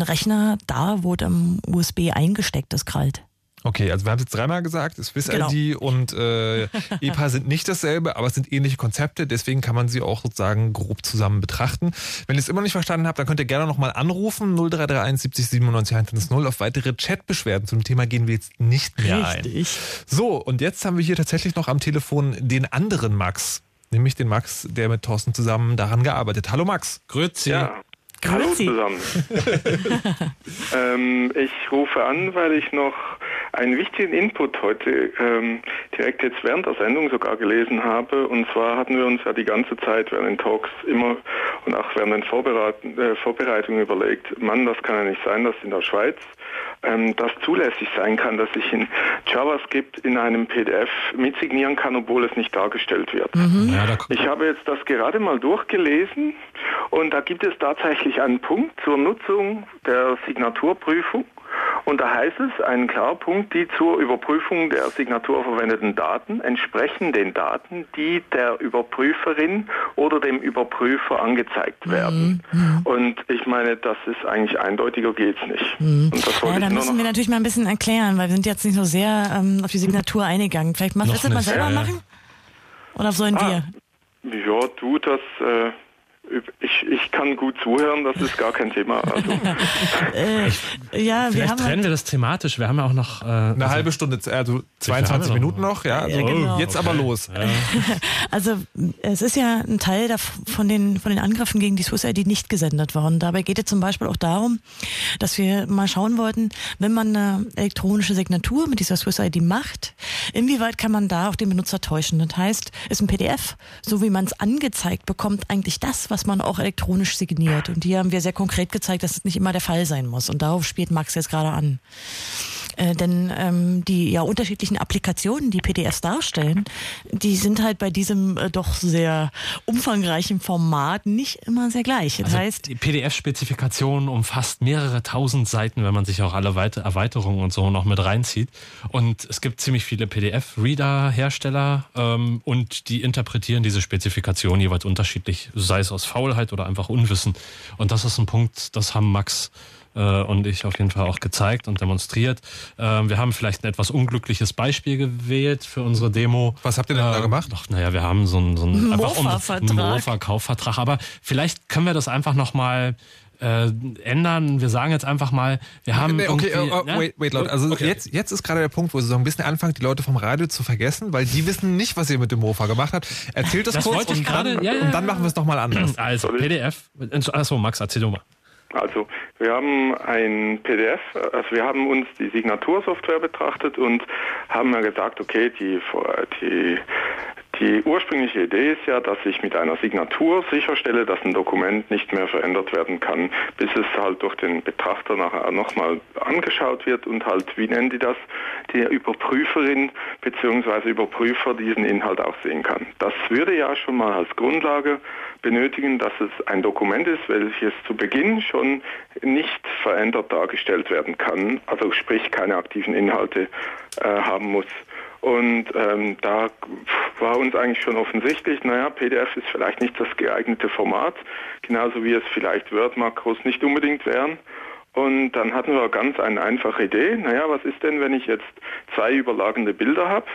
Rechner da, wo der USB eingesteckt ist, krallt. Okay, also wir haben es jetzt dreimal gesagt, SuisseID und EPA sind nicht dasselbe, aber es sind ähnliche Konzepte, deswegen kann man sie auch sozusagen grob zusammen betrachten. Wenn ihr es immer nicht verstanden habt, dann könnt ihr gerne nochmal anrufen, 0331 70 97 110. Auf weitere Chatbeschwerden zum Thema gehen wir jetzt nicht mehr ein. Richtig. So, und jetzt haben wir hier tatsächlich noch am Telefon den anderen Max, nämlich den Max, der mit Thorsten zusammen daran gearbeitet hat. Hallo Max. Grüezi. Ja. Hallo zusammen. Ich rufe an, weil ich noch einen wichtigen Input heute direkt jetzt während der Sendung sogar gelesen habe. Und zwar hatten wir uns ja die ganze Zeit während den Talks immer und auch während den Vorbereitungen überlegt, Mann, das kann ja nicht sein, dass in der Schweiz das zulässig sein kann, dass ich in JavaScript in einem PDF mitsignieren kann, obwohl es nicht dargestellt wird. Mhm. Ja, ich habe jetzt das gerade mal durchgelesen und da gibt es tatsächlich einen Punkt zur Nutzung der Signaturprüfung. Und da heißt es, ein klarer Punkt, die zur Überprüfung der Signatur verwendeten Daten entsprechen den Daten, die der Überprüferin oder dem Überprüfer angezeigt werden. Mhm. Und ich meine, das ist eigentlich eindeutiger geht's nicht. Mhm. Und das da müssen wir natürlich mal ein bisschen erklären, weil wir sind jetzt nicht so sehr auf die Signatur eingegangen. Vielleicht willst du das mal selber machen? Oder sollen wir? Ja, du, das... Ich kann gut zuhören, das ist gar kein Thema. Also. Vielleicht trennen wir das thematisch. Wir haben ja auch noch eine halbe Stunde, also 22 Minuten noch. Ja, also genau. Jetzt aber los. Ja. Also es ist ja ein Teil von den Angriffen gegen die SuisseID nicht gesendet worden. Dabei geht es zum Beispiel auch darum, dass wir mal schauen wollten, wenn man eine elektronische Signatur mit dieser SuisseID macht, inwieweit kann man da auch den Benutzer täuschen. Das heißt, ist ein PDF, so wie man es angezeigt bekommt, eigentlich das, was man auch elektronisch signiert. Und hier haben wir sehr konkret gezeigt, dass das nicht immer der Fall sein muss. Und darauf spielt Max jetzt gerade an. Denn die unterschiedlichen Applikationen, die PDFs darstellen, die sind halt bei diesem doch sehr umfangreichen Format nicht immer sehr gleich. Das heißt, die PDF-Spezifikation umfasst mehrere tausend Seiten, wenn man sich auch alle Erweiterungen und so noch mit reinzieht. Und es gibt ziemlich viele PDF-Reader-Hersteller und die interpretieren diese Spezifikation jeweils unterschiedlich, sei es aus Faulheit oder einfach Unwissen. Und das ist ein Punkt, das haben Max und ich auf jeden Fall auch gezeigt und demonstriert. Wir haben vielleicht ein etwas unglückliches Beispiel gewählt für unsere Demo. Was habt ihr denn da gemacht? Wir haben so einen Mofa-Kaufvertrag. Aber vielleicht können wir das einfach nochmal ändern. Wir sagen jetzt einfach mal, wir haben wait, Leute. Also jetzt ist gerade der Punkt, wo sie so ein bisschen anfangen, die Leute vom Radio zu vergessen, weil die wissen nicht, was ihr mit dem Mofa gemacht habt. Erzählt das kurz und dann machen wir es nochmal anders. Also, PDF. Achso, Max, erzähl doch mal. Also wir haben ein PDF, also wir haben uns die Signatursoftware betrachtet und haben ja gesagt, okay, die ursprüngliche Idee ist ja, dass ich mit einer Signatur sicherstelle, dass ein Dokument nicht mehr verändert werden kann, bis es halt durch den Betrachter nachher nochmal angeschaut wird und halt, wie nennen die das, die Überprüferin bzw. Überprüfer diesen Inhalt auch sehen kann. Das würde ja schon mal als Grundlage benötigen, dass es ein Dokument ist, welches zu Beginn schon nicht verändert dargestellt werden kann, also sprich keine aktiven Inhalte haben muss. Und da war uns eigentlich schon offensichtlich, PDF ist vielleicht nicht das geeignete Format, genauso wie es vielleicht Word-Makros nicht unbedingt wären. Und dann hatten wir ganz eine einfache Idee, was ist denn, wenn ich jetzt 2 überlagernde Bilder habe?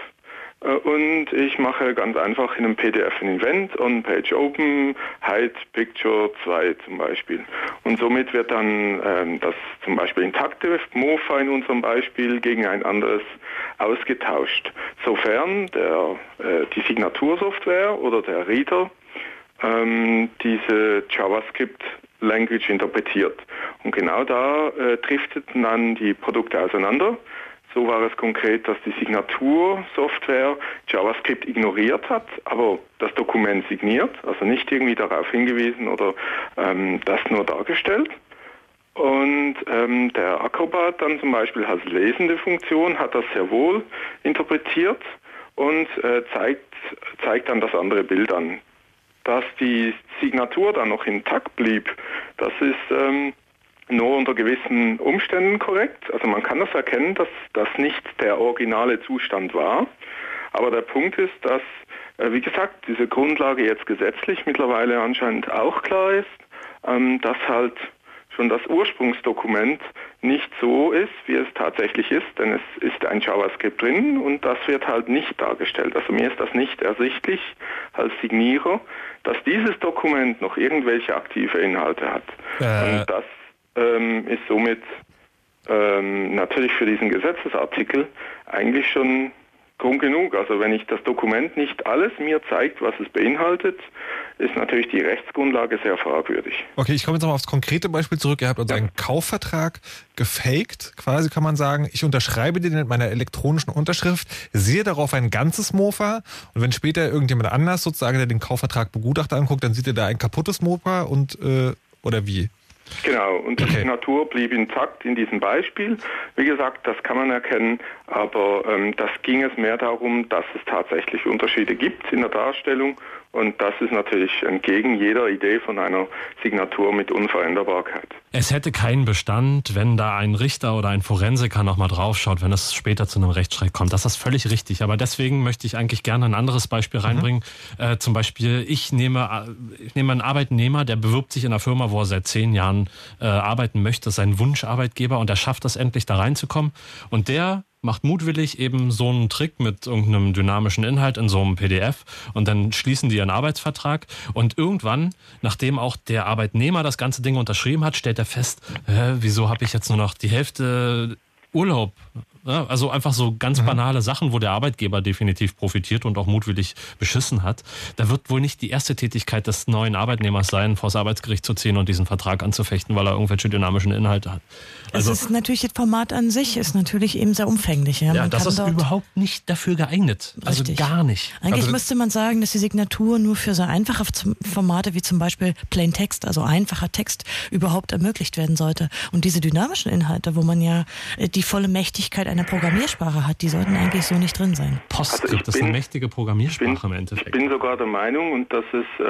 Und ich mache ganz einfach in einem PDF ein Event, On-Page Open, Hide Picture 2 zum Beispiel. Und somit wird dann das zum Beispiel intakte MOFA in unserem Beispiel gegen ein anderes ausgetauscht, sofern die Signatursoftware oder der Reader diese JavaScript-Language interpretiert. Und genau da drifteten dann die Produkte auseinander. So war es konkret, dass die Signatursoftware JavaScript ignoriert hat, aber das Dokument signiert, also nicht irgendwie darauf hingewiesen oder das nur dargestellt. Und der Acrobat dann zum Beispiel als lesende Funktion hat das sehr wohl interpretiert und zeigt dann das andere Bild an. Dass die Signatur dann noch intakt blieb, das ist nur unter gewissen Umständen korrekt. Also man kann das erkennen, dass das nicht der originale Zustand war. Aber der Punkt ist, dass, wie gesagt, diese Grundlage jetzt gesetzlich mittlerweile anscheinend auch klar ist, dass halt schon das Ursprungsdokument nicht so ist, wie es tatsächlich ist, denn es ist ein JavaScript drin und das wird halt nicht dargestellt. Also mir ist das nicht ersichtlich als Signierer, dass dieses Dokument noch irgendwelche aktive Inhalte hat. Und das ist somit natürlich für diesen Gesetzesartikel eigentlich schon Grund genug. Also wenn ich das Dokument nicht alles mir zeigt, was es beinhaltet, ist natürlich die Rechtsgrundlage sehr fragwürdig. Okay, ich komme jetzt nochmal aufs konkrete Beispiel zurück. Ihr habt uns einen Kaufvertrag gefaked, quasi kann man sagen. Ich unterschreibe den mit meiner elektronischen Unterschrift, sehe darauf ein ganzes Mofa und wenn später irgendjemand anders sozusagen, der den Kaufvertrag begutachtet anguckt, dann sieht er da ein kaputtes Mofa und oder wie? Genau, und die Signatur blieb intakt in diesem Beispiel. Wie gesagt, das kann man erkennen, aber das ging es mehr darum, dass es tatsächlich Unterschiede gibt in der Darstellung und das ist natürlich entgegen jeder Idee von einer Signatur mit Unveränderbarkeit. Es hätte keinen Bestand, wenn da ein Richter oder ein Forensiker nochmal draufschaut, wenn es später zu einem Rechtsstreit kommt. Das ist völlig richtig, aber deswegen möchte ich eigentlich gerne ein anderes Beispiel reinbringen. Zum Beispiel, ich nehme einen Arbeitnehmer, der bewirbt sich in einer Firma, wo er seit 10 Jahren arbeiten möchte, ist sein Wunscharbeitgeber und er schafft das endlich da reinzukommen und der macht mutwillig eben so einen Trick mit irgendeinem dynamischen Inhalt in so einem PDF und dann schließen die ihren Arbeitsvertrag und irgendwann, nachdem auch der Arbeitnehmer das ganze Ding unterschrieben hat, stellt er fest, wieso habe ich jetzt nur noch die Hälfte Urlaub? Ja, also einfach so ganz banale Sachen, wo der Arbeitgeber definitiv profitiert und auch mutwillig beschissen hat. Da wird wohl nicht die erste Tätigkeit des neuen Arbeitnehmers sein, vors Arbeitsgericht zu ziehen und diesen Vertrag anzufechten, weil er irgendwelche dynamischen Inhalte hat. Also das ist natürlich, das Format an sich ist natürlich eben sehr umfänglich. Ja, das ist überhaupt nicht dafür geeignet. Richtig. Also gar nicht. Eigentlich also müsste man sagen, dass die Signatur nur für so einfache Formate wie zum Beispiel Plain Text, also einfacher Text, überhaupt ermöglicht werden sollte. Und diese dynamischen Inhalte, wo man ja die volle Mächtigkeit eine Programmiersprache hat, die sollten eigentlich so nicht drin sein. PostScript ist eine mächtige Programmiersprache im Endeffekt. Ich bin sogar der Meinung, und das ist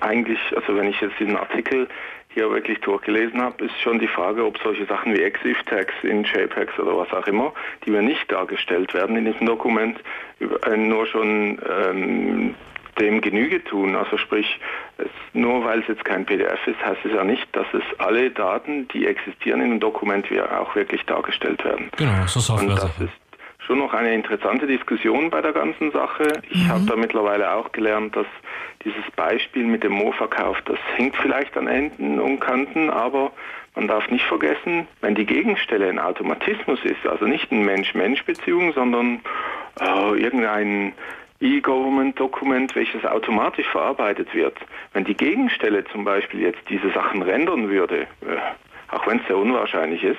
eigentlich, also wenn ich jetzt diesen Artikel hier wirklich durchgelesen habe, ist schon die Frage, ob solche Sachen wie Exif-Tags in JPEGs oder was auch immer, die mir nicht dargestellt werden in diesem Dokument, nur schon dem Genüge tun. Also sprich, nur weil es jetzt kein PDF ist, heißt es ja nicht, dass es alle Daten, die existieren in einem Dokument, auch wirklich dargestellt werden. Genau, so Software. Und das ist schon noch eine interessante Diskussion bei der ganzen Sache. Ich habe da mittlerweile auch gelernt, dass dieses Beispiel mit dem Moorverkauf, das hängt vielleicht an Enden und Kanten, aber man darf nicht vergessen, wenn die Gegenstelle ein Automatismus ist, also nicht eine Mensch-Mensch-Beziehung, sondern irgendein E-Government-Dokument, welches automatisch verarbeitet wird. Wenn die Gegenstelle zum Beispiel jetzt diese Sachen rendern würde, auch wenn es sehr unwahrscheinlich ist,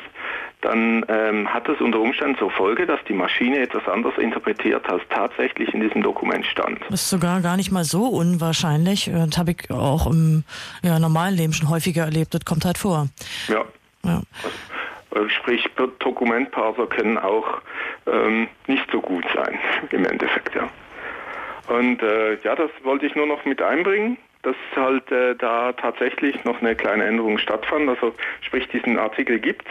dann hat das unter Umständen zur Folge, dass die Maschine etwas anders interpretiert, als tatsächlich in diesem Dokument stand. Das ist sogar gar nicht mal so unwahrscheinlich. Das habe ich auch im normalen Leben schon häufiger erlebt. Das kommt halt vor. Ja. Sprich, Dokumentparser können auch nicht so gut sein, im Endeffekt, ja. Und das wollte ich nur noch mit einbringen, dass halt da tatsächlich noch eine kleine Änderung stattfand. Also sprich, diesen Artikel gibt's.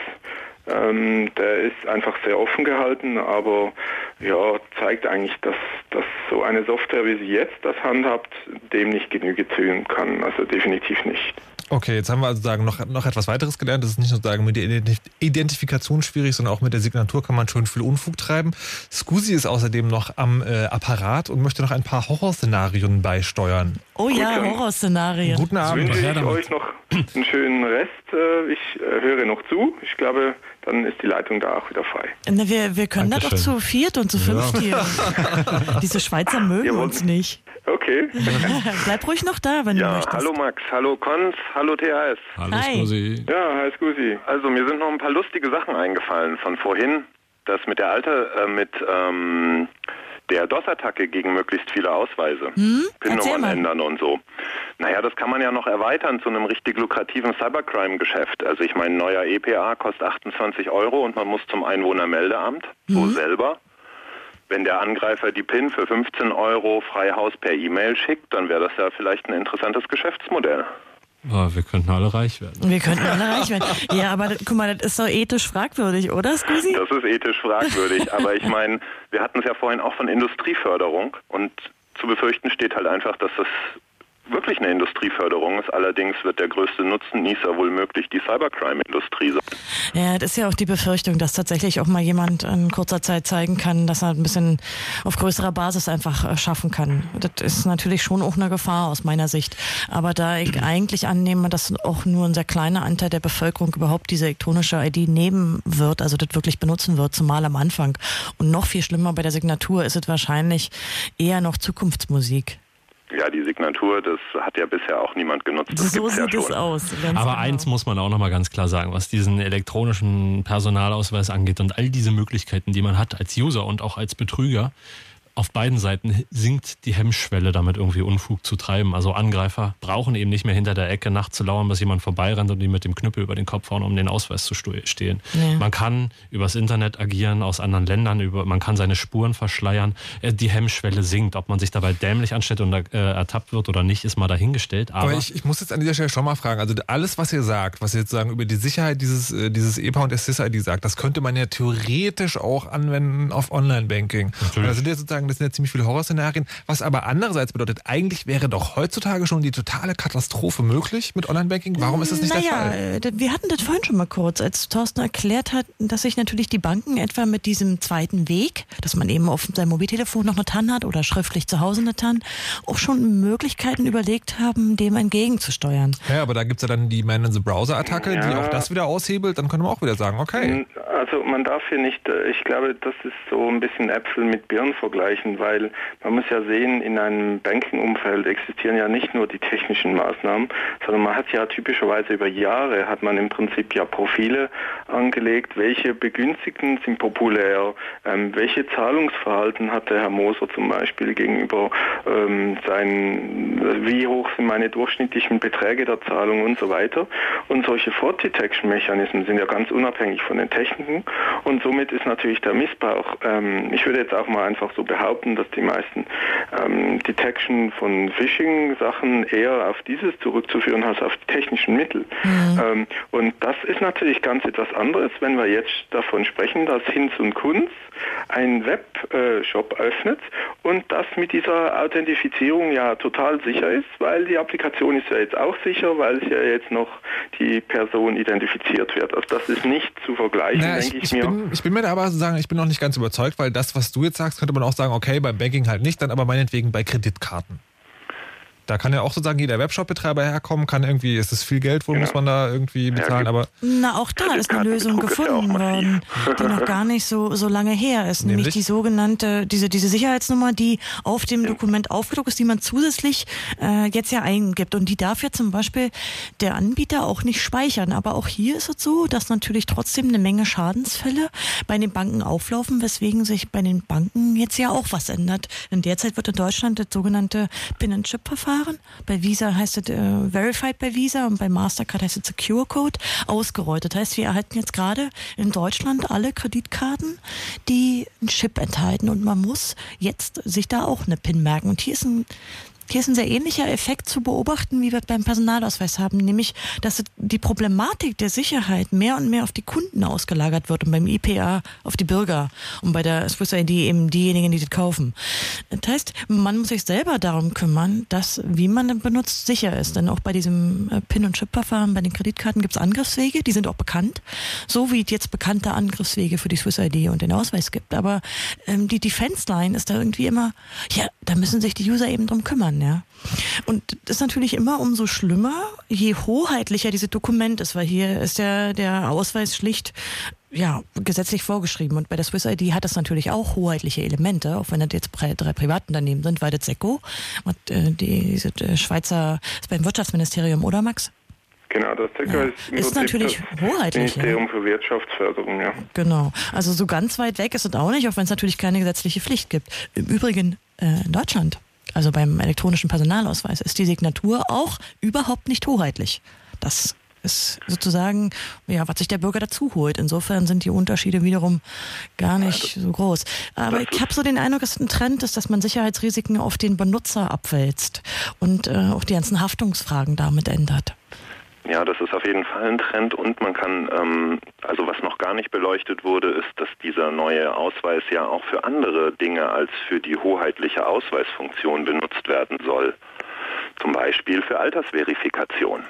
Der ist einfach sehr offen gehalten, aber zeigt eigentlich, dass so eine Software, wie sie jetzt das handhabt, dem nicht Genüge tun kann. Also definitiv nicht. Okay, jetzt haben wir also sagen noch etwas weiteres gelernt. Das ist nicht nur sagen mit der Identifikation schwierig, sondern auch mit der Signatur kann man schön viel Unfug treiben. Scusi ist außerdem noch am Apparat und möchte noch ein paar Horrorszenarien beisteuern. Oh ja, Horrorszenarien. Guten Abend. Wünsche ich euch noch einen schönen Rest. Ich höre noch zu. Ich glaube, dann ist die Leitung da auch wieder frei. Na, wir können da doch zu viert und zu fünft hier. Diese Schweizer mögen uns nicht. Okay. Bleib ruhig noch da, wenn du möchtest. Hallo Max, hallo Konz, hallo THS. Hallo Scusi. Ja, hi Scusi. Also mir sind noch ein paar lustige Sachen eingefallen von vorhin. Das mit der der DOS-Attacke gegen möglichst viele Ausweise. PIN-Nummern ändern und so. Naja, das kann man ja noch erweitern zu einem richtig lukrativen Cybercrime-Geschäft. Also ich meine, neuer EPA kostet 28 € und man muss zum Einwohnermeldeamt, so selber. Wenn der Angreifer die PIN für 15 € Freihaus per E-Mail schickt, dann wäre das ja vielleicht ein interessantes Geschäftsmodell. Oh, wir könnten alle reich werden. Ja, aber guck mal, das ist doch ethisch fragwürdig, oder, Scusi? Das ist ethisch fragwürdig, aber ich meine, wir hatten es ja vorhin auch von Industrieförderung und zu befürchten steht halt einfach, dass das wirklich eine Industrieförderung ist. Allerdings wird der größte Nutznießer wohl möglich die Cybercrime-Industrie sein. Ja, das ist ja auch die Befürchtung, dass tatsächlich auch mal jemand in kurzer Zeit zeigen kann, dass er ein bisschen auf größerer Basis einfach schaffen kann. Das ist natürlich schon auch eine Gefahr aus meiner Sicht. Aber da ich eigentlich annehme, dass auch nur ein sehr kleiner Anteil der Bevölkerung überhaupt diese elektronische ID nehmen wird, also das wirklich benutzen wird, zumal am Anfang. Und noch viel schlimmer bei der Signatur ist es wahrscheinlich eher noch Zukunftsmusik. Ja, die Signatur, das hat ja bisher auch niemand genutzt. So sieht es aus. Aber eins muss man auch nochmal ganz klar sagen, was diesen elektronischen Personalausweis angeht und all diese Möglichkeiten, die man hat als User und auch als Betrüger, auf beiden Seiten sinkt die Hemmschwelle, damit irgendwie Unfug zu treiben. Also Angreifer brauchen eben nicht mehr hinter der Ecke nachts zu lauern, bis jemand vorbeirennt und die mit dem Knüppel über den Kopf hauen, um den Ausweis zu stehlen. Ja. Man kann übers Internet agieren, aus anderen Ländern, man kann seine Spuren verschleiern. Die Hemmschwelle sinkt. Ob man sich dabei dämlich anstellt und ertappt wird oder nicht, ist mal dahingestellt. Aber ich muss jetzt an dieser Stelle schon mal fragen, also alles, was ihr sagt, was ihr jetzt sagen über die Sicherheit dieses EPA und der SuisseID sagt, das könnte man ja theoretisch auch anwenden auf Online-Banking. Und da sind jetzt sozusagen, das sind ja ziemlich viele Horrorszenarien, was aber andererseits bedeutet, eigentlich wäre doch heutzutage schon die totale Katastrophe möglich mit Online-Banking. Warum ist das nicht der Fall? Wir hatten das vorhin schon mal kurz, als Thorsten erklärt hat, dass sich natürlich die Banken etwa mit diesem zweiten Weg, dass man eben auf seinem Mobiltelefon noch eine TAN hat oder schriftlich zu Hause eine TAN, auch schon Möglichkeiten überlegt haben, dem entgegenzusteuern. Ja, aber da gibt es ja dann die Man-in-the-Browser-Attacke, die auch das wieder aushebelt, dann können wir auch wieder sagen, okay. Also man darf hier nicht, ich glaube, das ist so ein bisschen Äpfel mit Birnen-Vergleich. Weil man muss ja sehen, in einem Banking-Umfeld existieren ja nicht nur die technischen Maßnahmen, sondern man hat ja typischerweise über Jahre hat man im Prinzip ja Profile angelegt, welche Begünstigten sind populär, welche Zahlungsverhalten hat der Herr Moser zum Beispiel gegenüber wie hoch sind meine durchschnittlichen Beträge der Zahlung und so weiter. Und solche Fraud-Detection-Mechanismen sind ja ganz unabhängig von den Techniken und somit ist natürlich der Missbrauch, ich würde jetzt auch mal einfach so behaupten, dass die meisten Detection von Phishing-Sachen eher auf dieses zurückzuführen als auf die technischen Mittel. Und das ist natürlich ganz etwas anderes, wenn wir jetzt davon sprechen, dass Hinz und Kunz einen Webshop öffnet und das mit dieser Authentifizierung ja total sicher ist, weil die Applikation ist ja jetzt auch sicher, weil es ja jetzt noch die Person identifiziert wird. Also das ist nicht zu vergleichen, denke ich mir. Ich bin mir da aber sozusagen, ich bin noch nicht ganz überzeugt, weil das, was du jetzt sagst, könnte man auch sagen, okay, beim Banking halt nicht, dann aber meinetwegen bei Kreditkarten. Da kann ja auch sozusagen jeder Webshop-Betreiber herkommen, kann irgendwie, es ist viel Geld, wo muss man da irgendwie bezahlen, aber... Na, auch da ist eine Lösung gefunden worden, die noch gar nicht so lange her ist. Nämlich die sogenannte, diese Sicherheitsnummer, die auf dem Dokument aufgedruckt ist, die man zusätzlich jetzt ja eingibt. Und die darf ja zum Beispiel der Anbieter auch nicht speichern. Aber auch hier ist es so, dass natürlich trotzdem eine Menge Schadensfälle bei den Banken auflaufen, weswegen sich bei den Banken jetzt ja auch was ändert. Denn derzeit wird in Deutschland das sogenannte Pin-and-Chip-Verfahren, bei Visa heißt es Verified bei Visa und bei Mastercard heißt es Secure Code, ausgerollt. Das heißt, wir erhalten jetzt gerade in Deutschland alle Kreditkarten, die einen Chip enthalten und man muss jetzt sich da auch eine PIN merken. Und hier ist ein Hier ist ein sehr ähnlicher Effekt zu beobachten, wie wir beim Personalausweis haben, nämlich, dass die Problematik der Sicherheit mehr und mehr auf die Kunden ausgelagert wird und beim EPA auf die Bürger und bei der SuisseID eben diejenigen, die das kaufen. Das heißt, man muss sich selber darum kümmern, dass, wie man den benutzt, sicher ist. Denn auch bei diesem PIN- und Chip-Verfahren, bei den Kreditkarten gibt es Angriffswege, die sind auch bekannt, so wie jetzt bekannte Angriffswege für die SuisseID und den Ausweis gibt. Aber die Defense-Line ist da irgendwie immer, ja, da müssen sich die User eben drum kümmern, ja. Und das ist natürlich immer umso schlimmer, je hoheitlicher dieses Dokument ist, weil hier ist ja der Ausweis schlicht, ja, gesetzlich vorgeschrieben. Und bei der SuisseID hat das natürlich auch hoheitliche Elemente, auch wenn das jetzt drei Privatunternehmen sind, weil das SECO, diese Schweizer, ist beim Wirtschaftsministerium, oder Max? Genau, das SECO ist natürlich hoheitlich. Ministerium für Wirtschaftsförderung, ja. Genau, also so ganz weit weg ist es auch nicht, auch wenn es natürlich keine gesetzliche Pflicht gibt. Im Übrigen in Deutschland, also beim elektronischen Personalausweis, ist die Signatur auch überhaupt nicht hoheitlich. Das ist sozusagen, ja, was sich der Bürger dazu holt. Insofern sind die Unterschiede wiederum gar nicht so groß. Aber ich habe so den Eindruck, dass ein Trend ist, dass man Sicherheitsrisiken auf den Benutzer abwälzt und auch die ganzen Haftungsfragen damit ändert. Ja, das ist auf jeden Fall ein Trend und man kann, also was noch gar nicht beleuchtet wurde, ist, dass dieser neue Ausweis ja auch für andere Dinge als für die hoheitliche Ausweisfunktion benutzt werden soll. Zum Beispiel für Altersverifikation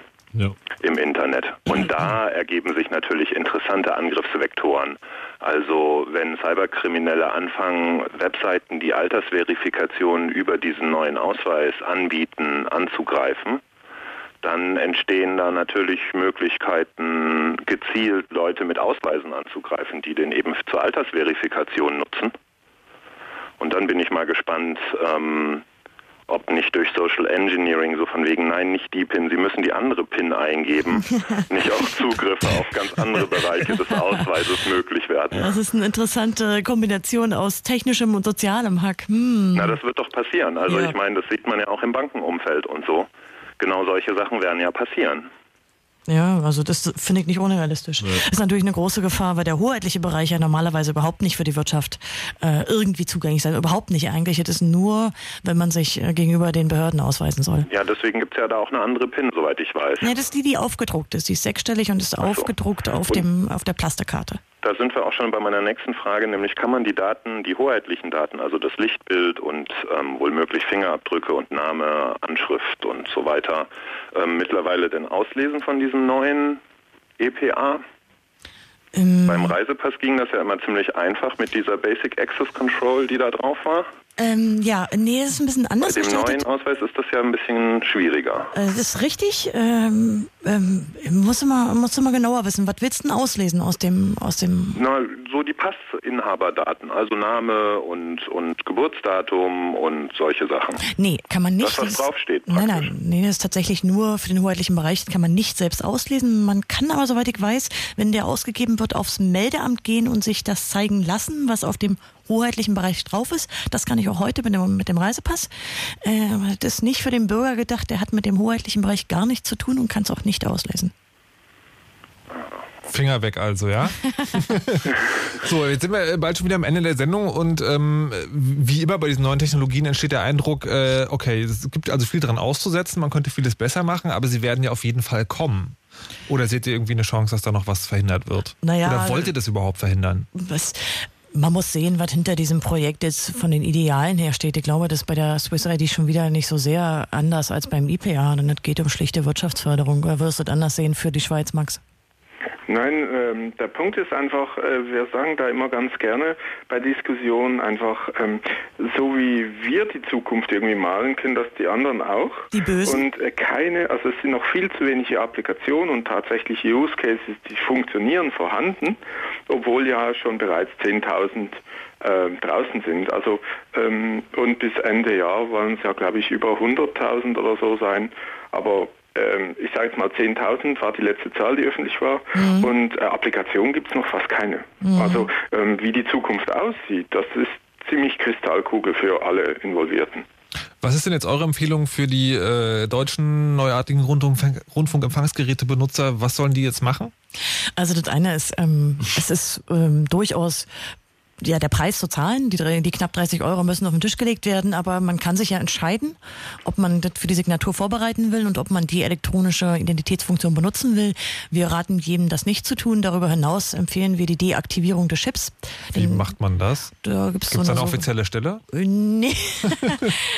im Internet. Und da ergeben sich natürlich interessante Angriffsvektoren. Also wenn Cyberkriminelle anfangen, Webseiten, die Altersverifikationen über diesen neuen Ausweis anbieten, anzugreifen, dann entstehen da natürlich Möglichkeiten, gezielt Leute mit Ausweisen anzugreifen, die den eben zur Altersverifikation nutzen. Und dann bin ich mal gespannt, ob nicht durch Social Engineering, so von wegen, nein, nicht die PIN, Sie müssen die andere PIN eingeben, nicht auch Zugriffe auf ganz andere Bereiche des Ausweises möglich werden. Das ist eine interessante Kombination aus technischem und sozialem Hack. Na, das wird doch passieren. Also ich meine, das sieht man ja auch im Bankenumfeld und so. Genau solche Sachen werden ja passieren. Ja, also das finde ich nicht unrealistisch. Ja. Ist natürlich eine große Gefahr, weil der hoheitliche Bereich ja normalerweise überhaupt nicht für die Wirtschaft irgendwie zugänglich sein. Überhaupt nicht eigentlich. Das ist nur, wenn man sich gegenüber den Behörden ausweisen soll. Ja, deswegen gibt es ja da auch eine andere PIN, soweit ich weiß. Ja, das ist die aufgedruckt ist. Die ist sechsstellig und ist aufgedruckt auf der Plastikkarte. Da sind wir auch schon bei meiner nächsten Frage, nämlich kann man die Daten, die hoheitlichen Daten, also das Lichtbild und wohl möglich Fingerabdrücke und Name, Anschrift und so weiter, mittlerweile denn auslesen von diesem neuen EPA? Beim Reisepass ging das ja immer ziemlich einfach mit dieser Basic Access Control, die da drauf war. Das ist ein bisschen anders gestaltet. Bei dem neuen Ausweis ist das ja ein bisschen schwieriger. Das ist richtig. Musst du mal genauer wissen. Was willst du denn auslesen aus dem? Na, so die Passinhaberdaten, also Name und Geburtsdatum und solche Sachen. Nee, kann man nicht. Das, was draufsteht praktisch. Nein, das ist tatsächlich nur für den hoheitlichen Bereich, das kann man nicht selbst auslesen. Man kann aber, soweit ich weiß, wenn der ausgegeben wird, aufs Meldeamt gehen und sich das zeigen lassen, was auf dem hoheitlichen Bereich drauf ist. Das kann ich auch heute mit dem Reisepass. Das ist nicht für den Bürger gedacht, der hat mit dem hoheitlichen Bereich gar nichts zu tun und kann es auch nicht auslesen. Finger weg also, ja? So, jetzt sind wir bald schon wieder am Ende der Sendung und wie immer bei diesen neuen Technologien entsteht der Eindruck, okay, es gibt also viel dran auszusetzen, man könnte vieles besser machen, aber sie werden ja auf jeden Fall kommen. Oder seht ihr irgendwie eine Chance, dass da noch was verhindert wird? Naja, oder wollt ihr das überhaupt verhindern? Man muss sehen, was hinter diesem Projekt jetzt von den Idealen her steht. Ich glaube, das ist bei der SuisseID schon wieder nicht so sehr anders als beim IPA. Denn es geht um schlichte Wirtschaftsförderung. Oder wirst du es anders sehen für die Schweiz, Max? Nein, der Punkt ist einfach, wir sagen da immer ganz gerne bei Diskussionen einfach, so wie wir die Zukunft irgendwie malen, können das die anderen auch. Die Bösen. Und also es sind noch viel zu wenige Applikationen und tatsächliche Use Cases, die funktionieren, vorhanden, obwohl ja schon bereits 10.000 draußen sind. Also und bis Ende Jahr wollen es ja, glaube ich, über 100.000 oder so sein, aber ich sage jetzt mal 10.000 war die letzte Zahl, die öffentlich war. Mhm. Und Applikationen gibt es noch fast keine. Mhm. Also wie die Zukunft aussieht, das ist ziemlich Kristallkugel für alle Involvierten. Was ist denn jetzt eure Empfehlung für die deutschen neuartigen Rundfunkempfangsgerätebenutzer? Was sollen die jetzt machen? Also das eine ist, es ist durchaus ja, der Preis zu zahlen. Die knapp 30 Euro müssen auf den Tisch gelegt werden, aber man kann sich ja entscheiden, ob man das für die Signatur vorbereiten will und ob man die elektronische Identitätsfunktion benutzen will. Wir raten jedem, das nicht zu tun. Darüber hinaus empfehlen wir die Deaktivierung des Chips. Wie macht man das? Da gibt's eine offizielle Stelle? Nee,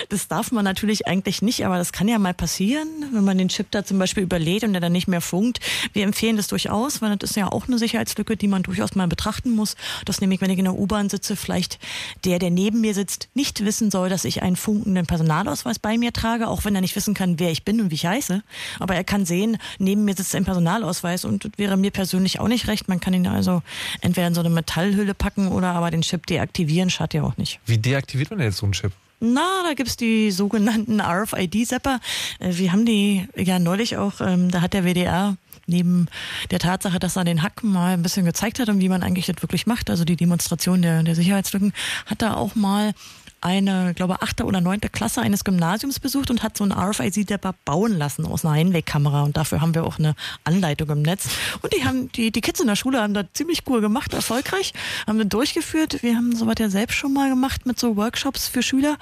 das darf man natürlich eigentlich nicht, aber das kann ja mal passieren, wenn man den Chip da zum Beispiel überlädt und der dann nicht mehr funkt. Wir empfehlen das durchaus, weil das ist ja auch eine Sicherheitslücke, die man durchaus mal betrachten muss. Das nämlich, wenn ich in der U-Bahn sitze, vielleicht der neben mir sitzt, nicht wissen soll, dass ich einen funkenden Personalausweis bei mir trage, auch wenn er nicht wissen kann, wer ich bin und wie ich heiße. Aber er kann sehen, neben mir sitzt ein Personalausweis und das wäre mir persönlich auch nicht recht. Man kann ihn also entweder in so eine Metallhülle packen oder aber den Chip deaktivieren, schadet ja auch nicht. Wie deaktiviert man denn jetzt so einen Chip? Na, da gibt's die sogenannten RFID-Zapper. Wir haben die ja neulich auch, da hat der WDR neben der Tatsache, dass er den Hack mal ein bisschen gezeigt hat und wie man eigentlich das wirklich macht, also die Demonstration der Sicherheitslücken, hat da auch mal eine, glaube 8. oder 9. Klasse eines Gymnasiums besucht und hat so einen RFID-Zapper bauen lassen aus einer Einwegkamera. Und dafür haben wir auch eine Anleitung im Netz. Und die Kids in der Schule haben das ziemlich cool gemacht, erfolgreich, haben das durchgeführt. Wir haben sowas ja selbst schon mal gemacht mit so Workshops für Schüler.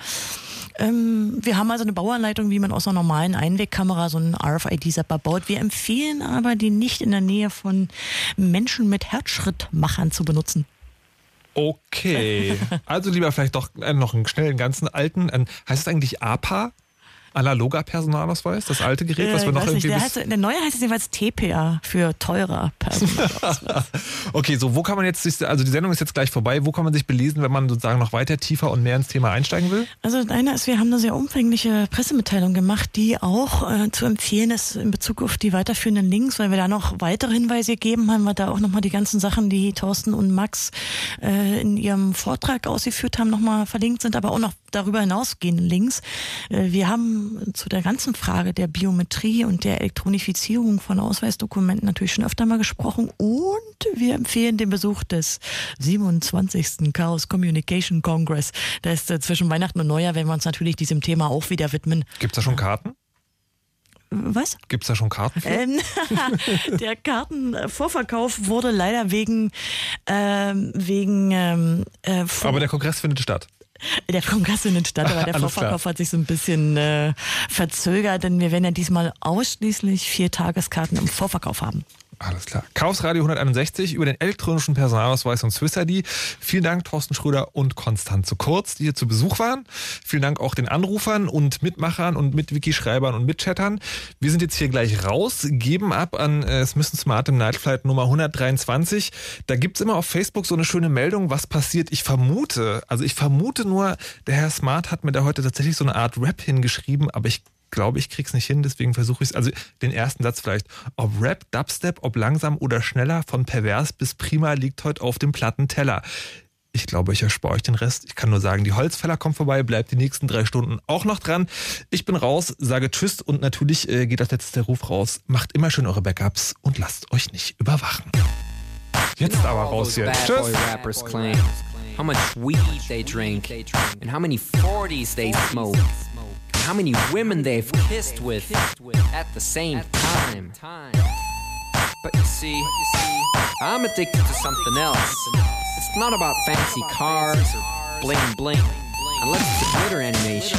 Wir haben also eine Bauanleitung, wie man aus einer normalen Einwegkamera so einen RFID-Zapper baut. Wir empfehlen aber, die nicht in der Nähe von Menschen mit Herzschrittmachern zu benutzen. Okay, also lieber vielleicht doch noch einen schnellen, ganzen alten, heißt es eigentlich APA? Analoger Personalausweis, das alte Gerät, was wir noch irgendwie... Der neue heißt es jedenfalls TPA für teurer Personalausweis. Okay, so wo kann man jetzt, also die Sendung ist jetzt gleich vorbei, wo kann man sich belesen, wenn man sozusagen noch weiter, tiefer und mehr ins Thema einsteigen will? Also das eine ist, wir haben eine sehr umfängliche Pressemitteilung gemacht, die auch zu empfehlen ist in Bezug auf die weiterführenden Links, weil wir da noch weitere Hinweise gegeben haben, weil da auch nochmal die ganzen Sachen, die Thorsten und Max in ihrem Vortrag ausgeführt haben, nochmal verlinkt sind, aber auch noch darüber hinausgehende Links. Wir haben zu der ganzen Frage der Biometrie und der Elektronifizierung von Ausweisdokumenten natürlich schon öfter mal gesprochen und wir empfehlen den Besuch des 27. Chaos Communication Congress. Da ist zwischen Weihnachten und Neujahr, werden wir uns natürlich diesem Thema auch wieder widmen. Gibt es da schon Karten? Was? Gibt es da schon Karten für? Der Kartenvorverkauf wurde leider aber der Kongress findet statt. Der Kongress findet statt, aber der Vorverkauf hat sich so ein bisschen verzögert, denn wir werden ja diesmal ausschließlich 4 Tageskarten im Vorverkauf haben. Alles klar. Chaos Radio 161 über den elektronischen Personalausweis und SuisseID. Vielen Dank Thorsten Schröder und Constanze Kurz, die hier zu Besuch waren. Vielen Dank auch den Anrufern und Mitmachern und Mitwiki-Schreibern und Mitchattern. Wir sind jetzt hier gleich raus, geben ab an Es müssen Smart im Nightflight Nummer 123. Da gibt's immer auf Facebook so eine schöne Meldung, was passiert. Ich vermute nur, der Herr Smart hat mir da heute tatsächlich so eine Art Rap hingeschrieben, aber ich glaube, ich krieg's nicht hin, deswegen versuche ich es. Also den ersten Satz vielleicht. Ob Rap, Dubstep, ob langsam oder schneller, von pervers bis prima liegt heute auf dem platten Teller. Ich glaube, ich erspare euch den Rest. Ich kann nur sagen, die Holzfäller kommen vorbei, bleibt die nächsten 3 Stunden auch noch dran. Ich bin raus, sage Tschüss und natürlich geht als letztes der Ruf raus. Macht immer schön eure Backups und lasst euch nicht überwachen. Jetzt aber raus hier. Tschüss. How much weed they drink and how many 40s they smoke. How many women they've kissed with at the same time. But you see, I'm addicted to something else. It's not about fancy cars or bling bling, unless it's a glitter animation.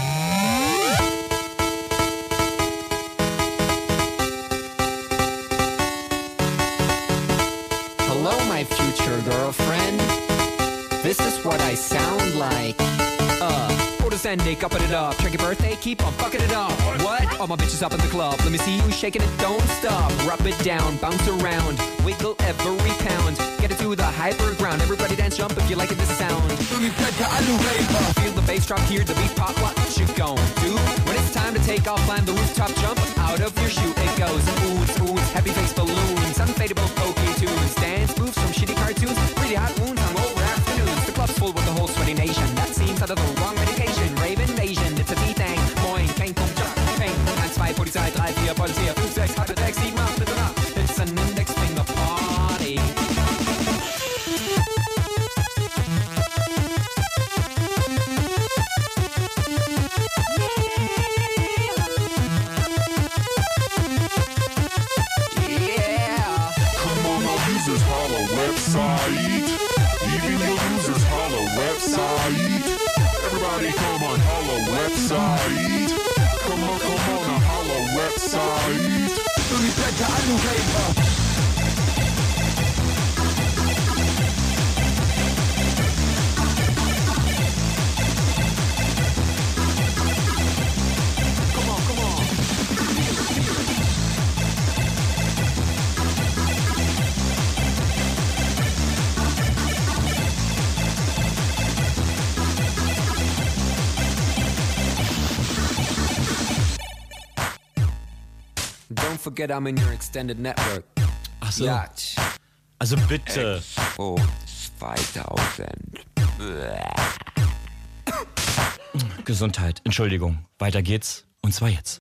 Hello, my future girlfriend. This is what I sound like. What does Sunday, cupping it up. Check your birthday, keep on fucking it up. What? All my bitches up in the club. Let me see you shaking it, don't stop. Rub it down, bounce around, wiggle every pound. Get it to the hyper ground. Everybody dance, jump if you like it, this sound. Feel the bass drop, hear the beat pop. What you gon' do? When it's time to take off, climb the rooftop, jump out of your shoe. It goes oohs, oohs, happy face balloons, unfadable pokey tunes, dance moves from shitty cartoons, really hot wounds, hungover afternoons. The club's full with the whole sweaty nation. That seems out of the wrong medication. Rave invasion, it's a D-Thang. Moin, kein Kumpfjack, Peng. 1, 2, Polizei, 3, 4, Polizei, 5, 6, 8, 6, 7, 8, 9, 9. It's an index finger party. Website, even your users holla website. Everybody come on holla website. Come on, come on a holla website. Du bist besser an du Raver. Forget I'm in your extended network. Ach so. Yacht. Also bitte. Oh, 2000. Gesundheit. Entschuldigung. Weiter geht's. Und zwar jetzt.